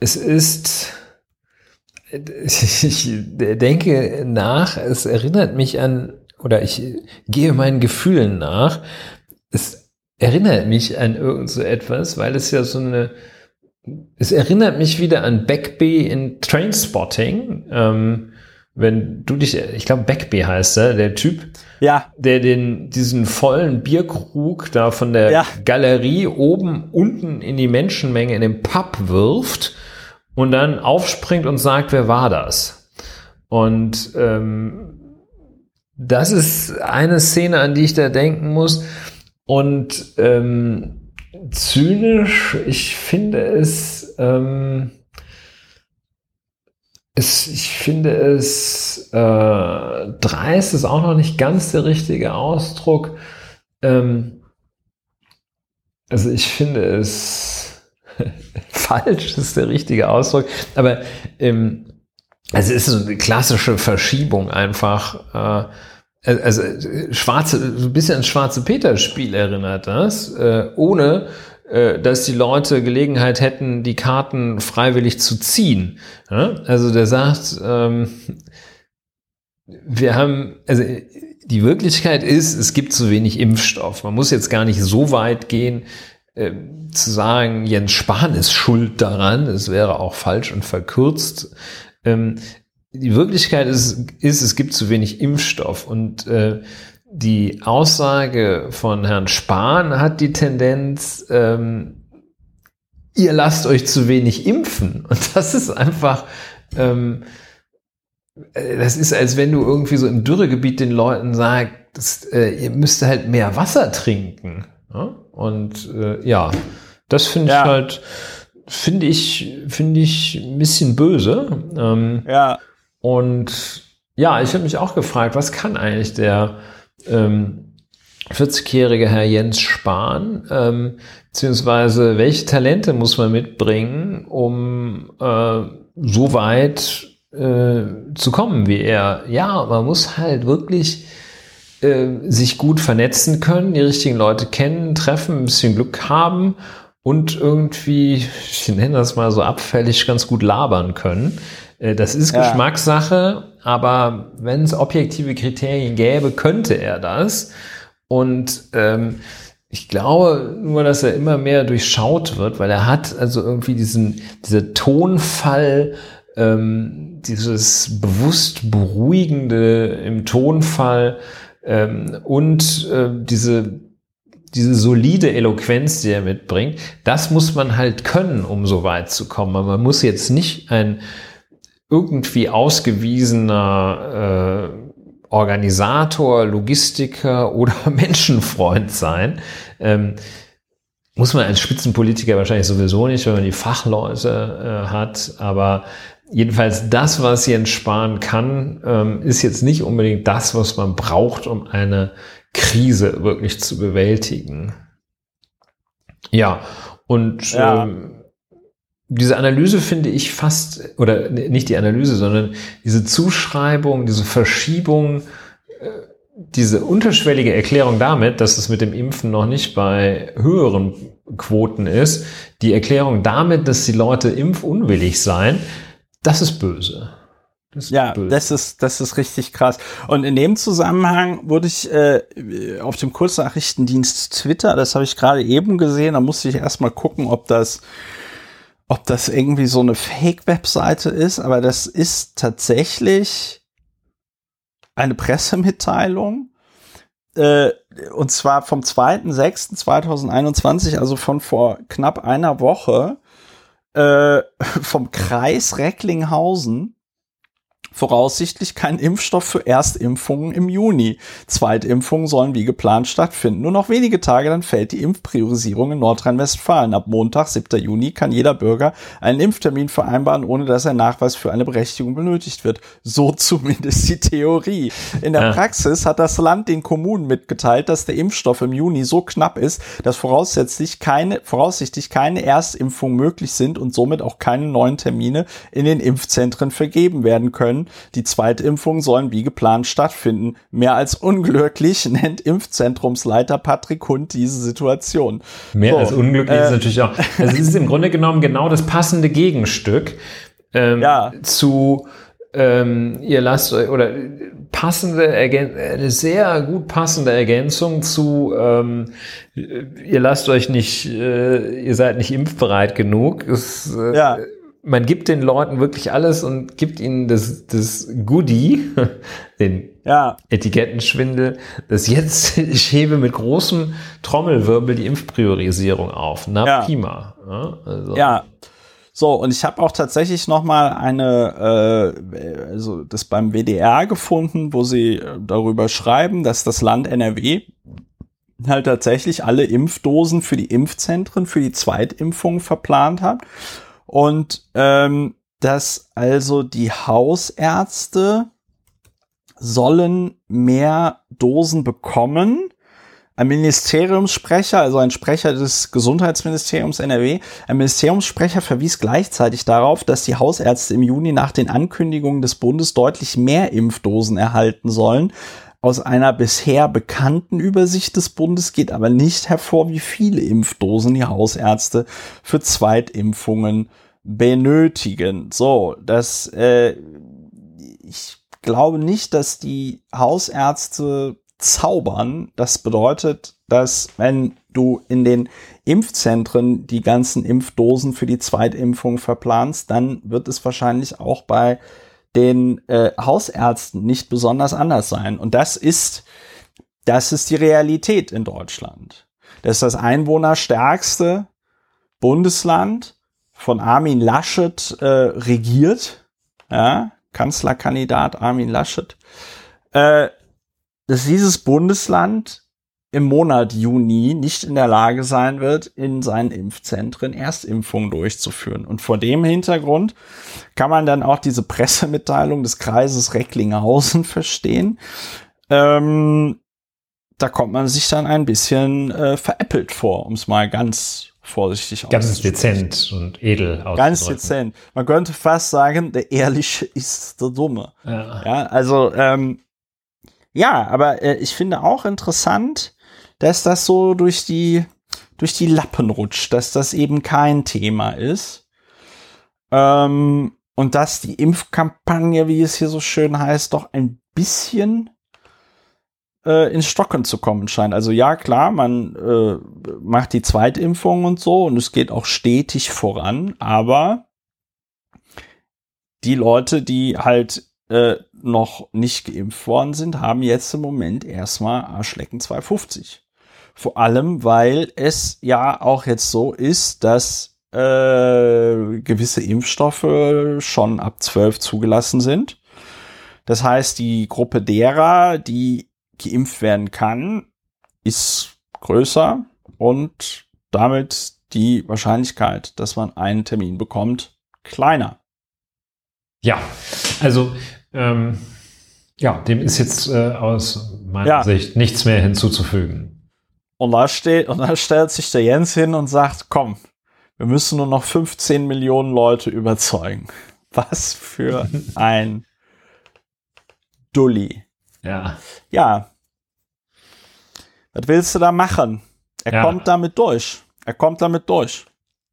Ich denke nach, es erinnert mich an, oder ich gehe meinen Gefühlen nach. Es erinnert mich an irgend so etwas, weil es ja es erinnert mich wieder an Begbie in Trainspotting. Ich glaube Begbie heißt der Typ, ja, der diesen vollen Bierkrug da von der Galerie oben unten in die Menschenmenge in den Pub wirft und dann aufspringt und sagt, wer war das? Und das ist eine Szene, an die ich da denken muss. Und zynisch, ich finde es dreist ist auch noch nicht ganz der richtige Ausdruck. Ich finde es falsch ist der richtige Ausdruck, aber es ist so eine klassische Verschiebung einfach. So ein bisschen ans Schwarze-Peter-Spiel erinnert das, ohne dass die Leute Gelegenheit hätten, die Karten freiwillig zu ziehen. Also der sagt, die Wirklichkeit ist, es gibt zu wenig Impfstoff. Man muss jetzt gar nicht so weit gehen, zu sagen, Jens Spahn ist schuld daran. Es wäre auch falsch und verkürzt. Die Wirklichkeit ist, es gibt zu wenig Impfstoff. Und die Aussage von Herrn Spahn hat die Tendenz, ihr lasst euch zu wenig impfen. Und das ist einfach, das ist, als wenn du irgendwie so im Dürregebiet den Leuten sagst, ihr müsst halt mehr Wasser trinken. Ja? Und das finde ich halt... Finde ich ein bisschen böse. Und Ja, ich habe mich auch gefragt, was kann eigentlich der 40-jährige Herr Jens Spahn, beziehungsweise welche Talente muss man mitbringen, um so weit zu kommen wie er? Ja, man muss halt wirklich sich gut vernetzen können, die richtigen Leute kennen, treffen, ein bisschen Glück haben und irgendwie, ich nenne das mal so abfällig, ganz gut labern können. Das ist Geschmackssache, aber wenn es objektive Kriterien gäbe, könnte er das. Und ich glaube nur, dass er immer mehr durchschaut wird, weil er hat also irgendwie diesen Tonfall, dieses bewusst Beruhigende im Tonfall und diese solide Eloquenz, die er mitbringt. Das muss man halt können, um so weit zu kommen. Aber man muss jetzt nicht ein irgendwie ausgewiesener Organisator, Logistiker oder Menschenfreund sein. Muss man als Spitzenpolitiker wahrscheinlich sowieso nicht, wenn man die Fachleute hat. Aber jedenfalls das, was Jens Spahn kann, ist jetzt nicht unbedingt das, was man braucht, um eine Krise wirklich zu bewältigen. Ja, und diese Analyse finde ich fast, oder nicht die Analyse, sondern diese Zuschreibung, diese Verschiebung, diese unterschwellige Erklärung damit, dass es mit dem Impfen noch nicht bei höheren Quoten ist, die Erklärung damit, dass die Leute impfunwillig seien, das ist böse. Das ist richtig krass. Und in dem Zusammenhang wurde ich auf dem Kurznachrichtendienst Twitter, das habe ich gerade eben gesehen, da musste ich erstmal gucken, ob das irgendwie so eine Fake-Webseite ist, aber das ist tatsächlich eine Pressemitteilung, und zwar vom 2.6.2021, also von vor knapp einer Woche, vom Kreis Recklinghausen. Voraussichtlich kein Impfstoff für Erstimpfungen im Juni. Zweitimpfungen sollen wie geplant stattfinden. Nur noch wenige Tage, dann fällt die Impfpriorisierung in Nordrhein-Westfalen. Ab Montag, 7. Juni, kann jeder Bürger einen Impftermin vereinbaren, ohne dass ein Nachweis für eine Berechtigung benötigt wird. So zumindest die Theorie. In der Praxis hat das Land den Kommunen mitgeteilt, dass der Impfstoff im Juni so knapp ist, dass voraussichtlich keine Erstimpfungen möglich sind und somit auch keine neuen Termine in den Impfzentren vergeben werden können. Die Zweitimpfungen sollen wie geplant stattfinden. Mehr als unglücklich nennt Impfzentrumsleiter Patrick Hund diese Situation. Mehr als unglücklich ist natürlich auch. Also es ist im Grunde genommen genau das passende Gegenstück zu ihr lasst euch, oder eine sehr gut passende Ergänzung zu ihr lasst euch nicht, ihr seid nicht impfbereit genug. Man gibt den Leuten wirklich alles und gibt ihnen das Goodie, den Etikettenschwindel, das jetzt, ich hebe mit großem Trommelwirbel die Impfpriorisierung auf. Na, prima. Ja, also. So, und ich habe auch tatsächlich noch mal das beim WDR gefunden, wo sie darüber schreiben, dass das Land NRW halt tatsächlich alle Impfdosen für die Impfzentren, für die Zweitimpfung verplant hat. Und dass also die Hausärzte sollen mehr Dosen bekommen. Ein Ministeriumssprecher, also ein Sprecher des Gesundheitsministeriums NRW, ein Ministeriumssprecher verwies gleichzeitig darauf, dass die Hausärzte im Juni nach den Ankündigungen des Bundes deutlich mehr Impfdosen erhalten sollen. Aus einer bisher bekannten Übersicht des Bundes geht aber nicht hervor, wie viele Impfdosen die Hausärzte für Zweitimpfungen benötigen. So, ich glaube nicht, dass die Hausärzte zaubern. Das bedeutet, dass wenn du in den Impfzentren die ganzen Impfdosen für die Zweitimpfung verplanst, dann wird es wahrscheinlich auch bei den Hausärzten nicht besonders anders sein. Und das ist die Realität in Deutschland. Das ist das einwohnerstärkste Bundesland, von Armin Laschet regiert. Ja, Kanzlerkandidat Armin Laschet. Dass dieses Bundesland im Monat Juni nicht in der Lage sein wird, in seinen Impfzentren Erstimpfungen durchzuführen. Und vor dem Hintergrund kann man dann auch diese Pressemitteilung des Kreises Recklinghausen verstehen. Da kommt man sich dann ein bisschen veräppelt vor, um es mal ganz vorsichtig auszudrücken. Ganz dezent und edel auszudrücken. Ganz dezent. Man könnte fast sagen, der Ehrliche ist der Dumme. Ja, ja, also ja, aber ich finde auch interessant, dass das so durch die Lappen rutscht, dass das eben kein Thema ist. Und dass die Impfkampagne, wie es hier so schön heißt, doch ein bisschen ins Stocken zu kommen scheint. Also ja, klar, man macht die Zweitimpfung und so und es geht auch stetig voran, aber die Leute, die halt noch nicht geimpft worden sind, haben jetzt im Moment erstmal Arschlecken 2,50. Vor allem, weil es ja auch jetzt so ist, dass gewisse Impfstoffe schon ab 12 zugelassen sind. Das heißt, die Gruppe derer, die geimpft werden kann, ist größer und damit die Wahrscheinlichkeit, dass man einen Termin bekommt, kleiner. Ja, also ja, dem ist jetzt aus meiner Sicht nichts mehr hinzuzufügen. Und da stellt sich der Jens hin und sagt, komm, wir müssen nur noch 15 Millionen Leute überzeugen. Was für ein Dulli. Ja. Ja. Was willst du da machen? Er kommt damit durch.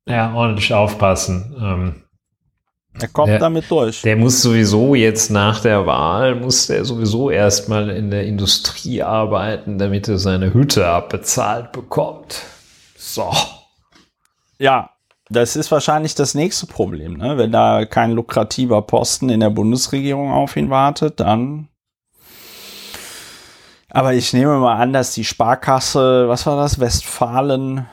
Ja, ordentlich aufpassen. Er kommt damit durch. Der muss sowieso jetzt nach der Wahl, erstmal in der Industrie arbeiten, damit er seine Hütte abbezahlt bekommt. So. Ja, das ist wahrscheinlich das nächste Problem, ne? Wenn da kein lukrativer Posten in der Bundesregierung auf ihn wartet, dann. Aber ich nehme mal an, dass die Sparkasse, was war das, WestLB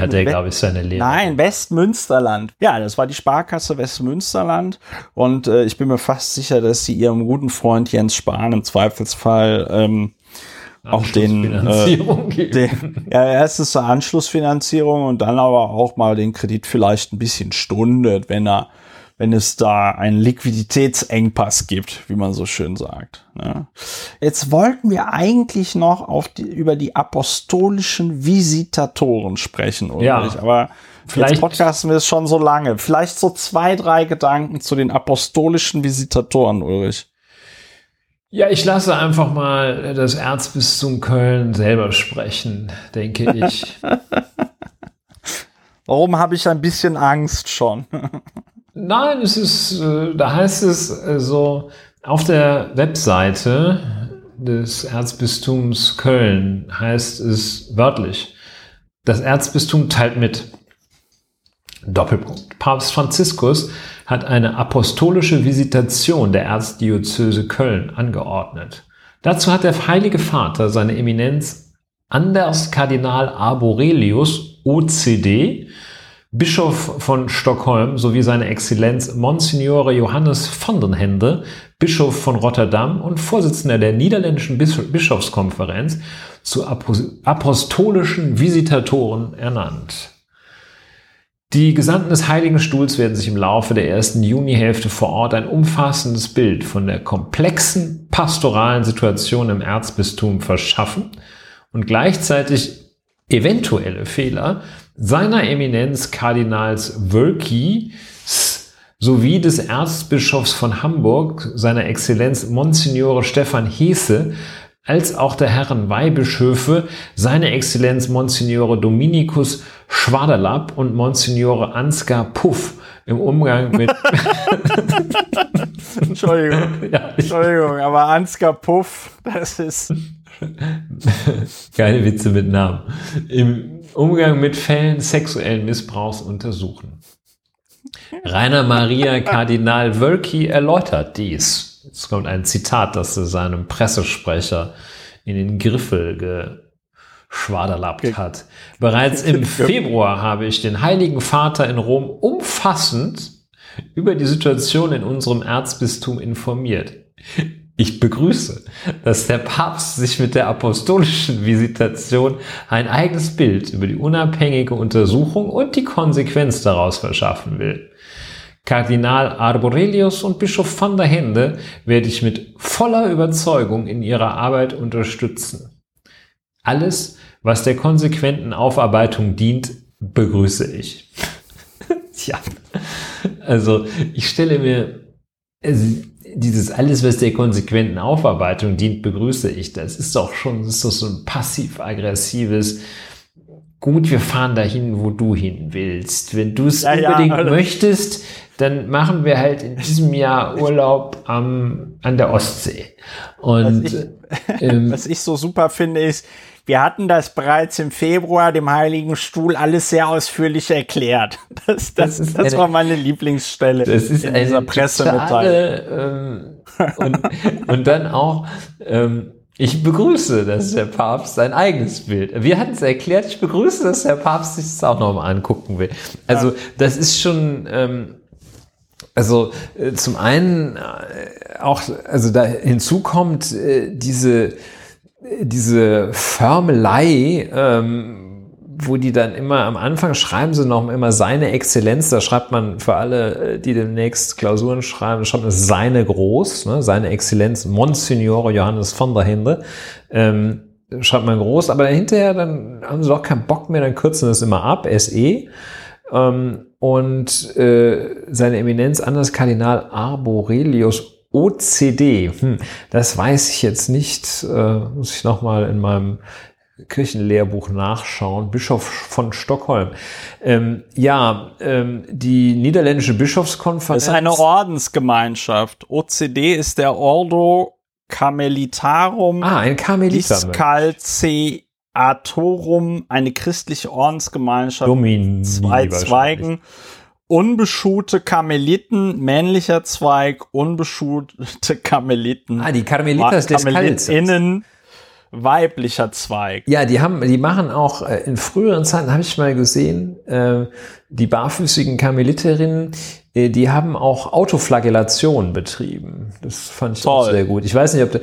hat er, glaube ich, seine Lehre. Nein, Westmünsterland. Ja, das war die Sparkasse Westmünsterland. Und ich bin mir fast sicher, dass sie ihrem guten Freund Jens Spahn im Zweifelsfall auch den erstens zur Anschlussfinanzierung und dann aber auch mal den Kredit vielleicht ein bisschen stundet, wenn es da einen Liquiditätsengpass gibt, wie man so schön sagt. Ne? Jetzt wollten wir eigentlich noch über die apostolischen Visitatoren sprechen, oder? Ja. Aber vielleicht podcasten wir es schon so lange. Vielleicht so 2-3 Gedanken zu den apostolischen Visitatoren, Ulrich. Ja, ich lasse einfach mal das Erzbistum Köln selber sprechen, denke ich. Warum habe ich ein bisschen Angst schon? Nein, es ist, da heißt es so, auf der Webseite des Erzbistums Köln heißt es wörtlich, das Erzbistum teilt mit. Doppelpunkt. Papst Franziskus hat eine apostolische Visitation der Erzdiözese Köln angeordnet. Dazu hat der Heilige Vater seine Eminenz Anders Kardinal Arborelius, OCD, Bischof von Stockholm sowie seine Exzellenz Monsignore Johannes van den Hende, Bischof von Rotterdam und Vorsitzender der niederländischen Bischofskonferenz, zu apostolischen Visitatoren ernannt. Die Gesandten des Heiligen Stuhls werden sich im Laufe der ersten Junihälfte vor Ort ein umfassendes Bild von der komplexen pastoralen Situation im Erzbistum verschaffen und gleichzeitig eventuelle Fehler seiner Eminenz Kardinals Wölki sowie des Erzbischofs von Hamburg, seiner Exzellenz Monsignore Stefan Hesse, als auch der Herren Weihbischöfe, seine Exzellenz Monsignore Dominikus Schwaderlapp und Monsignore Ansgar Puff im Umgang mit... Entschuldigung, aber Ansgar Puff, das ist... Keine Witze mit Namen. Im Umgang mit Fällen sexuellen Missbrauchs untersuchen. Rainer Maria Kardinal Wölki erläutert dies. Jetzt kommt ein Zitat, das er seinem Pressesprecher in den Griffel geschwaderlappt hat. Bereits im Februar habe ich den Heiligen Vater in Rom umfassend über die Situation in unserem Erzbistum informiert. Ich begrüße, dass der Papst sich mit der apostolischen Visitation ein eigenes Bild über die unabhängige Untersuchung und die Konsequenz daraus verschaffen will. Kardinal Arborelius und Bischof van der Hende werde ich mit voller Überzeugung in ihrer Arbeit unterstützen. Alles, was der konsequenten Aufarbeitung dient, begrüße ich. Tja, also ich stelle mir dieses alles, was der konsequenten Aufarbeitung dient, begrüße ich. Das ist doch schon, das ist doch so ein passiv-aggressives, gut, wir fahren dahin, wo du hin willst. Wenn du es unbedingt möchtest, dann machen wir halt in diesem Jahr Urlaub an der Ostsee. Und was ich so super finde ist, wir hatten das bereits im Februar dem Heiligen Stuhl alles sehr ausführlich erklärt. Das war meine Lieblingsstelle in dieser Pressemitteilung. Und dann auch, ich begrüße, dass der Papst sein eigenes Bild. Wir hatten es erklärt, ich begrüße, dass der Papst sich das auch nochmal angucken will. Also das ist schon, zum einen auch, da hinzu kommt diese Förmelei, wo die dann immer am Anfang schreiben sie noch immer seine Exzellenz, da schreibt man für alle, die demnächst Klausuren schreiben, schreibt man seine groß, ne? Seine Exzellenz, Monsignore Johannes van der Hende, schreibt man groß, aber hinterher, dann haben sie doch keinen Bock mehr, dann kürzen das immer ab, SE, und seine Eminenz Anders Kardinal Arborelius OCD, das weiß ich jetzt nicht, muss ich nochmal in meinem Kirchenlehrbuch nachschauen, Bischof von Stockholm. Die niederländische Bischofskonferenz. Das ist eine Ordensgemeinschaft. OCD ist der Ordo Carmelitarum Discalciatorum, eine christliche Ordensgemeinschaft mit zwei Zweigen. Unbeschuhte Karmeliten, männlicher Zweig, unbeschuhte Karmeliten. Die Karmelitas des Kalzes. Karmelitinnen, weiblicher Zweig. Ja, die machen auch, in früheren Zeiten habe ich mal gesehen, die barfüßigen Karmeliterinnen, die haben auch Autoflagellation betrieben. Das fand ich auch sehr gut. Ich weiß nicht, ob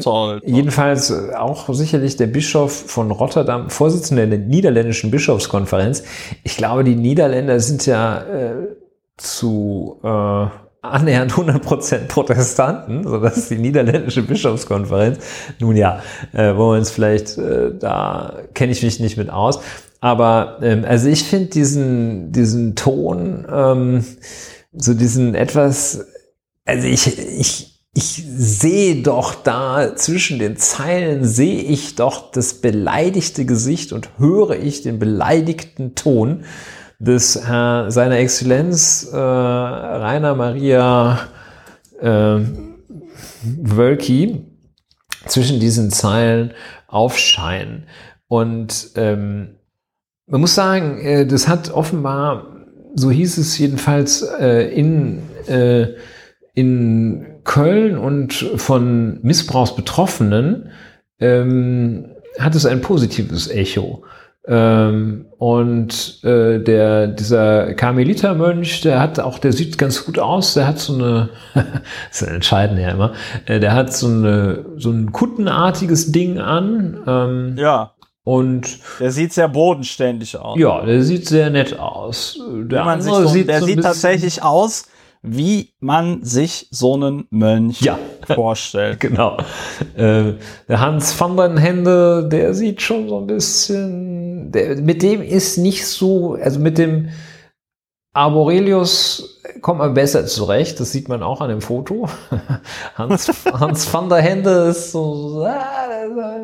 toll. Jedenfalls auch sicherlich der Bischof von Rotterdam, Vorsitzender der niederländischen Bischofskonferenz. Ich glaube, die Niederländer sind ja zu annähernd 100% Protestanten, sodass die niederländische Bischofskonferenz, nun ja, wo wir uns vielleicht, da kenne ich mich nicht mit aus. Aber ich finde diesen Ton, so diesen etwas, ich sehe doch da, zwischen den Zeilen sehe ich doch das beleidigte Gesicht und höre ich den beleidigten Ton des seiner Exzellenz Rainer Maria Wölki zwischen diesen Zeilen aufscheinen. Und man muss sagen, das hat offenbar, so hieß es jedenfalls, in Köln und von Missbrauchsbetroffenen hat es ein positives Echo. Dieser Karmelitermönch, der sieht ganz gut aus, der hat so eine, das entscheiden ja immer, der hat so ein kuttenartiges Ding an. Und der sieht sehr bodenständig aus. Ja, der sieht sehr nett aus. Der sieht tatsächlich aus, wie man sich so einen Mönch vorstellt. Genau. Der Hans van den Hende, der sieht schon so ein bisschen, mit dem ist nicht so, also mit dem Arborelius kommt man besser zurecht, das sieht man auch an dem Foto. Hans van der Hende ist so,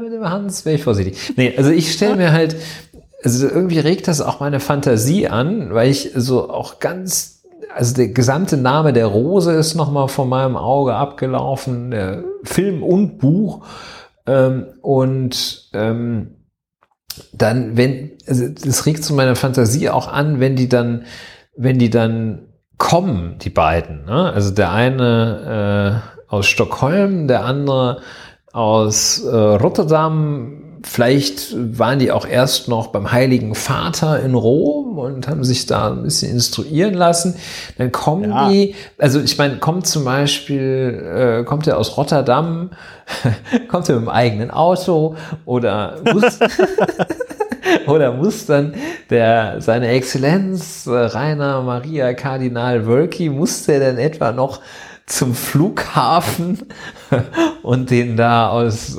mit dem Hans wäre ich vorsichtig. Nee, also ich stelle mir halt, also irgendwie regt das auch meine Fantasie an, weil ich so auch ganz, also der gesamte Name der Rose ist nochmal von meinem Auge abgelaufen, der Film und Buch, dann, das regt so meine Fantasie auch an, wenn die dann kommen, die beiden, ne? Also der eine aus Stockholm, der andere aus Rotterdam, Vielleicht waren die auch erst noch beim Heiligen Vater in Rom und haben sich da ein bisschen instruieren lassen. Dann kommen die, also ich meine, kommt zum Beispiel, kommt er aus Rotterdam, kommt er mit dem eigenen Auto oder muss, oder muss dann seine Exzellenz Rainer Maria Kardinal Wölki, muss der denn etwa noch zum Flughafen und den da aus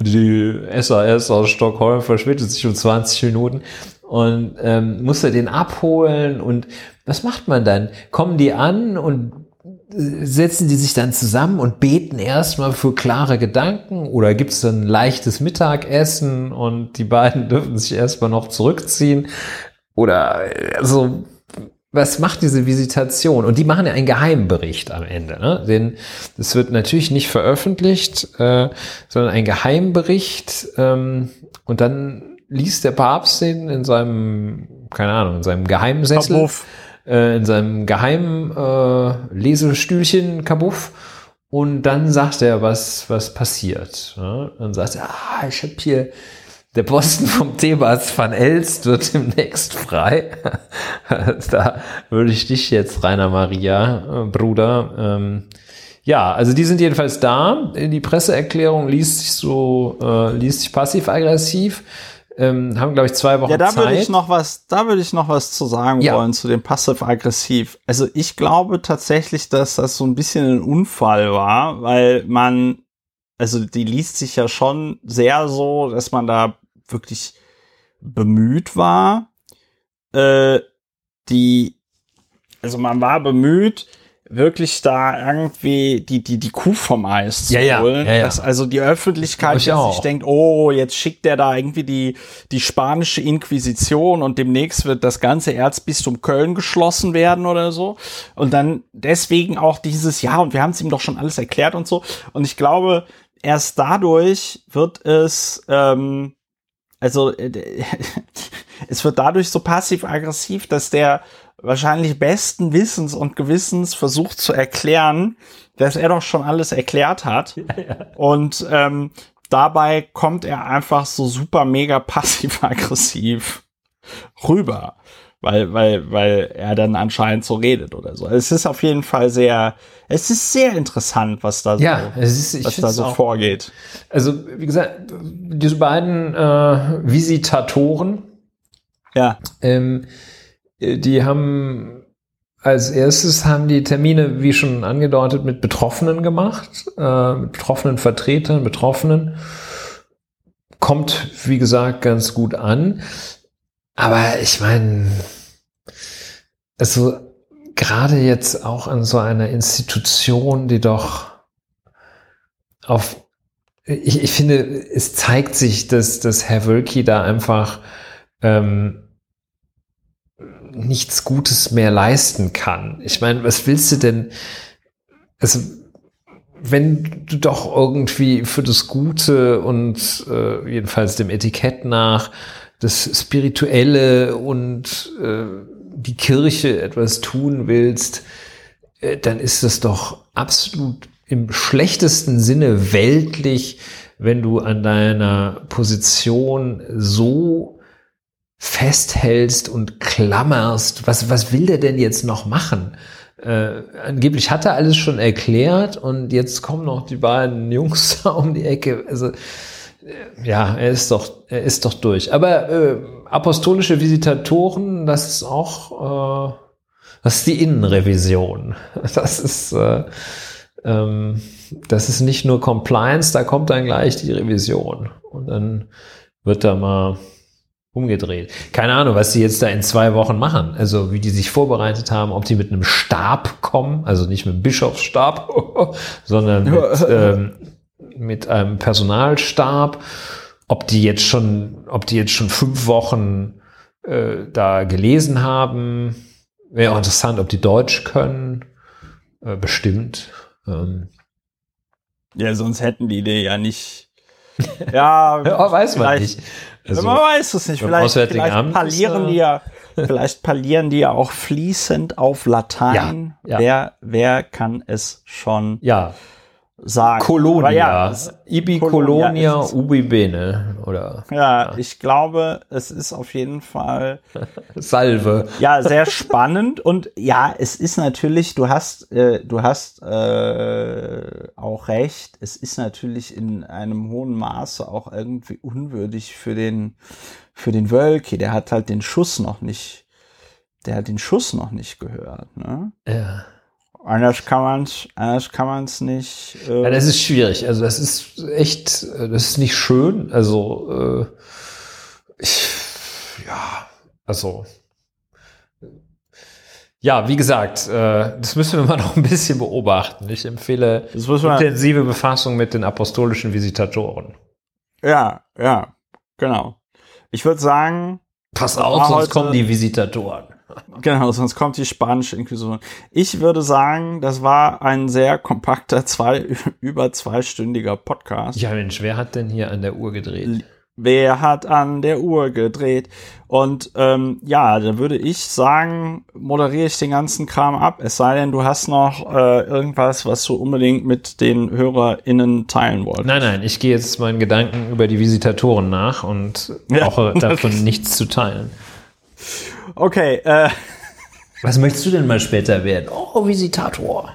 die SAS aus Stockholm verspätet sich um 20 Minuten und muss er den abholen, und was macht man dann? Kommen die an und setzen die sich dann zusammen und beten erstmal für klare Gedanken, oder gibt es dann ein leichtes Mittagessen und die beiden dürfen sich erstmal noch zurückziehen, oder also was macht diese Visitation? Und die machen ja einen Geheimbericht am Ende, ne? Denn das wird natürlich nicht veröffentlicht, sondern ein Geheimbericht. Und dann liest der Papst den in seinem, keine Ahnung, in seinem geheimen Sessel, in seinem geheimen Lesestühlchen, Kabuff. Und dann sagt er, was passiert. Ne? Dann sagt er, ich habe hier... Der Posten vom Thebas van Elst wird demnächst frei. Da würde ich dich jetzt, Rainer Maria, Bruder. Ja, also die sind jedenfalls da. Die Presseerklärung liest sich passiv-aggressiv. Haben, glaube ich, 2 Wochen Zeit. Ja, da würde ich noch was zu sagen wollen zu dem passiv-aggressiv. Also ich glaube tatsächlich, dass das so ein bisschen ein Unfall war, weil die liest sich ja schon sehr so, dass man da wirklich bemüht war. Man war bemüht, wirklich da irgendwie die Kuh vom Eis zu holen. Ja. Dass also die Öffentlichkeit sich denkt, jetzt schickt der da irgendwie die spanische Inquisition und demnächst wird das ganze Erzbistum Köln geschlossen werden oder so. Und dann deswegen auch dieses, und wir haben es ihm doch schon alles erklärt und so. Und ich glaube, erst dadurch wird es, es wird dadurch so passiv-aggressiv, dass der wahrscheinlich besten Wissens und Gewissens versucht zu erklären, dass er doch schon alles erklärt hat. Ja. Und dabei kommt er einfach so super mega passiv-aggressiv rüber, weil er dann anscheinend so redet oder so. Es ist auf jeden Fall sehr interessant, was da vorgeht. Also wie gesagt, diese beiden Visitatoren, die haben als erstes Termine, wie schon angedeutet, mit Betroffenen gemacht, mit betroffenen Vertretern, Betroffenen. Kommt, wie gesagt, ganz gut an. Aber ich meine, also gerade jetzt auch an so einer Institution, die doch ich finde, es zeigt sich, dass Herr Wölki da einfach nichts Gutes mehr leisten kann. Ich meine, was willst du denn? Also, wenn du doch irgendwie für das Gute und jedenfalls dem Etikett nach das Spirituelle und die Kirche etwas tun willst, dann ist das doch absolut im schlechtesten Sinne weltlich, wenn du an deiner Position so festhältst und klammerst. Was will der denn jetzt noch machen? Angeblich hat er alles schon erklärt und jetzt kommen noch die beiden Jungs da um die Ecke. Also er ist doch durch. Aber apostolische Visitatoren, das ist auch das ist die Innenrevision. Das ist nicht nur Compliance, da kommt dann gleich die Revision und dann wird da mal umgedreht. Keine Ahnung, was die jetzt da in 2 Wochen machen. Also wie die sich vorbereitet haben, ob die mit einem Stab kommen, also nicht mit einem Bischofsstab, sondern mit einem Personalstab, ob die jetzt schon 5 Wochen da gelesen haben. Wäre auch interessant, ob die Deutsch können. Bestimmt. Sonst hätten die Idee ja nicht. Ja, weiß man nicht. Also, man weiß es nicht. Vielleicht parlieren die ja auch fließend auf Latein. Wer kann es schon? Ja. sagen. Kolonia. Ja, Ibi Kolonia, Ubi Bene, oder? Ja, ich glaube, es ist auf jeden Fall Salve. Ja, sehr spannend und ja, es ist natürlich, du hast auch recht, es ist natürlich in einem hohen Maße auch irgendwie unwürdig für den Wölki, der hat halt den Schuss noch nicht gehört, ne? Ja. Anders kann man's nicht. Ja, das ist schwierig. Also das ist echt, das ist nicht schön. Also wie gesagt, das müssen wir mal noch ein bisschen beobachten. Ich empfehle intensive Befassung mit den apostolischen Visitatoren. Ja, genau. Ich würde sagen, pass auf, sonst kommen die Visitatoren. Genau, sonst kommt die spanische Inquisition. Ich würde sagen, das war ein sehr kompakter, über zweistündiger Podcast. Ja Mensch, wer hat denn hier an der Uhr gedreht? Wer hat an der Uhr gedreht? Und da würde ich sagen, moderiere ich den ganzen Kram ab. Es sei denn, du hast noch irgendwas, was du unbedingt mit den HörerInnen teilen wolltest. Nein, ich gehe jetzt meinen Gedanken über die Visitatoren nach und brauche davon nichts zu teilen. Okay. Was möchtest du denn mal später werden? Oh, Visitator.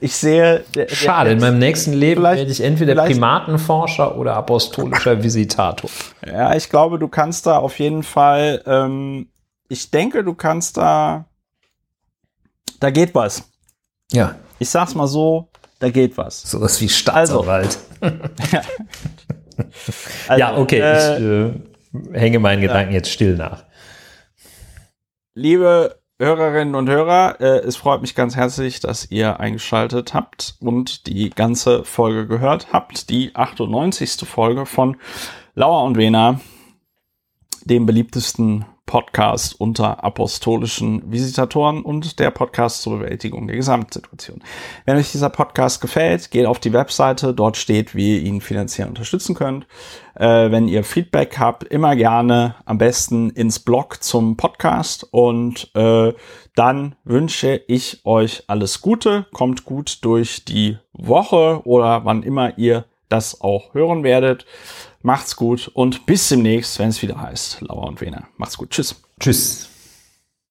Ich sehe... Schade, in meinem nächsten Leben werde ich entweder Primatenforscher oder apostolischer Visitator. Ja, ich glaube, du kannst da auf jeden Fall... ich denke, du kannst da... Da geht was. Ja. Ich sag's mal so, da geht was. Sowas wie Staatsanwalt. Okay. Ich hänge meinen Gedanken jetzt still nach. Liebe Hörerinnen und Hörer, es freut mich ganz herzlich, dass ihr eingeschaltet habt und die ganze Folge gehört habt. Die 98. Folge von Lauer und Wehner, dem beliebtesten Podcast unter apostolischen Visitatoren und der Podcast zur Bewältigung der Gesamtsituation. Wenn euch dieser Podcast gefällt, geht auf die Webseite, dort steht, wie ihr ihn finanziell unterstützen könnt. Wenn ihr Feedback habt, immer gerne am besten ins Blog zum Podcast und dann wünsche ich euch alles Gute, kommt gut durch die Woche oder wann immer ihr das auch hören werdet. Macht's gut und bis demnächst, wenn es wieder heißt Lauer und Wehner. Macht's gut. Tschüss. Tschüss.